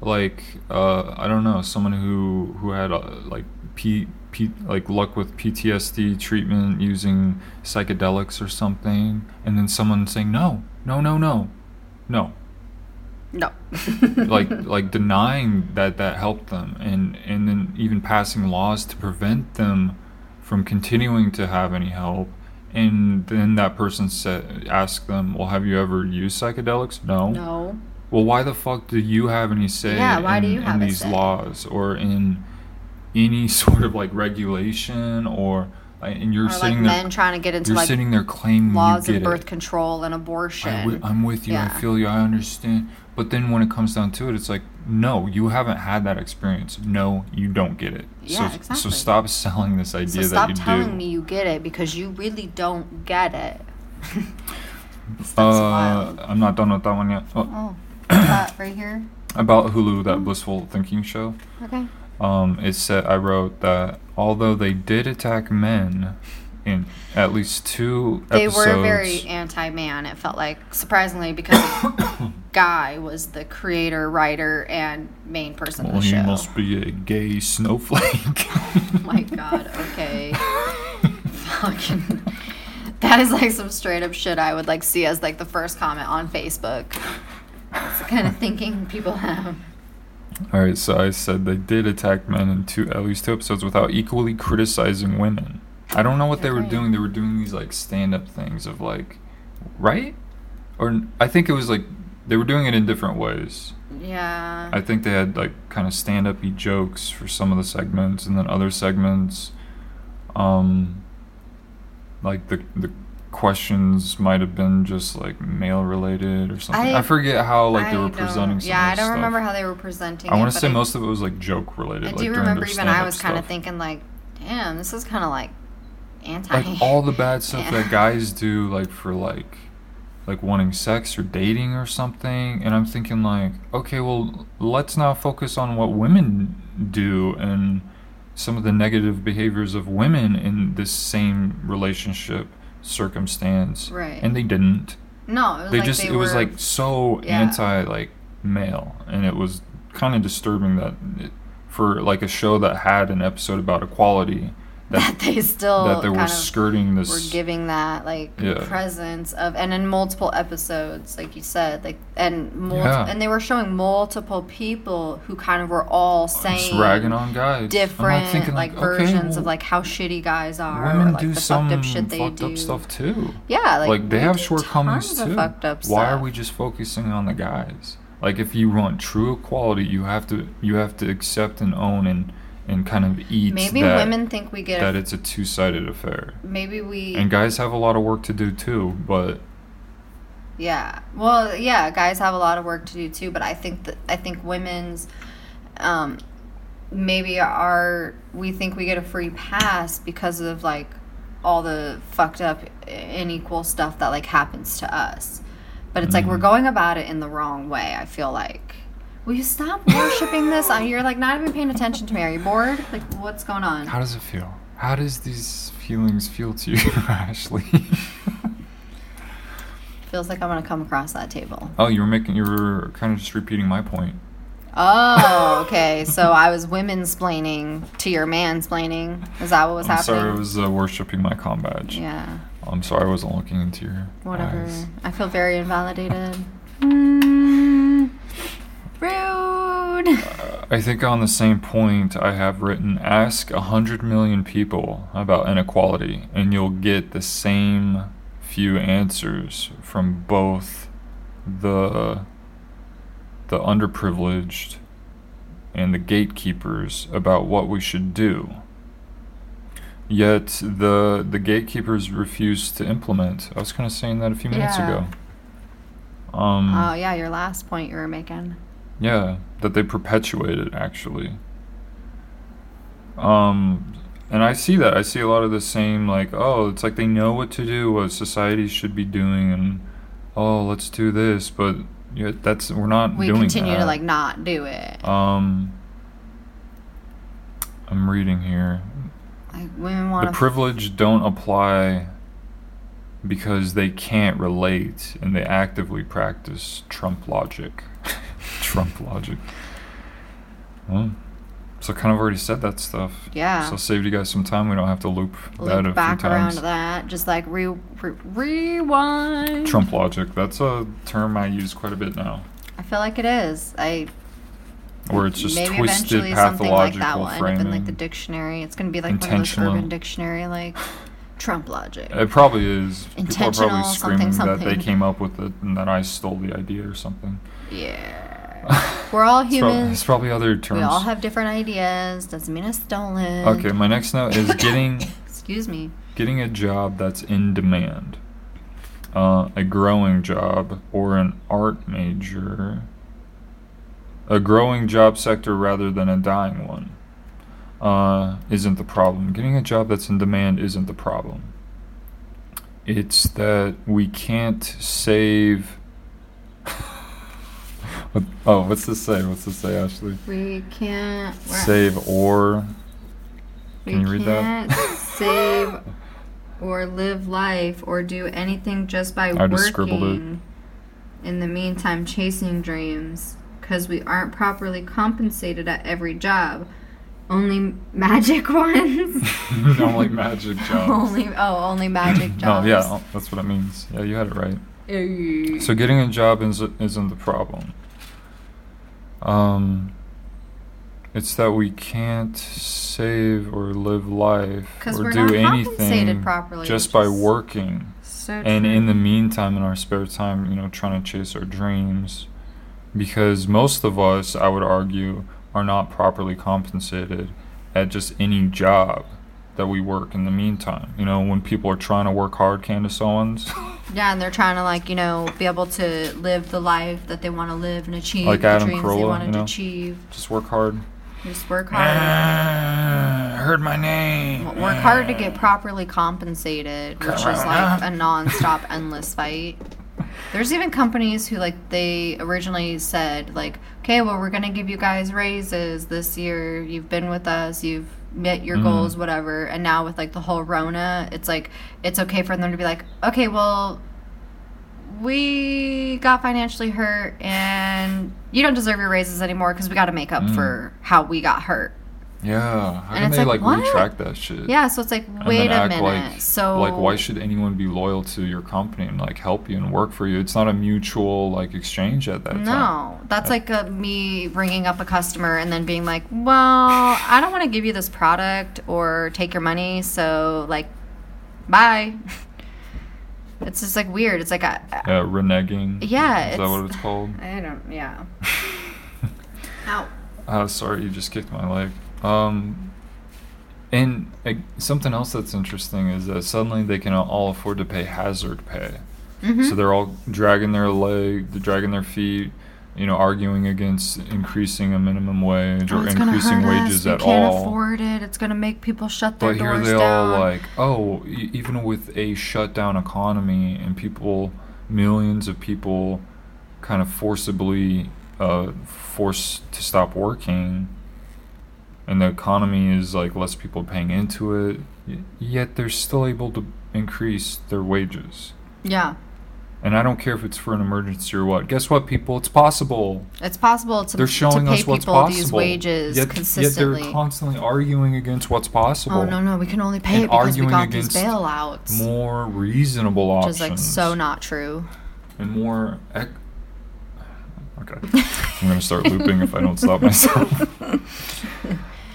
like, uh, I don't know, someone who, who had, uh, like, P... P- like luck with P T S D treatment using psychedelics or something, and then someone saying no, no, no, no, no, no, like like denying that that helped them, and and then even passing laws to prevent them from continuing to have any help, and then that person said, asked them, well, have you ever used psychedelics? No. No. Well, why the fuck do you have any say? Yeah, why in, do you have in these say? laws or in any sort of like regulation or and you're or sitting like there men trying to get into you're like sitting there claiming laws of birth it. control and abortion. I w- I'm with you. Yeah. I feel you. I understand. But then when it comes down to it, it's like, no, you haven't had that experience. No, you don't get it. Yeah, so, exactly. So stop selling this idea so that you do. Stop telling me you get it because you really don't get it. That's uh, wild. I'm not done with that one yet. Oh, oh that right here? About Hulu, that mm-hmm. Blissful Thinking show. Okay. Um, it said, I wrote that although they did attack men in at least two they episodes. They were very anti-man, it felt like, surprisingly, because Guy was the creator, writer, and main person well, of the show. Well, he must be a gay snowflake. Oh my god, okay. Fucking... That is like some straight-up shit I would like see as like the first comment on Facebook. That's the kind of thinking people have. All right, so I said they did attack men in two, at least two episodes without equally criticizing women. I don't know what they were doing. They were doing these, like, stand-up things of, like, right? Or I think it was, like, they were doing it in different ways. Yeah. I think they had, like, kind of stand-up-y jokes for some of the segments, and then other segments, um, like, the the questions might have been just like male related or something. I, I forget how like they were presenting some yeah, of this I don't stuff. remember how they were presenting. I want to say I, most of it was like joke related. I like do remember even I was kind of thinking like, damn, this is kind of like anti. Like all the bad stuff yeah. that guys do, like for like, like wanting sex or dating or something. And I'm thinking like, okay, well, let's now focus on what women do and some of the negative behaviors of women in this same relationship circumstance. Right. And they didn't. No, it was they like just they it were, was like so yeah. anti like male, and it was kind of disturbing that it, for like a show that had an episode about equality that, that they still that they were skirting this were giving that like yeah. presence of, and in multiple episodes like you said, like and multi- yeah. and they were showing multiple people who kind of were all saying just ragging on guys, different like, thinking, like, like okay, versions well, of like how shitty guys are, women or, like, do the some fucked up shit they fucked do up stuff too, yeah like, like they have shortcomings too. Fucked up stuff. Why are we just focusing on the guys? Like if you want true equality, you have to you have to accept and own and and kind of eat maybe that, women think we get that a, it's a two-sided affair. Maybe we and guys have a lot of work to do too, but yeah, well, yeah, guys have a lot of work to do too. But I think that I think women's um, maybe are we think we get a free pass because of like all the fucked up unequal stuff that like happens to us. But it's like we're going about it in the wrong way, I feel like. Will you stop worshipping this? I mean, you're like not even paying attention to me. Are you bored? Like, what's going on? How does it feel? How does these feelings feel to you, Ashley? Feels like I'm going to come across that table. Oh, you were making, you were kind of just repeating my point. Oh, okay. So I was women-splaining to your mansplaining. Is that what was I'm happening? Sorry, I was uh, worshipping my comm badge. Yeah. I'm sorry I wasn't looking into your Whatever. Eyes. I feel very invalidated. mm, rude. Uh, I think on the same point, I have written, ask one hundred million people about inequality, and you'll get the same few answers from both the the underprivileged and the gatekeepers about what we should do. Yet the the gatekeepers refused to implement. I was kind of saying that a few minutes yeah. ago. Um, oh, yeah, your last point you were making. Yeah, that they perpetuated, actually. Um, and I see that. I see a lot of the same, like, oh, it's like they know what to do, what society should be doing, and, oh, let's do this, but yeah, that's we're not we doing that. We continue to, like, not do it. Um, I'm reading here. The privileged don't apply because they can't relate, and they actively practice Trump logic. Trump logic. Well, so kind of already said that stuff. Yeah. So saved you guys some time. We don't have to loop, loop that a few times. Back around to that. Just like re- re- rewind. Trump logic. That's a term I use quite a bit now. I feel like it is. I... Or it's just maybe twisted pathological framing. Maybe eventually something like that will end up in like the dictionary. It's going to be like one of those Urban Dictionary, like Trump logic. It probably is. Intentional, people are probably screaming something, something. That they came up with it and that I stole the idea or something. Yeah. We're all humans. There's probably, probably other terms. We all have different ideas. Doesn't mean I stole it. Okay, my next note is getting... Excuse me. Getting a job that's in demand. Uh, a growing job or an art major... A growing job sector rather than a dying one uh, isn't the problem. Getting a job that's in demand isn't the problem. It's that we can't save... oh, what's this say? What's this say, Ashley? We can't... Save or... Can you read that? We can't save or live life or do anything just by working. I just scribbled it. In the meantime, chasing dreams. Because we aren't properly compensated at every job. Only magic ones. Only magic jobs. Only Oh, only magic jobs. Oh, yeah, that's what it means. Yeah, you had it right. Hey. So getting a job is, isn't the problem. Um, It's that we can't save or live life or do anything properly, just by working. So and true. In the meantime, in our spare time, you know, trying to chase our dreams. Because most of us, I would argue, are not properly compensated at just any job that we work in the meantime. You know, when people are trying to work hard, Candace Owens. Yeah, and they're trying to, like, you know, be able to live the life that they want to live and achieve like the Adam dreams Carolla, they wanted you know, to achieve. Just work hard. Just work hard. Ah, I heard my name. Work ah. hard to get properly compensated, which is, like, a nonstop, endless fight. There's even companies who, like, they originally said, like, okay, well, we're going to give you guys raises this year. You've been with us. You've met your mm. goals, whatever. And now with, like, the whole Rona, it's, like, it's okay for them to be like, okay, well, we got financially hurt and you don't deserve your raises anymore because we got to make up mm. for how we got hurt. Yeah, how and can they, like, like retract that shit? Yeah, so it's like, wait a minute. Like, so, like, why should anyone be loyal to your company and, like, help you and work for you? It's not a mutual, like, exchange at that no, time. No, that's like a, me bringing up a customer and then being like, well, I don't want to give you this product or take your money, so, like, bye. It's just, like, weird. It's like a... Yeah, reneging. Yeah. Is it's, that what it's called? I don't... Yeah. Ow. Uh, sorry, you just kicked my leg. Um, and uh, something else that's interesting is that suddenly they can all afford to pay hazard pay. Mm-hmm. So they're all dragging their leg, they're dragging their feet, you know, arguing against increasing a minimum wage oh, or increasing wages at all. We can't afford it. It's going to make people shut their doors down. But here they all like, oh, e- even with a shutdown economy and people, millions of people kind of forcibly uh, forced to stop working, and the economy is, like, less people paying into it, yet they're still able to increase their wages. Yeah. And I don't care if it's for an emergency or what. Guess what, people? It's possible. It's possible to, they're showing to pay us people what's possible. These wages yet, consistently. Yet they're constantly arguing against what's possible. Oh, no, no. We can only pay it because we got these bailouts. More reasonable Which options. Which is, like, so not true. And more... Ec- okay. I'm going to start looping if I don't stop myself.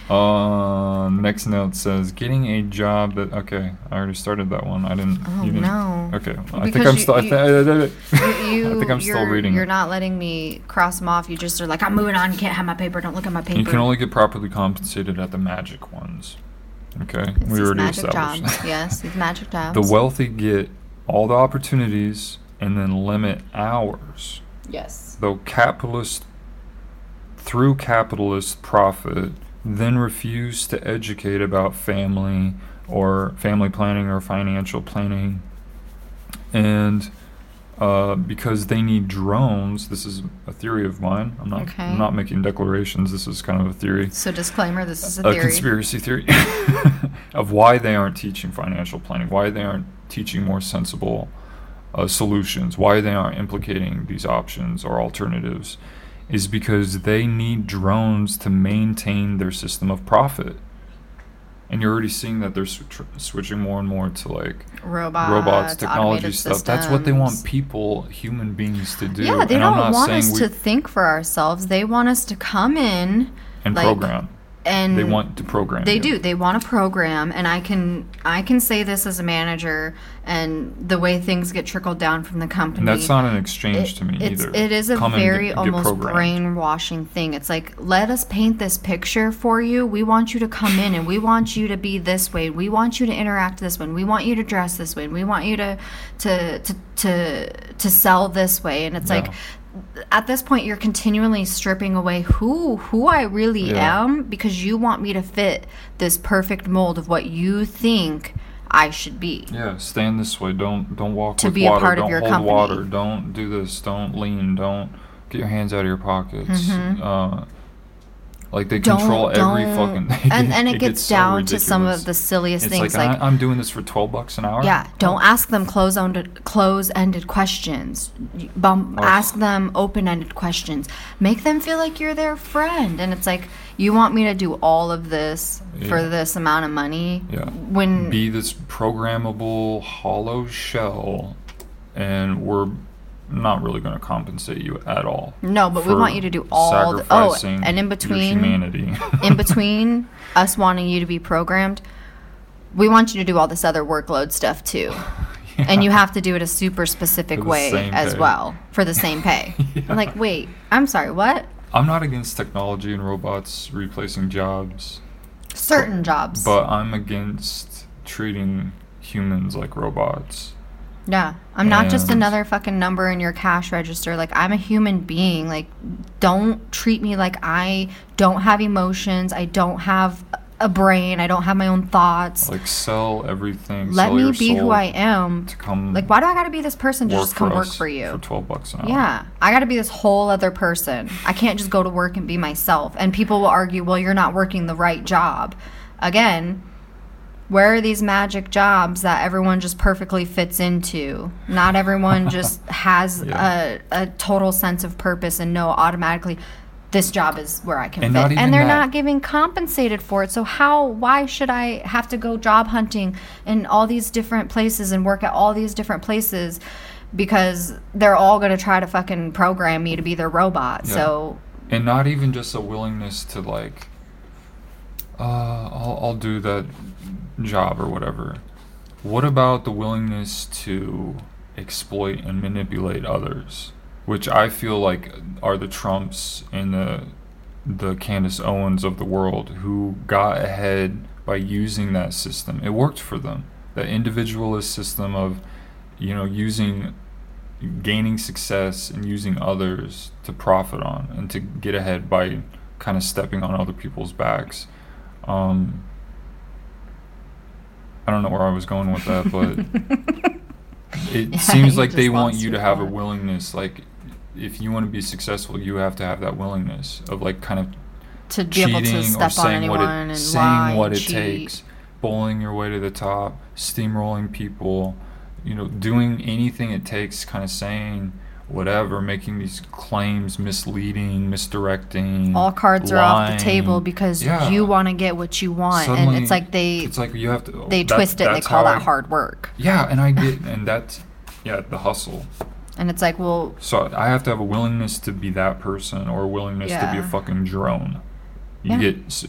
Uh, next note says getting a job that okay I already started that one I didn't oh you didn't, no okay well, I think I'm still I, th- I think I'm still reading you're not letting me cross them off. You just are like, I'm moving on, you can't have my paper, don't look at my paper. You can only get properly compensated at the magic ones. Okay, it's we already established jobs. Yes, these magic jobs. The wealthy get all the opportunities and then limit hours. Yes, though capitalist through capitalist profit then refuse to educate about family or family planning or financial planning. And uh, because they need drones, this is a theory of mine. I'm not okay. I'm not making declarations. This is kind of a theory. So disclaimer, this is a, a theory. A conspiracy theory of why they aren't teaching financial planning, why they aren't teaching more sensible uh, solutions, why they aren't implicating these options or alternatives, is because they need drones to maintain their system of profit. And you're already seeing that they're sw- tr- switching more and more to, like, robots, robots technology stuff. Systems. That's what they want people, human beings, to do. Yeah, they and don't want us we... to think for ourselves. They want us to come in and, like, program. And they want to program. They you. do. They want to program, and I can I can say this as a manager, and the way things get trickled down from the company. And that's not an exchange it, to me it's, either. It is a Come very get, almost get brainwashing thing. It's like, let us paint this picture for you. We want you to come in, and we want you to be this way. We want you to interact this way. We want you to dress this way. We want you to to to to, to sell this way. And it's yeah. like. At this point, you're continually stripping away who who I really yeah. am because you want me to fit this perfect mold of what you think I should be. Yeah, stand this way. Don't don't walk to with be water. A part don't of your hold company. Water. Don't do this. Don't lean. Don't get your hands out of your pockets. Mm-hmm. Uh, like they don't, control every fucking thing. And, and it, it gets, gets down so to some of the silliest it's things. Like, like I, I'm doing this for twelve bucks an hour. Yeah, don't ask them close-ended, close-ended questions. Bum, oh. Ask them open-ended questions. Make them feel like you're their friend. And it's like, you want me to do all of this yeah. for this amount of money? Yeah. When be this programmable hollow shell, and we're not really going to compensate you at all. No, but we want you to do all the oh, and in between humanity. in between us wanting you to be programmed, we want you to do all this other workload stuff too. Yeah. And you have to do it a super specific way as pay. well for the same pay. Yeah. I'm like, wait, I'm sorry, what? I'm not against technology and robots replacing jobs. Certain but, jobs. But I'm against treating humans like robots. Yeah, I'm not and just another fucking number in your cash register. Like, I'm a human being. Like, don't treat me like I don't have emotions. I don't have a brain. I don't have my own thoughts. Like, sell everything. Let sell me be who I am. To come like, why do I got to be this person to just come work for you? For twelve bucks an hour. Yeah. I got to be this whole other person. I can't just go to work and be myself. And people will argue, well, you're not working the right job. Again, where are these magic jobs that everyone just perfectly fits into? Not everyone just has yeah. a, a total sense of purpose and know automatically this job is where I can and fit. And they're that. not getting compensated for it. So how, why should I have to go job hunting in all these different places and work at all these different places? Because they're all going to try to fucking program me to be their robot. Yeah. So, and not even just a willingness to like, uh, I'll, I'll do that job or whatever. What about the willingness to exploit and manipulate others? Which I feel like are the Trumps and the the Candace Owens of the world, who got ahead by using that system. It worked for them. That individualist system of, you know, using, gaining success and using others to profit on and to get ahead by kind of stepping on other people's backs. Um, I don't know where I was going with that, but it yeah, seems like they want you to have that. a willingness, like, if you want to be successful, you have to have that willingness of like kind of to be cheating able to step or saying on what it, and saying lie, what it cheat. takes, bowling your way to the top, steamrolling people, you know, doing anything it takes, kind of saying whatever, making these claims, misleading, misdirecting. All cards lying. are off the table because yeah. you want to get what you want. Suddenly, and it's like they it's like you have to, they that, twist it and they call that I, hard work. Yeah, and I get, and that's, yeah, the hustle. And it's like, well... So I have to have a willingness to be that person or a willingness yeah. to be a fucking drone. You yeah. get...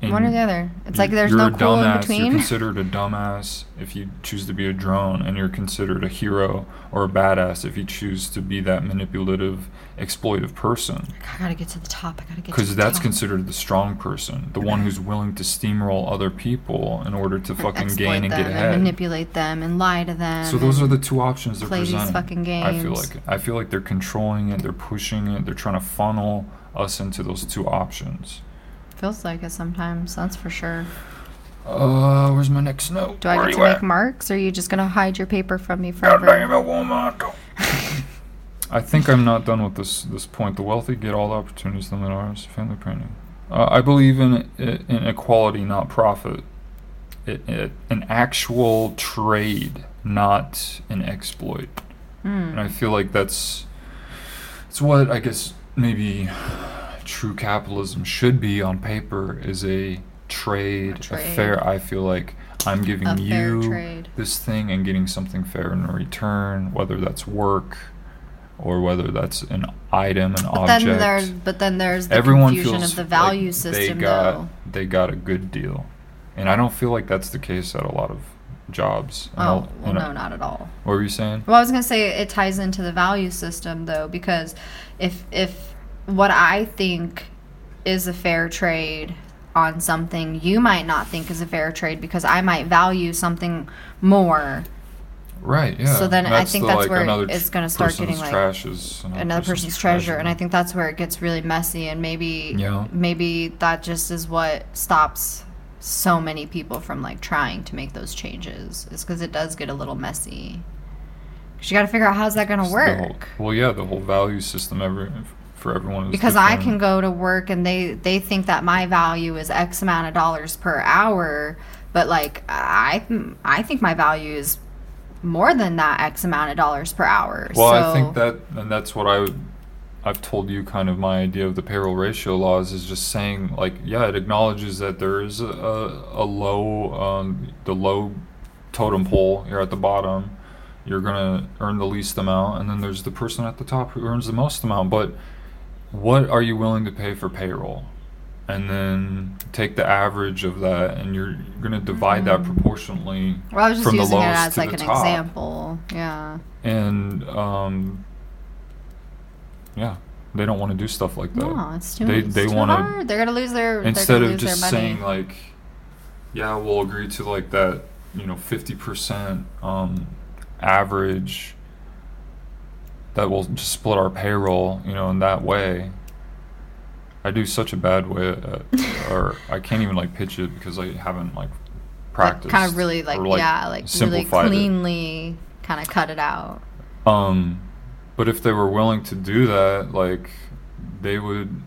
One or the other. It's you, like there's no cool in between. You're considered a dumbass if you choose to be a drone, and you're considered a hero or a badass if you choose to be that manipulative, exploitive person. I gotta get to the top. I gotta get to the top. Because that's considered the strong person, the one who's willing to steamroll other people in order to fucking gain and get ahead. And manipulate them and lie to them. So those are the two options they're presenting. Play these fucking games. I feel like I feel like they're controlling it. They're pushing it. They're trying to funnel us into those two options. Feels like it sometimes, that's for sure. Uh, where's my next note? Do I Where get to make at? marks, or are you just going to hide your paper from me forever? God damn it, Walmart. I think I'm not done with this this point. The wealthy get all the opportunities limited ours. Family planning. Uh, I believe in, in, in equality, not profit. It, it, an actual trade, not an exploit. Mm. And I feel like that's, that's what, I guess, maybe... true capitalism should be on paper, is a trade, a, trade. a fair, I feel like I'm giving a you this thing and getting something fair in return, whether that's work or whether that's an item, an but object. Then there's, but then there's the Everyone confusion feels of the value like system, they got, though. They got a good deal. And I don't feel like that's the case at a lot of jobs. Oh, well, no, not at all. What were you saying? Well, I was going to say it ties into the value system, though, because if if... what I think is a fair trade on something you might not think is a fair trade because I might value something more. Right, yeah. So then I think the, that's like, where it's going to start getting like trashes, another, another person's, person's treasure. treasure. And I think that's where it gets really messy, and maybe yeah. maybe that just is what stops so many people from like trying to make those changes, is because it does get a little messy. Because you got to figure out how's that going to work. Whole, well, yeah, the whole value system, every... for everyone, because different. I can go to work and they, they think that my value is X amount of dollars per hour, but like I I think my value is more than that X amount of dollars per hour. Well, so, I think that, and that's what I would, I've told you kind of my idea of the payroll ratio laws is just saying like, yeah, it acknowledges that there is a, a, a low, um, the low totem pole here at the bottom. You're gonna earn the least amount, and then there's the person at the top who earns the most amount, but what are you willing to pay for payroll? And then take the average of that, and you're going to divide mm-hmm. that proportionally from the lowest to the top. Well, I was just using it as like an example. Yeah. And, um, yeah, they don't want to do stuff like that. No, it's too, they, it's they too wanna, hard. They're going to lose their money. Instead of just saying like, yeah, we'll agree to like that, you know, fifty percent um, average that will just split our payroll, you know, in that way. I do such a bad way, at, or I can't even like pitch it because I haven't like practiced. Like, kind of really like, or, like yeah, like really cleanly it. Kind of cut it out. Um, but if they were willing to do that, like they would.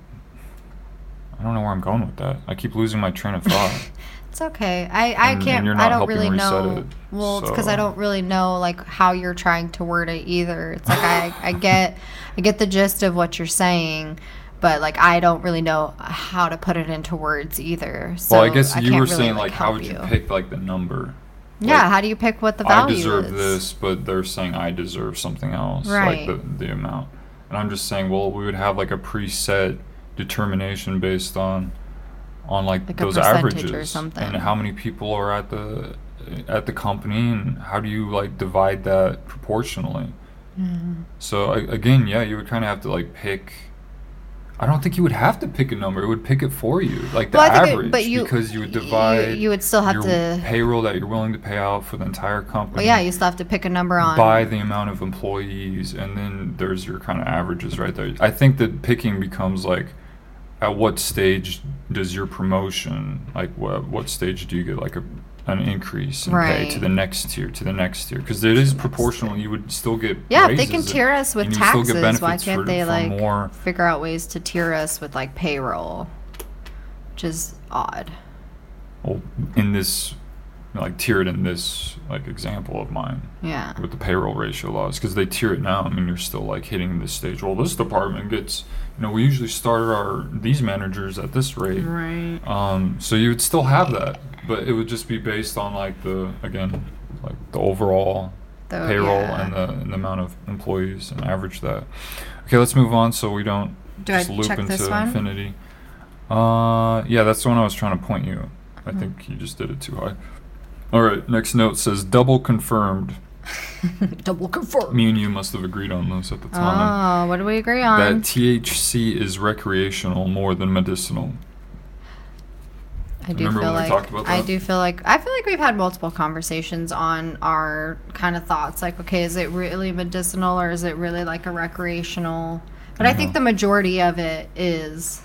I don't know where I'm going with that. I keep losing my train of thought. It's okay. I, I and, can't. And I don't really know. It, well, so. It's because I don't really know like how you're trying to word it either. It's like I, I get, I get the gist of what you're saying, but like I don't really know how to put it into words either. So well, I guess I you were really saying like, like how would you, you pick like the number? Yeah. Like, how do you pick what the value is? I deserve is? This, but they're saying I deserve something else, right. Like the the amount. And I'm just saying, well, we would have like a preset determination based on on like, like those averages or something, and how many people are at the at the company and how do you like divide that proportionally. Mm. So I, again yeah you would kind of have to like pick. I don't think you would have to pick a number. It would pick it for you, like the well, average, it, but you, because you would divide you, you would still have your to payroll that you're willing to pay out for the entire company. Well, yeah, you still have to pick a number on by the amount of employees, and then there's your kind of averages right there. I think that picking becomes like, at what stage does your promotion, like what what stage do you get like a an increase in right. pay to the next tier, to the next tier? Because it is proportional. Tier. You would still get yeah, if they can tier us with taxes, why can't for, they for like more. Figure out ways to tier us with like payroll, which is odd. Well, in this, like tier it in this like example of mine. Yeah. With the payroll ratio laws, because they tier it now. I mean, you're still like hitting this stage. Well, this department gets. You know, we usually start our these managers at this rate. Right. Um, so you would still have that, but it would just be based on like the again, like the overall the, payroll yeah. and, the, and the amount of employees and average that. Okay, let's move on so we don't Do just I loop check into this one? Infinity. Uh, yeah, that's the one I was trying to point you. I mm-hmm. think you just did it too high. All right, next note says double confirmed. Double confirm. Me and you must have agreed on this at the time. Oh, what did we agree on? That T H C is recreational more than medicinal. I do Remember feel like I do feel like I feel like we've had multiple conversations on our kind of thoughts. Like, okay, is it really medicinal or is it really like a recreational? But yeah. I think the majority of it is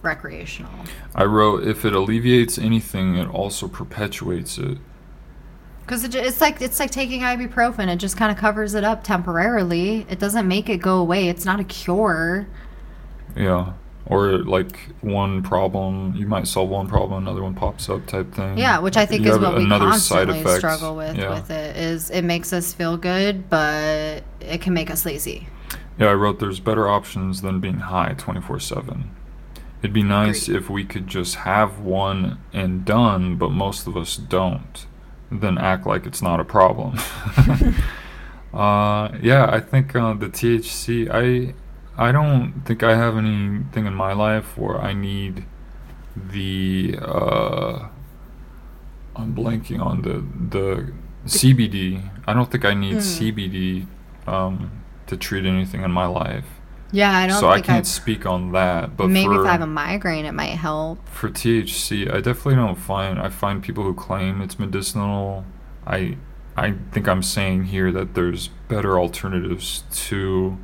recreational. I wrote, if it alleviates anything, it also perpetuates it. Because it, it's like it's like taking ibuprofen. It just kind of covers it up temporarily. It doesn't make it go away. It's not a cure. Yeah. Or like one problem, you might solve one problem, another one pops up type thing. Yeah, which I think you is what we constantly struggle with yeah. with it, is it makes us feel good, but it can make us lazy. Yeah, I wrote there's better options than being high twenty-four seven. It'd be nice Agreed. If we could just have one and done, but most of us don't. Then act like it's not a problem. uh, yeah, I think uh, the T H C, I I don't think I have anything in my life where I need the, uh, I'm blanking on the, the C B D. I don't think I need mm. C B D um, to treat anything in my life. Yeah, I don't. So think I can't I've speak on that. But maybe for, if I have a migraine, it might help. For T H C, I definitely don't find. I find people who claim it's medicinal. I, I think I'm saying here that there's better alternatives to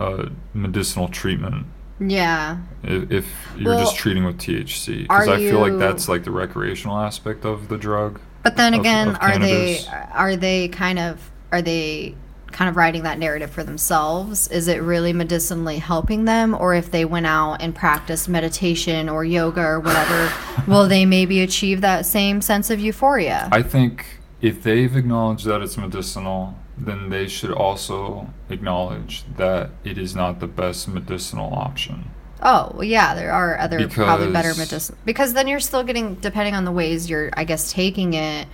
uh, medicinal treatment. Yeah. If, if you're well, just treating with T H C, because I feel like that's like the recreational aspect of the drug. But then of, again, of are they are they kind of are they? kind of writing that narrative for themselves? Is it really medicinally helping them? Or if they went out and practiced meditation or yoga or whatever, will they maybe achieve that same sense of euphoria? I think if they've acknowledged that it's medicinal, then they should also acknowledge that it is not the best medicinal option. Oh, well, yeah, there are other because probably better medicinal... Because then you're still getting, depending on the ways you're, I guess, taking it,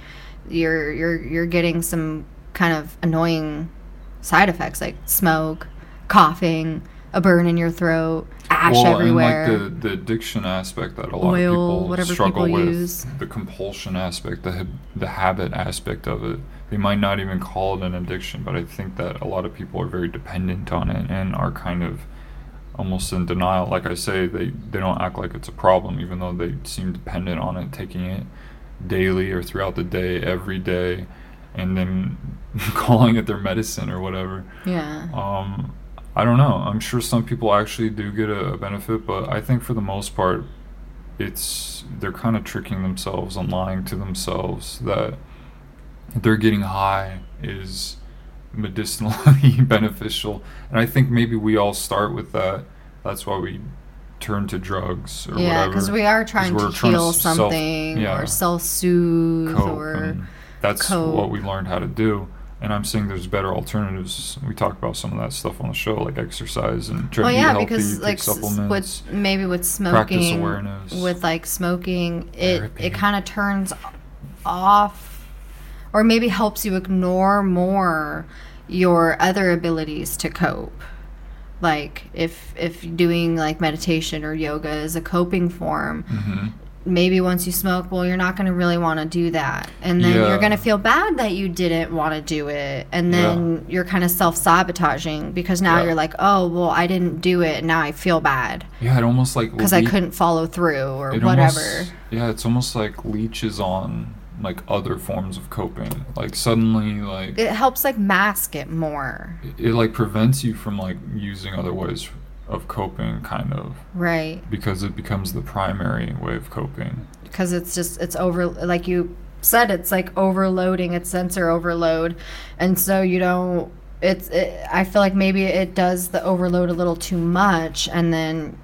you're you're you're getting some kind of annoying... side effects like smoke, coughing, a burn in your throat, ash well, everywhere. Well, and like the, the addiction aspect that a lot Oil, of people struggle people with, use. The compulsion aspect, the the habit aspect of it. They might not even call it an addiction, but I think that a lot of people are very dependent on it and are kind of almost in denial. Like I say, they, they don't act like it's a problem, even though they seem dependent on it, taking it daily or throughout the day, every day. And then calling it their medicine or whatever. Yeah. Um, I don't know. I'm sure some people actually do get a, a benefit, but I think for the most part, it's they're kind of tricking themselves and lying to themselves that they're getting high is medicinally beneficial. And I think maybe we all start with that. That's why we turn to drugs or yeah, whatever. Yeah, because we are trying to trying heal to self, something yeah, or self-soothe cope, or that's cope. What we learned how to do. And I'm saying there's better alternatives. We talk about some of that stuff on the show, like exercise and trying well, to be yeah, healthy, because, like, supplements. With, maybe with smoking, awareness, with like smoking, therapy. it it kind of turns off, or maybe helps you ignore more your other abilities to cope. Like if if doing like meditation or yoga is a coping form. Mm-hmm. Maybe once you smoke, well, you're not going to really want to do that. And then yeah. you're going to feel bad that you didn't want to do it. And then yeah. you're kind of self-sabotaging because now yeah. you're like, oh, well, I didn't do it. And now I feel bad. Yeah, it almost like... Because le- I couldn't follow through or it whatever. Almost, yeah, it's almost like leeches on, like, other forms of coping. Like, suddenly, like... It helps, like, mask it more. It, it like, prevents you from, like, using other ways of coping, kind of, right? Because it becomes the primary way of coping, because it's just it's over, like you said, it's like overloading, it's sensor overload, and so you don't it's it, I feel like maybe it does the overload a little too much, and then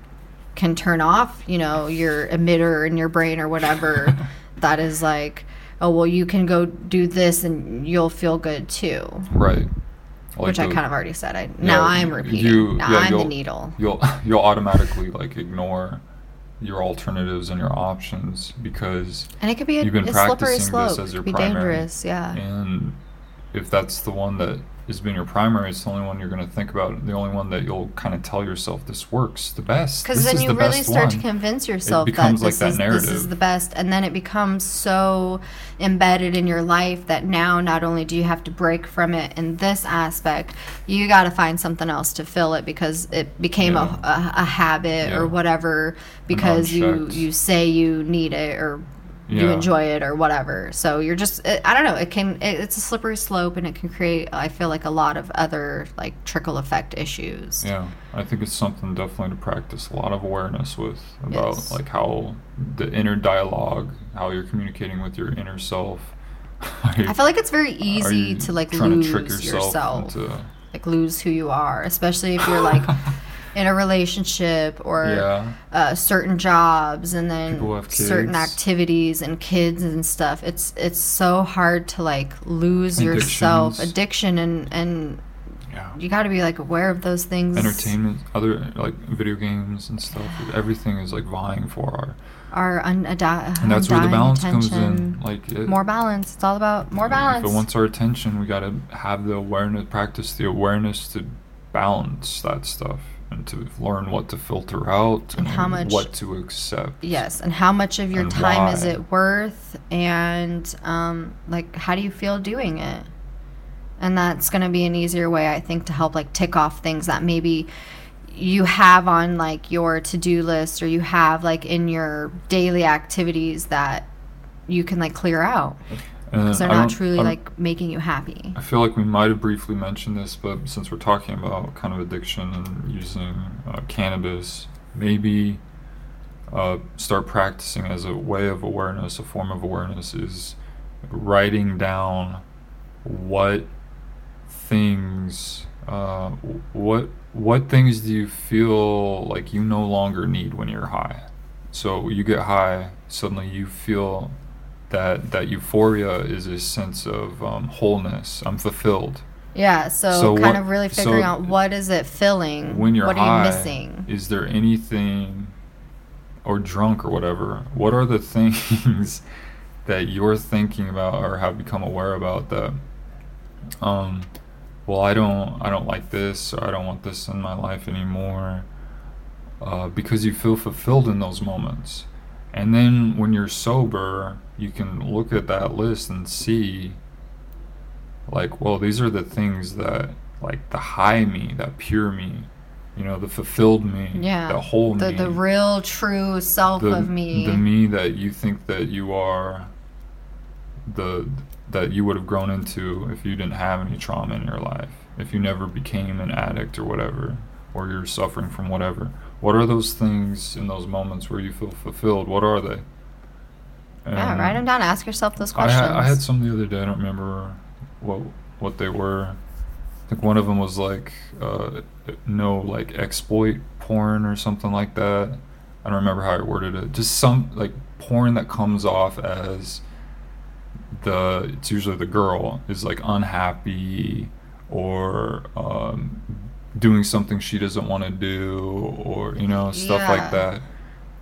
can turn off, you know, your emitter in your brain or whatever that is like, oh, well, you can go do this and you'll feel good too, right? Like Which the, I kind of already said. I, yeah, now I'm repeating. You, now yeah, I'm the needle. You'll you'll automatically like ignore your alternatives and your options because and it could be a, you've been a practicing slope. This as it your be primary. Dangerous, yeah. And if that's the one that has been your primary, it's the only one you're going to think about. The only one that you'll kind of tell yourself this works the best. Because then is you the really start one. To convince yourself it that, this, like that is, this is the best, and then it becomes so embedded in your life that now not only do you have to break from it in this aspect, you got to find something else to fill it because it became yeah. a, a, a habit yeah. or whatever, because you you say you need it or. Yeah. You enjoy it or whatever, so you're just it, I don't know, it can it, it's a slippery slope, and it can create, I feel like, a lot of other like trickle effect issues. Yeah, I think it's something definitely to practice a lot of awareness with, about yes. like how the inner dialogue, how you're communicating with your inner self. Like, I feel like it's very easy to like lose to trick yourself, yourself into... like lose who you are, especially if you're like in a relationship or yeah. uh, certain jobs, and then certain activities and kids and stuff. It's it's so hard to like lose yourself, addiction, and and yeah. you got to be like aware of those things. Entertainment, other like video games and stuff. Everything is like vying for our our un- adi- and that's where the balance attention. Comes in. Like it, more balance. It's all about more balance. But once our attention, we got to have the awareness, practice the awareness to balance that stuff. And to learn what to filter out and, and how much, what to accept. Yes, and how much of your time why. Is it worth, and um, like how do you feel doing it? And that's going to be an easier way, I think, to help like tick off things that maybe you have on like your to-do list, or you have like in your daily activities that you can like clear out. Because they're not truly, I'm, like, making you happy. I feel like we might have briefly mentioned this, but since we're talking about kind of addiction and using uh, cannabis, maybe uh, start practicing as a way of awareness, a form of awareness, is writing down what things, uh, what what things do you feel like you no longer need when you're high. So you get high, suddenly you feel... That, that euphoria is a sense of um, wholeness. I'm fulfilled. Yeah, so, so kind what, of really figuring so out what is it filling? When you're what high, are you missing? Is there anything, or drunk or whatever, what are the things that you're thinking about or have become aware about that, um, well, I don't, I don't like this, or I don't want this in my life anymore, uh, because you feel fulfilled in those moments. And then when you're sober, you can look at that list and see, like, well, these are the things that, like, the high me, that pure me, you know, the fulfilled me, yeah, the whole the, me. The real, true self the, of me. The me that you think that you are the that you would have grown into if you didn't have any trauma in your life, if you never became an addict or whatever, or you're suffering from whatever. What are those things in those moments where you feel fulfilled? What are they? And yeah, write them down. Ask yourself those questions. I, ha- I had some the other day. I don't remember what what they were. I think one of them was like uh, no like exploit porn or something like that. I don't remember how I worded it. Just some like porn that comes off as the it's usually the girl is like unhappy or um, doing something she doesn't want to do, or you know stuff yeah. like that,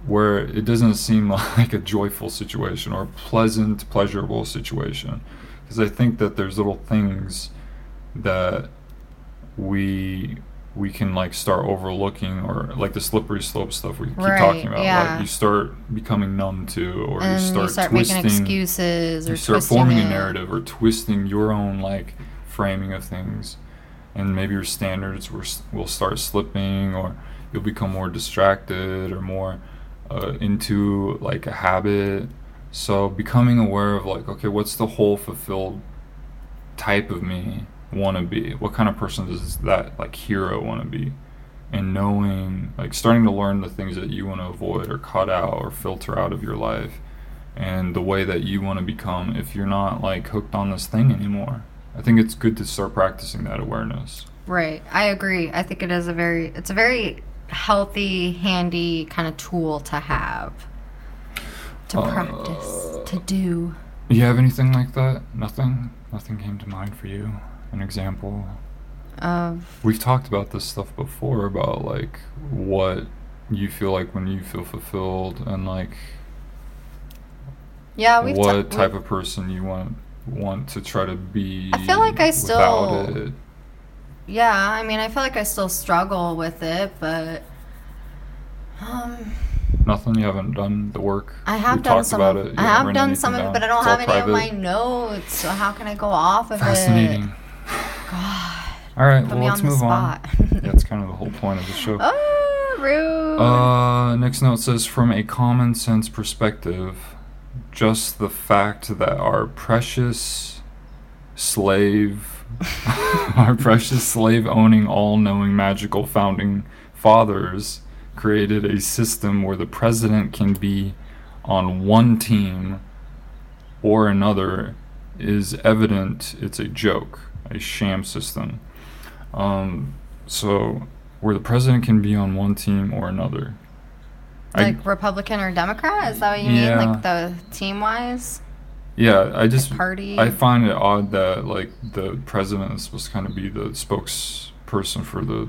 where it doesn't seem like a joyful situation or a pleasant, pleasurable situation. Because I think that there's little things that we we can like start overlooking, or like the slippery slope stuff we keep right, talking about. Yeah. Like you start becoming numb to, or and you start, you start twisting making excuses, or you start forming it. a narrative, or twisting your own like framing of things, and maybe your standards will, will start slipping, or you'll become more distracted or more uh, into like a habit. So becoming aware of like, okay, what's the whole fulfilled type of me want to be? What kind of person does that like hero want to be? And knowing, like, starting to learn the things that you want to avoid or cut out or filter out of your life, and the way that you want to become if you're not like hooked on this thing anymore. I think it's good to start practicing that awareness. Right. I agree. I think it is a very it's a very healthy, handy kind of tool to have, to uh, practice, to do. You have anything like that? Nothing? Nothing came to mind for you? An example of... We've talked about this stuff before, about like what you feel like when you feel fulfilled, and like yeah, we've what ta- type we've... of person you want want to try to be. I feel like I still it. yeah I mean I feel like I still struggle with it, but um nothing. You haven't done the work. I have we done some about of, it. I have done some of it, but I don't it's have any private. of my notes, so how can I go off of fascinating. it? Fascinating. God. All right, well, let's move on. That's kind of the whole point of the show. Oh, rude. Uh, next note says, from a common sense perspective, just the fact that our precious slave, our precious slave-owning, all-knowing, magical founding fathers created a system where the president can be on one team or another is evident it's a joke, a sham system. Um, so where the president can be on one team or another. Like I, Republican or Democrat? Is that what you yeah. mean? Like the team-wise? Yeah, I just... Like party? I find it odd that like the president is supposed to kind of be the spokesperson for the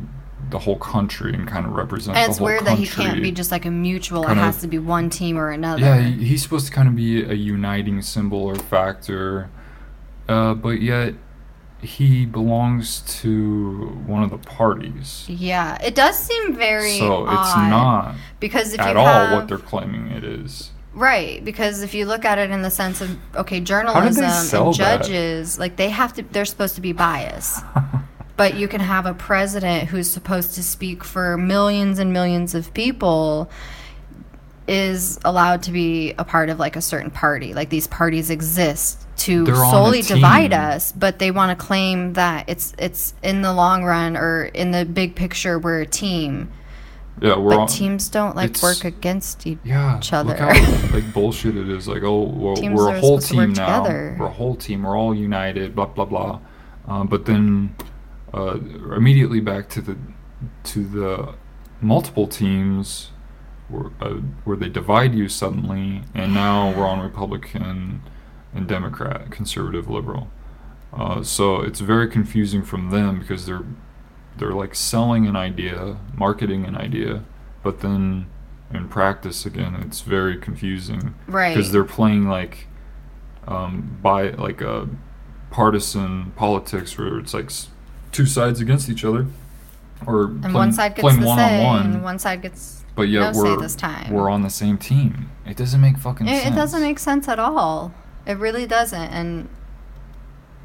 the whole country and kind of represent the whole country. And it's weird that he can't be just like a mutual. It has to be one team or another. Yeah, he's supposed to kind of be a uniting symbol or factor, uh, but yet he belongs to one of the parties. Yeah, it does seem very So it's odd not because if at you all have, what they're claiming it is. Right, because if you look at it in the sense of, okay, journalism and judges, that? like they have to, they're supposed to be biased. But you can have a president who's supposed to speak for millions and millions of people is allowed to be a part of like a certain party. Like these parties exist to They're solely divide us, but they want to claim that it's it's in the long run or in the big picture we're a team. Yeah, we're but on, teams don't like work against each yeah, other. Look how like bullshit it is. Like oh, well, we're a whole team now. Together. We're a whole team. We're all united. Blah blah blah. Um, but then. Uh, immediately back to the to the multiple teams where, uh, where they divide you suddenly, and now we're on Republican and Democrat, conservative, liberal. Uh, so it's very confusing from them because they're they're like selling an idea, marketing an idea, but then in practice again it's very confusing, right? Because they're playing like um, by like a partisan politics where it's like two sides against each other, or and playing, one side gets playing the one say, on one. And one side gets but yet no we're, say this time. We're on the same team. It doesn't make fucking it, sense. It doesn't make sense at all. It really doesn't. And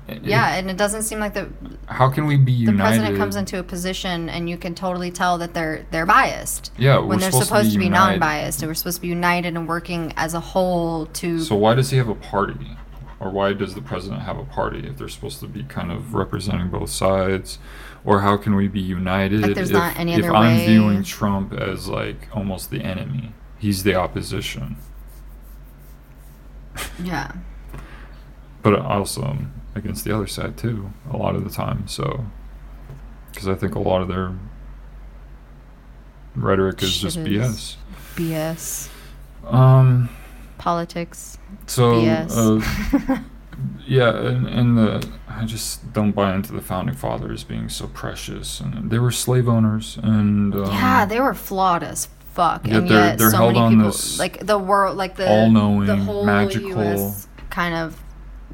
it, yeah, and it doesn't seem like the how can we be united? The president comes into a position, and you can totally tell that they're they're biased. Yeah, when they're supposed, supposed to be, to be non-biased, and we're supposed to be united and working as a whole to. So why does he have a party? Or why does the president have a party if they're supposed to be kind of representing both sides? Or how can we be united like there's if, not any other if I'm way. viewing Trump as like almost the enemy? He's the opposition. Yeah. But also um, against the other side too, a lot of the time. So, because I think a lot of their rhetoric is Shit just is B S. B S. Um. Politics. So. B S. Uh, yeah, and, and the I just don't buy into the founding fathers being so precious, and they were slave owners, and um, yeah, they were flawed as fuck. Yet and they're, yet they're so held many on people, this like the world, like the all-knowing, the whole magical U S kind of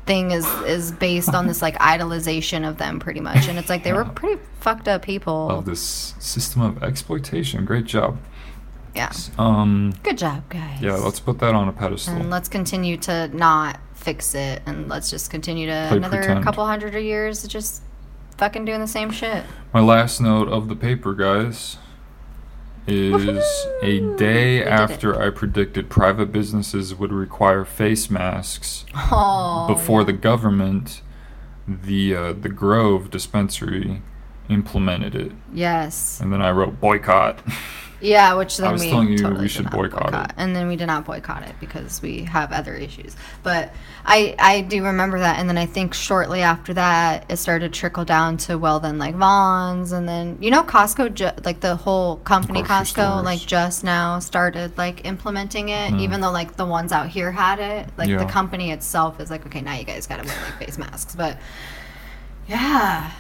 thing is is based on this like idolization of them pretty much, and it's like they were pretty fucked up people of this system of exploitation. Great job. Yeah. Um good job, guys. Yeah, let's put that on a pedestal and let's continue to not fix it, and let's just continue to Play another pretend. couple hundred of years of just fucking doing the same shit. My last note of the paper, guys, is Woo-hoo! a day after I predicted private businesses would require face masks oh, before yeah. the government, the uh, the Grove dispensary implemented it. Yes. And then I wrote boycott. Yeah, which then I was we telling you totally we should boycott, boycott it, and then we did not boycott it because we have other issues. But I I do remember that, and then I think shortly after that it started to trickle down to well then like Vons, and then you know Costco ju- like the whole company the Costco stores. like just now started like implementing it, mm. even though like the ones out here had it, like yeah. the company itself is like okay now you guys gotta wear like face masks, but yeah.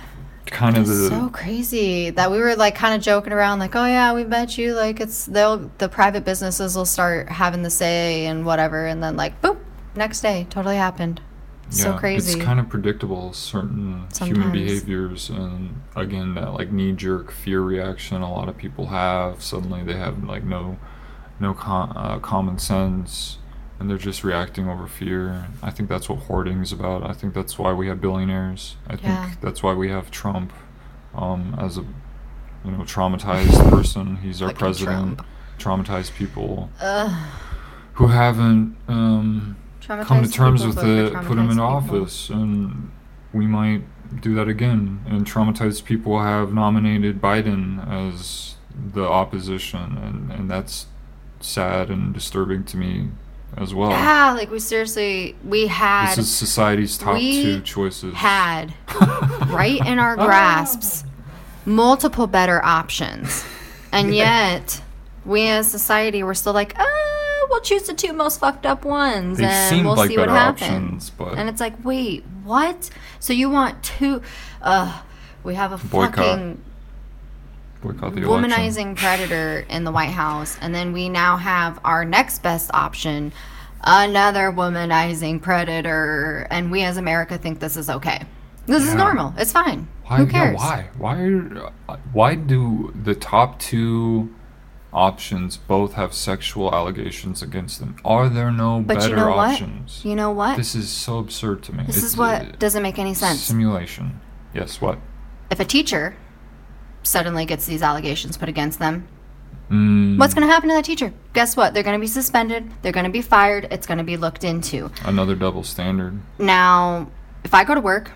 kind of the, so crazy that we were like kind of joking around like oh yeah we bet you like it's they'll the private businesses will start having the say and whatever, and then like boop next day totally happened. yeah, so crazy. It's kind of predictable certain Sometimes. human behaviors, and again that like knee-jerk fear reaction a lot of people have. Suddenly they have like no no com- uh, common sense, and they're just reacting over fear. I think that's what hoarding is about. I think that's why we have billionaires. I yeah. think that's why we have Trump um, as a you know traumatized person. He's our like president. Trump. Traumatized people Ugh. who haven't um, come to terms with it, put them in people. office, and we might do that again. And traumatized people have nominated Biden as the opposition, and, and that's sad and disturbing to me. As well. Yeah, like we seriously, we had... This is society's top two choices. We had, right in our grasps, multiple better options. And yet, we as society were still like, oh, we'll choose the two most fucked up ones. They and we'll like see what happens. Options, but and it's like, wait, what? So you want two... Uh, we have a boycott. fucking... Boycott the womanizing election. Predator in the White House, and then we now have our next best option, another womanizing predator, and we as America think this is okay. This yeah. is normal. It's fine. Why, Who cares? Yeah, why? Why? Are, why do the top two options both have sexual allegations against them? Are there no but better you know options? You know what? This is so absurd to me. This it's, is what it, doesn't make any sense. Simulation. Yes. What? If a teacher suddenly gets these allegations put against them, mm. what's going to happen to that teacher? Guess what? They're going to be suspended. They're going to be fired. It's going to be looked into. Another double standard. Now, if I go to work,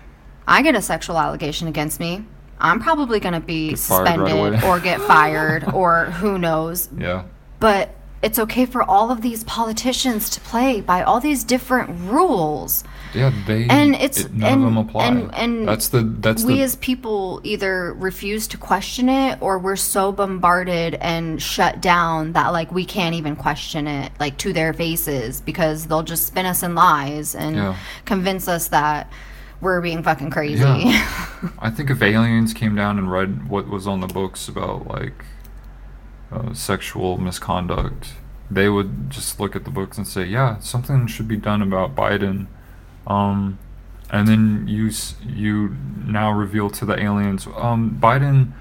I get a sexual allegation against me, I'm probably going to be get suspended right or get fired or who knows. Yeah. But it's okay for all of these politicians to play by all these different rules. Yeah, they and it's it, none and, of them apply. And, and that's the that's we the, as people either refuse to question it, or we're so bombarded and shut down that like we can't even question it, like to their faces, because they'll just spin us in lies and yeah. convince us that we're being fucking crazy. Yeah. I think if aliens came down and read what was on the books about like. Uh, sexual misconduct, they would just look at the books and say, yeah, something should be done about Biden. Um, and then you you now reveal to the aliens, um, Biden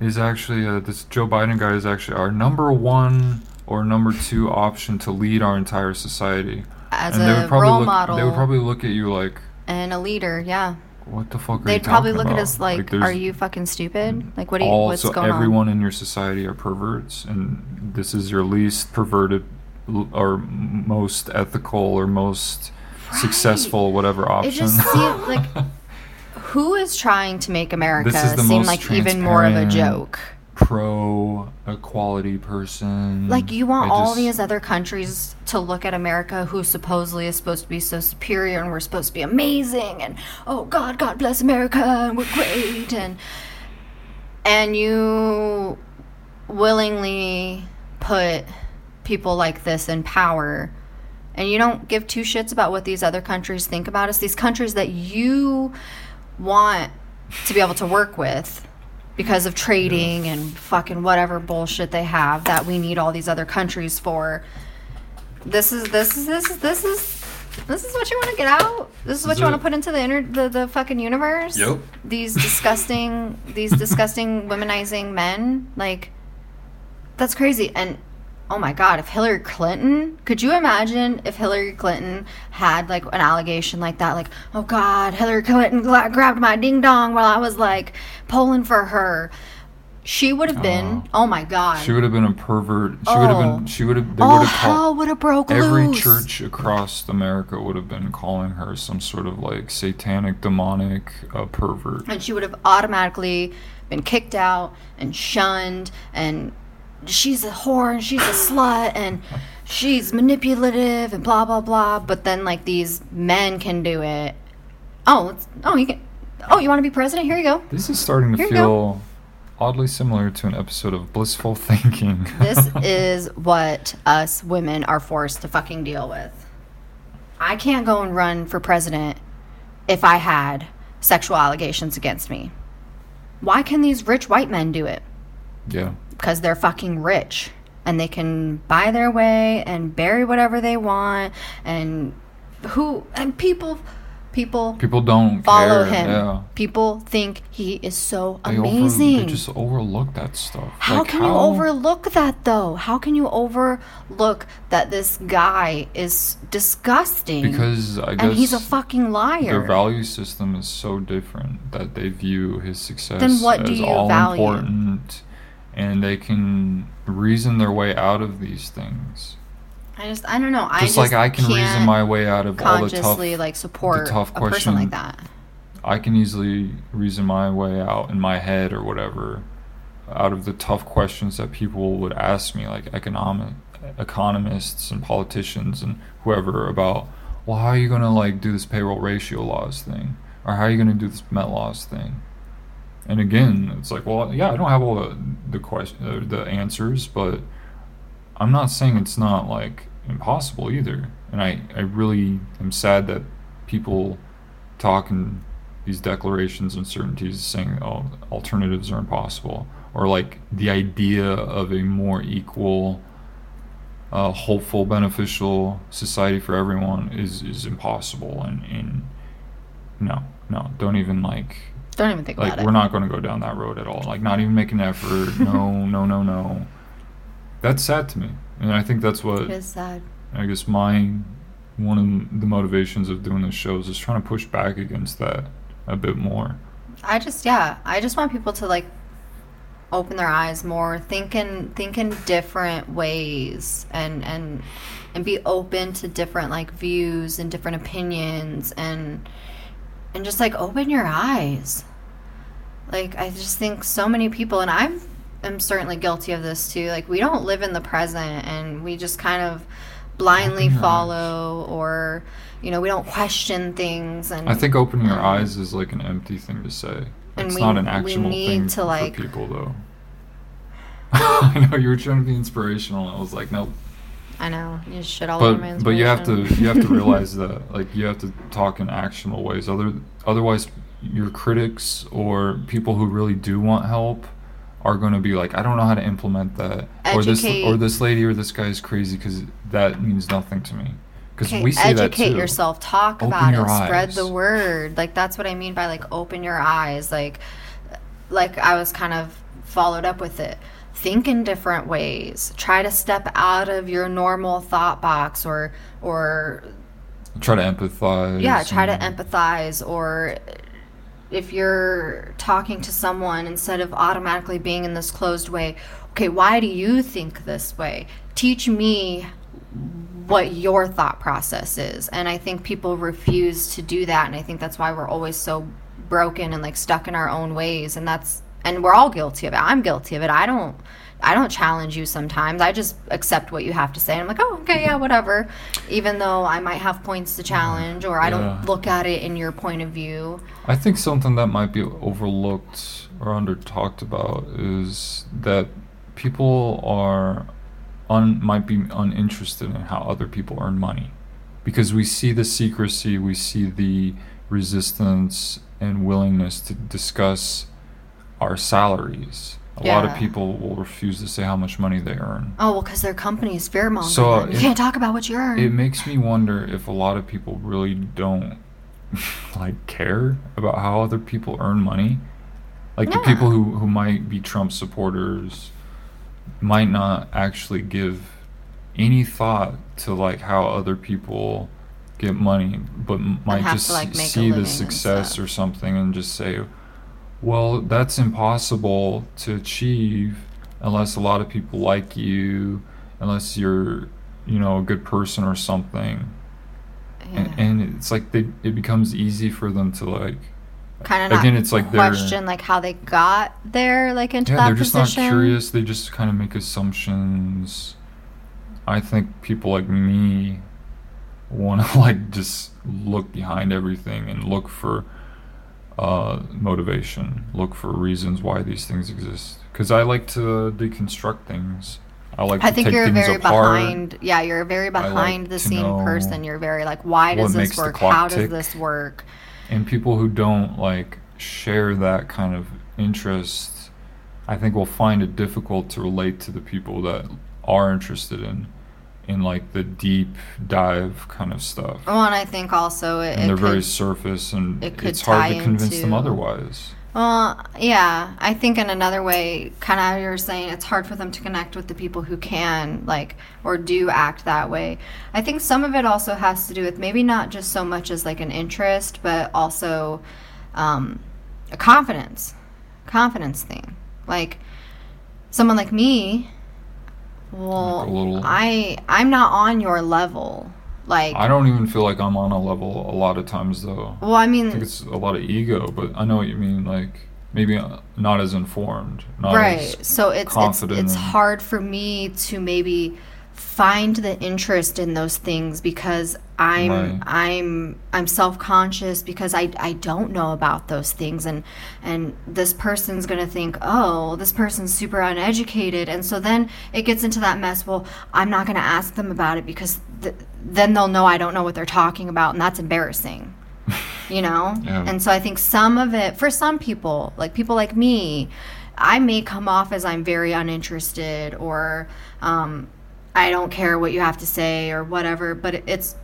is actually, uh, this Joe Biden guy is actually our number one or number two option to lead our entire society. As and a role look, model. They would probably look at you like... And a leader, yeah. What the fuck are They'd you talking about? They'd probably look about? at us like, like are you fucking stupid? Like, what do you, all, what's so going on? Also, everyone in your society are perverts, and this is your least perverted or most ethical or most right. successful whatever option. It just seemed like, who is trying to make America seem like even more of a joke? Pro-equality person. Like, you want I all just, these other countries to look at America, who supposedly is supposed to be so superior, and we're supposed to be amazing, and, oh, God, God bless America, and we're great, and and you willingly put people like this in power, and you don't give two shits about what these other countries think about us, these countries that you want to be able to work with, because of trading yes. and fucking whatever bullshit they have that we need all these other countries for. This is this is this is this is this is what you want to get out. This is what is you want to put into the inner the, the fucking universe. Yep. These disgusting these disgusting womanizing men. Like, that's crazy. And oh my God, if Hillary Clinton, could you imagine if Hillary Clinton had like an allegation like that, like, oh God, Hillary Clinton grabbed my ding dong while I was like polling for her. She would have been, oh, oh my God. She would have been a pervert. She oh. would have been, she would have, they oh, would have called, hell would have broke every loose. Church across America would have been calling her some sort of like satanic, demonic uh, pervert. And she would have automatically been kicked out and shunned, and she's a whore and she's a slut and she's manipulative and blah, blah, blah. But then like these men can do it. Oh, it's, oh, you can, oh, you want to be president? Here you go. This is starting to Here feel oddly similar to an episode of Blissful Thinking. This is what us women are forced to fucking deal with. I can't go and run for president if I had sexual allegations against me. Why can these rich white men do it? Yeah. Because they're fucking rich and they can buy their way and bury whatever they want, and who and people people people don't follow care. him yeah. People think he is so they amazing over, they just overlook that stuff. How like can how? you overlook that though? How can you overlook that this guy is disgusting? Because I guess and he's a fucking liar. Their value system is so different that they view his success then what as do you all value? important, and they can reason their way out of these things. I just, I don't know. I just, just like I can reason my way out of all the tough, like support the tough a question. person like that. I can easily reason my way out in my head or whatever, out of the tough questions that people would ask me, like economic economists and politicians and whoever, about, well, how are you gonna like do this payroll ratio laws thing, or how are you gonna do this Met laws thing? And again, it's like, well, yeah, I don't have all the the, question, uh, the answers, but I'm not saying it's not, like, impossible either. And I, I really am sad that people talk in these declarations and certainties saying, oh, alternatives are impossible. Or, like, the idea of a more equal, uh, hopeful, beneficial society for everyone is, is impossible. And, and no, no, don't even, like... Don't even think like, about it. Like, we're not going to go down that road at all. Like, not even make an effort. No, no, no, no. That's sad to me. And I think that's what... It is sad. I guess my... One of the motivations of doing this show is just trying to push back against that a bit more. I just, yeah. I just want people to, like, open their eyes more. Think in, think in different ways. And, and, and be open to different, like, views and different opinions. And... And just, like, open your eyes. Like, I just think so many people, and I am certainly guilty of this, too. Like, we don't live in the present, and we just kind of blindly follow eyes. Or, you know, we don't question things. And I think opening your eyes is, like, an empty thing to say. And it's we, not an actual we need thing to, like, for people, though. I know, you were trying to be inspirational, and I was like, nope. I know, you shit all but, over my But you have to you have to realize that, like, you have to talk in actionable ways. Other otherwise, your critics or people who really do want help are going to be like, I don't know how to implement that, educate. or this or this lady or this guy is crazy because that means nothing to me. Because we see that too. Educate yourself, talk about it, spread the word. Like, that's what I mean by, like, open your eyes. Like, like I was kind of followed up with it. Think in different ways. Try to step out of your normal thought box, or or try to empathize. Yeah, try to empathize. Or if you're talking to someone, instead of automatically being in this closed way, okay, why do you think this way? Teach me what your thought process is. And I think people refuse to do that. And I think that's why we're always so broken and like stuck in our own ways. And that's, and we're all guilty of it. I'm guilty of it. I don't, I don't challenge you sometimes. I just accept what you have to say. And I'm like, oh, okay, yeah, whatever. Even though I might have points to challenge, or I yeah. don't look at it in your point of view. I think something that might be overlooked or under talked about is that people are un, might be uninterested in how other people earn money, because we see the secrecy, we see the resistance and willingness to discuss our salaries. A yeah. lot of people will refuse to say how much money they earn. Oh, well, because their company is fear-mongering. So you it, can't talk about what you earn. It makes me wonder if a lot of people really don't like care about how other people earn money. Like yeah. the people who, who might be Trump supporters might not actually give any thought to like how other people get money, but might just to, like, see the success or something and just say, well, that's impossible to achieve unless a lot of people like you, unless you're, you know, a good person or something. Yeah. And, and it's like they, it becomes easy for them to like kind of again, not it's like question like how they got there, like into yeah, that position. Yeah, they're just not curious. They just kind of make assumptions. I think people like me want to like just look behind everything and look for Uh, motivation, look for reasons why these things exist. Because I like to deconstruct things. I like I to take things apart. Behind, yeah, you're a very behind like the scene person. You're very like, why does this work? How does this work? And people who don't like share that kind of interest, I think will find it difficult to relate to the people that are interested in in like the deep dive kind of stuff. Well, and I think also it, and it they're could, very surface, and it it's hard to convince into, them otherwise. Well, yeah, I think in another way, kind of how you were saying, it's hard for them to connect with the people who can like or do act that way. I think some of it also has to do with maybe not just so much as like an interest, but also um, a confidence, confidence thing. Like someone like me. Well, little, I, I'm not on your level. Like I don't even feel like I'm on a level a lot of times, though. Well, I mean... I think it's a lot of ego, but I know what you mean. Like, maybe not as informed, not right. as so it's, confident. It's, it's hard for me to maybe find the interest in those things because I'm right. I'm I'm self-conscious because I, I don't know about those things, and and this person's gonna think, oh, this person's super uneducated, and so then it gets into that mess. Well, I'm not gonna ask them about it because th- then they'll know I don't know what they're talking about, and that's embarrassing, you know. Yeah. And so I think some of it for some people, like people like me, I may come off as I'm very uninterested or um I don't care what you have to say or whatever, but it's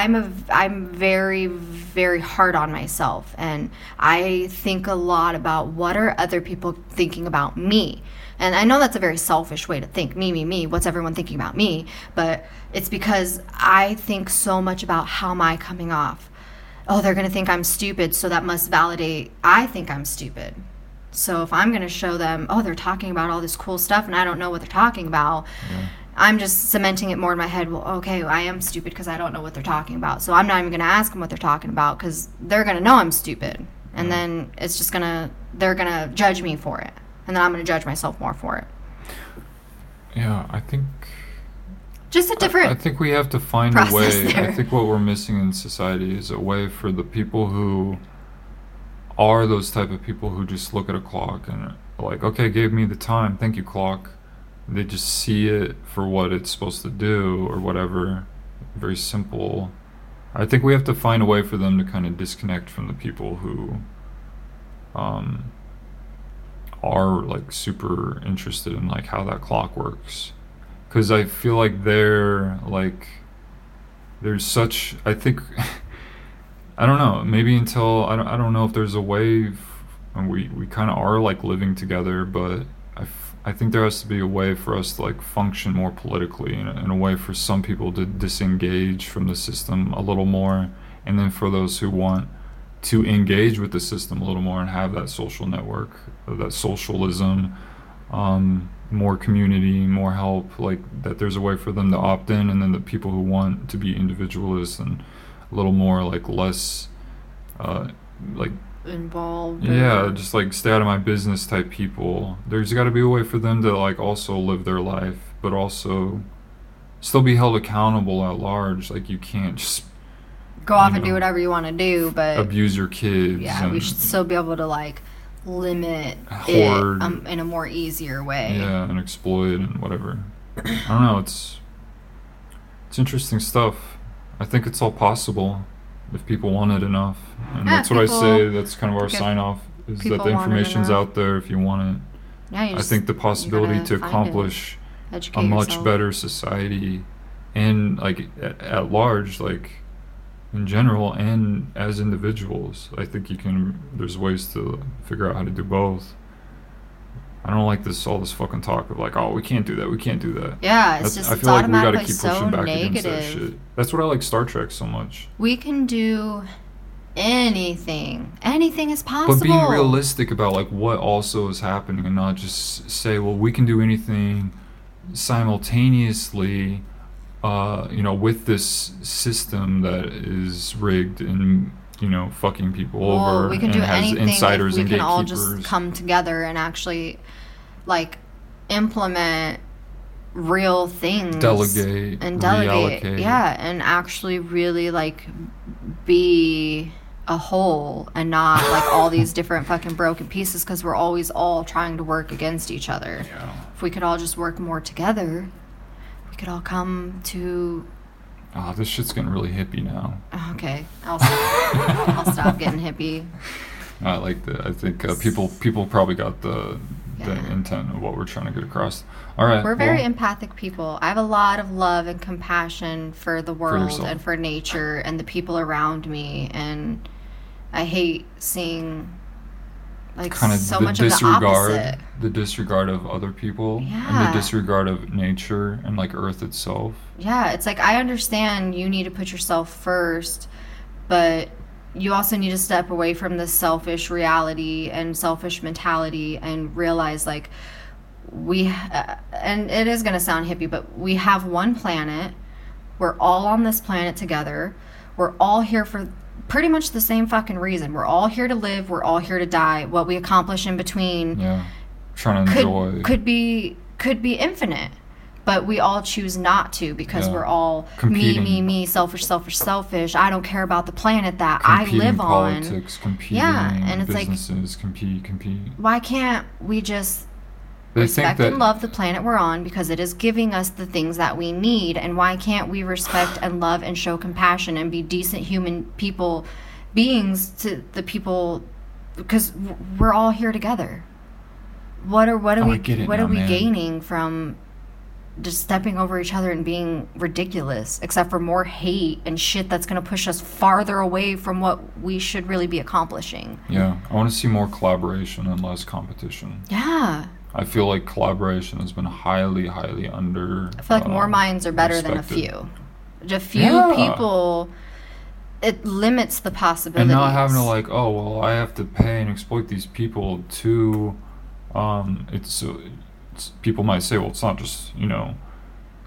I'm a I'm very very hard on myself, and I think a lot about what are other people thinking about me. And I know that's a very selfish way to think, me me me, what's everyone thinking about me? But it's because I think so much about how am I coming off. Oh, they're going to think I'm stupid, so that must validate I think I'm stupid. So if I'm going to show them, oh, they're talking about all this cool stuff and I don't know what they're talking about. Yeah. I'm just cementing it more in my head. Well, okay, I am stupid because I don't know what they're talking about. So I'm not even going to ask them what they're talking about because they're going to know I'm stupid. And mm. then it's just going to, they're going to judge me for it. And then I'm going to judge myself more for it. Yeah, I think. Just a different. I, I think we have to find a way. There. I think what we're missing in society is a way for the people who are those type of people who just look at a clock and are like, okay, gave me the time. Thank you, clock. They just see it for what it's supposed to do or whatever. Very simple. I think we have to find a way for them to kind of disconnect from the people who um, are like super interested in like how that clock works. Because I feel like they're like, there's such, I think, I don't know, maybe until, I don't, I don't know if there's a way, and we, we kind of are like living together, but I feel I think there has to be a way for us to like function more politically, and a, and a way for some people to disengage from the system a little more, and then for those who want to engage with the system a little more and have that social network, that socialism, um, more community, more help, like that there's a way for them to opt in, and then the people who want to be individualists and a little more like less uh, like involved. Yeah, just like stay out of my business type people. There's got to be a way for them to like also live their life, but also still be held accountable at large. Like you can't just go off know, and do whatever you want to do, but abuse your kids. Yeah, and, you should still be able to like limit hoard it um, in a more easier way. Yeah, and exploit and whatever. I don't know. It's it's interesting stuff. I think it's all possible if people want it enough, and yeah, that's what I say. That's kind of our sign off, is that the information's out there if you want it. Yeah, you I just, think the possibility to accomplish a much yourself. better society, and like at, at large, like in general, and as individuals, I think you can. There's ways to figure out how to do both. I don't like this all this fucking talk of like, oh, we can't do that, we can't do that. Yeah, it's That's, just I feel it's like we got to keep pushing so back negative. against that shit. That's what I like Star Trek so much. We can do anything. Anything is possible. But being realistic about like what also is happening, and not just say, well, we can do anything simultaneously. Uh, you know, with this system that is rigged and, you know, fucking people well, over we can and do has anything insiders we and gatekeepers. We can all just come together and actually, like, implement real things. Delegate. And delegate. Reallocate. Yeah, and actually really, like, be a whole and not, like, all these different fucking broken pieces, because we're always all trying to work against each other. Yeah. If we could all just work more together... could all come to... Oh, this shit's getting really hippie now. Okay, I'll stop. I'll stop getting hippie. I like that. I think uh, people people probably got the yeah. the intent of what we're trying to get across. All right. We're very well, empathic people. I have a lot of love and compassion for the world for and for nature and the people around me, and I hate seeing... Like kind of so the much disregard, of the, opposite. the disregard of other people, yeah. and the disregard of nature and like Earth itself. Yeah, it's like I understand you need to put yourself first, but you also need to step away from this selfish reality and selfish mentality and realize like we uh, and it is going to sound hippie, but we have one planet. We're all on this planet together. We're all here for pretty much the same fucking reason. We're all here to live. We're all here to die. What we accomplish in between, yeah, trying to could, enjoy, could be could be infinite, but we all choose not to because yeah. we're all competing. me, me, me, selfish, selfish, selfish. I don't care about the planet that competing I live politics, on. Politics, competing, yeah, and it's businesses, like compete, compete. Why can't we just they respect that, and love the planet we're on because it is giving us the things that we need, and why can't we respect and love and show compassion and be decent human people beings to the people, because we're all here together. What are what are we what now, are we man. gaining from just stepping over each other and being ridiculous, except for more hate and shit that's going to push us farther away from what we should really be accomplishing? Yeah, I want to see more collaboration and less competition. Yeah. I feel like collaboration has been highly, highly under... I feel like um, more minds are better respected. than a few. A few yeah. people, it limits the possibilities. And not having to like, oh, well, I have to pay and exploit these people to... Um, it's, it's people might say, well, it's not just, you know,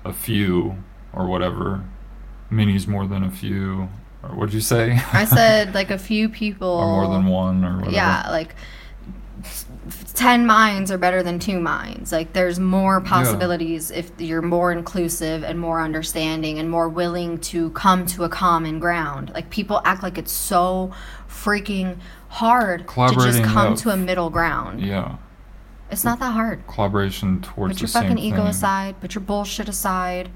a few or whatever. Many's more than a few. Or what did you say? I said, like, a few people... Or more than one or whatever. Yeah, like... ten minds are better than two minds. Like, there's more possibilities yeah. if you're more inclusive and more understanding and more willing to come to a common ground. Like, people act like it's so freaking hard to just come to a middle ground. Yeah. It's not that hard. Collaboration towards the same thing. Put your fucking ego aside. Put your bullshit aside.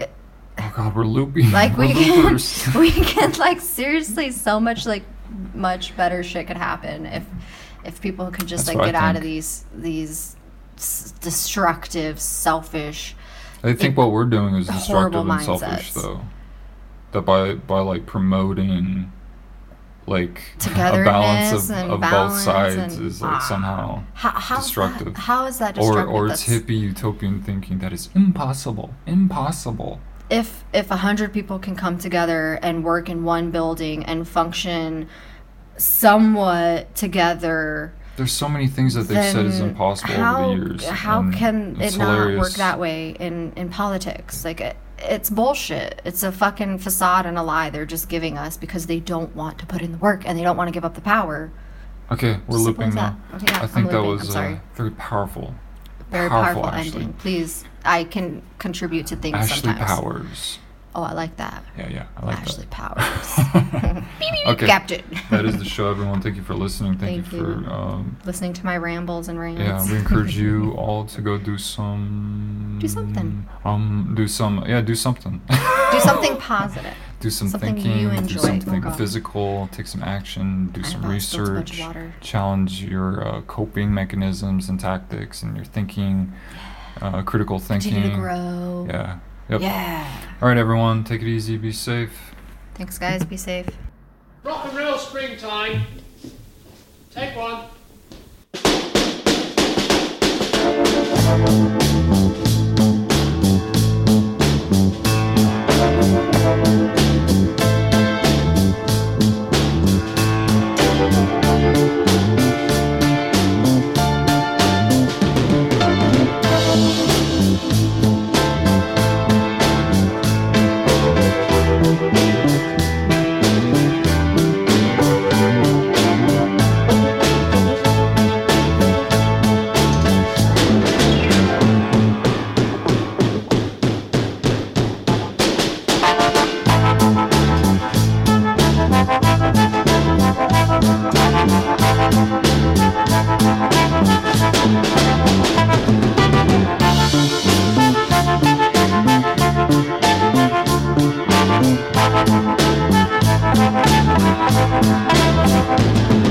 Oh, God, we're loopy. Like, we're we can, we can, like, seriously, so much, like, much better shit could happen if... If people could just That's like get out of these these s- destructive, selfish. I think it, what we're doing is destructive and mindsets. selfish, though. That by by like promoting like a balance of, and of balance both sides and, is like somehow how, how destructive. Is that, how is that destructive? Or or it's That's, hippie utopian thinking that is impossible, impossible. If if a hundred people can come together and work in one building and function somewhat together There's so many things that they've said is impossible how, over the years. How can it hilarious. not work that way in, in politics? Like, it, it's bullshit. It's a fucking facade and a lie they're just giving us because they don't want to put in the work and they don't want to give up the power. Okay, we're looping now. Okay, yeah, I think I'm that looping. was uh, very powerful. Very powerful, powerful ending. Please, I can contribute to things Ashley sometimes. Ashley Powers. Oh, I like that. Yeah, yeah, I like Ashley that. Powers. Okay, Captain. That is the show, everyone. Thank you for listening. Thank, Thank you, you for um, listening to my rambles and rants. Yeah, we encourage you all to go do some. Do something. Um, do some. Yeah, do something. Do something positive. Do some something thinking. You enjoy. Do something oh, physical. Take some action. Do I some research. Challenge your uh, coping mechanisms and tactics, and your thinking, uh, critical thinking. Continue to grow. Yeah. Yep. Yeah. All right, everyone. Take it easy. Be safe. Thanks, guys. Be safe. Rock and roll springtime. Take one. We'll be right back.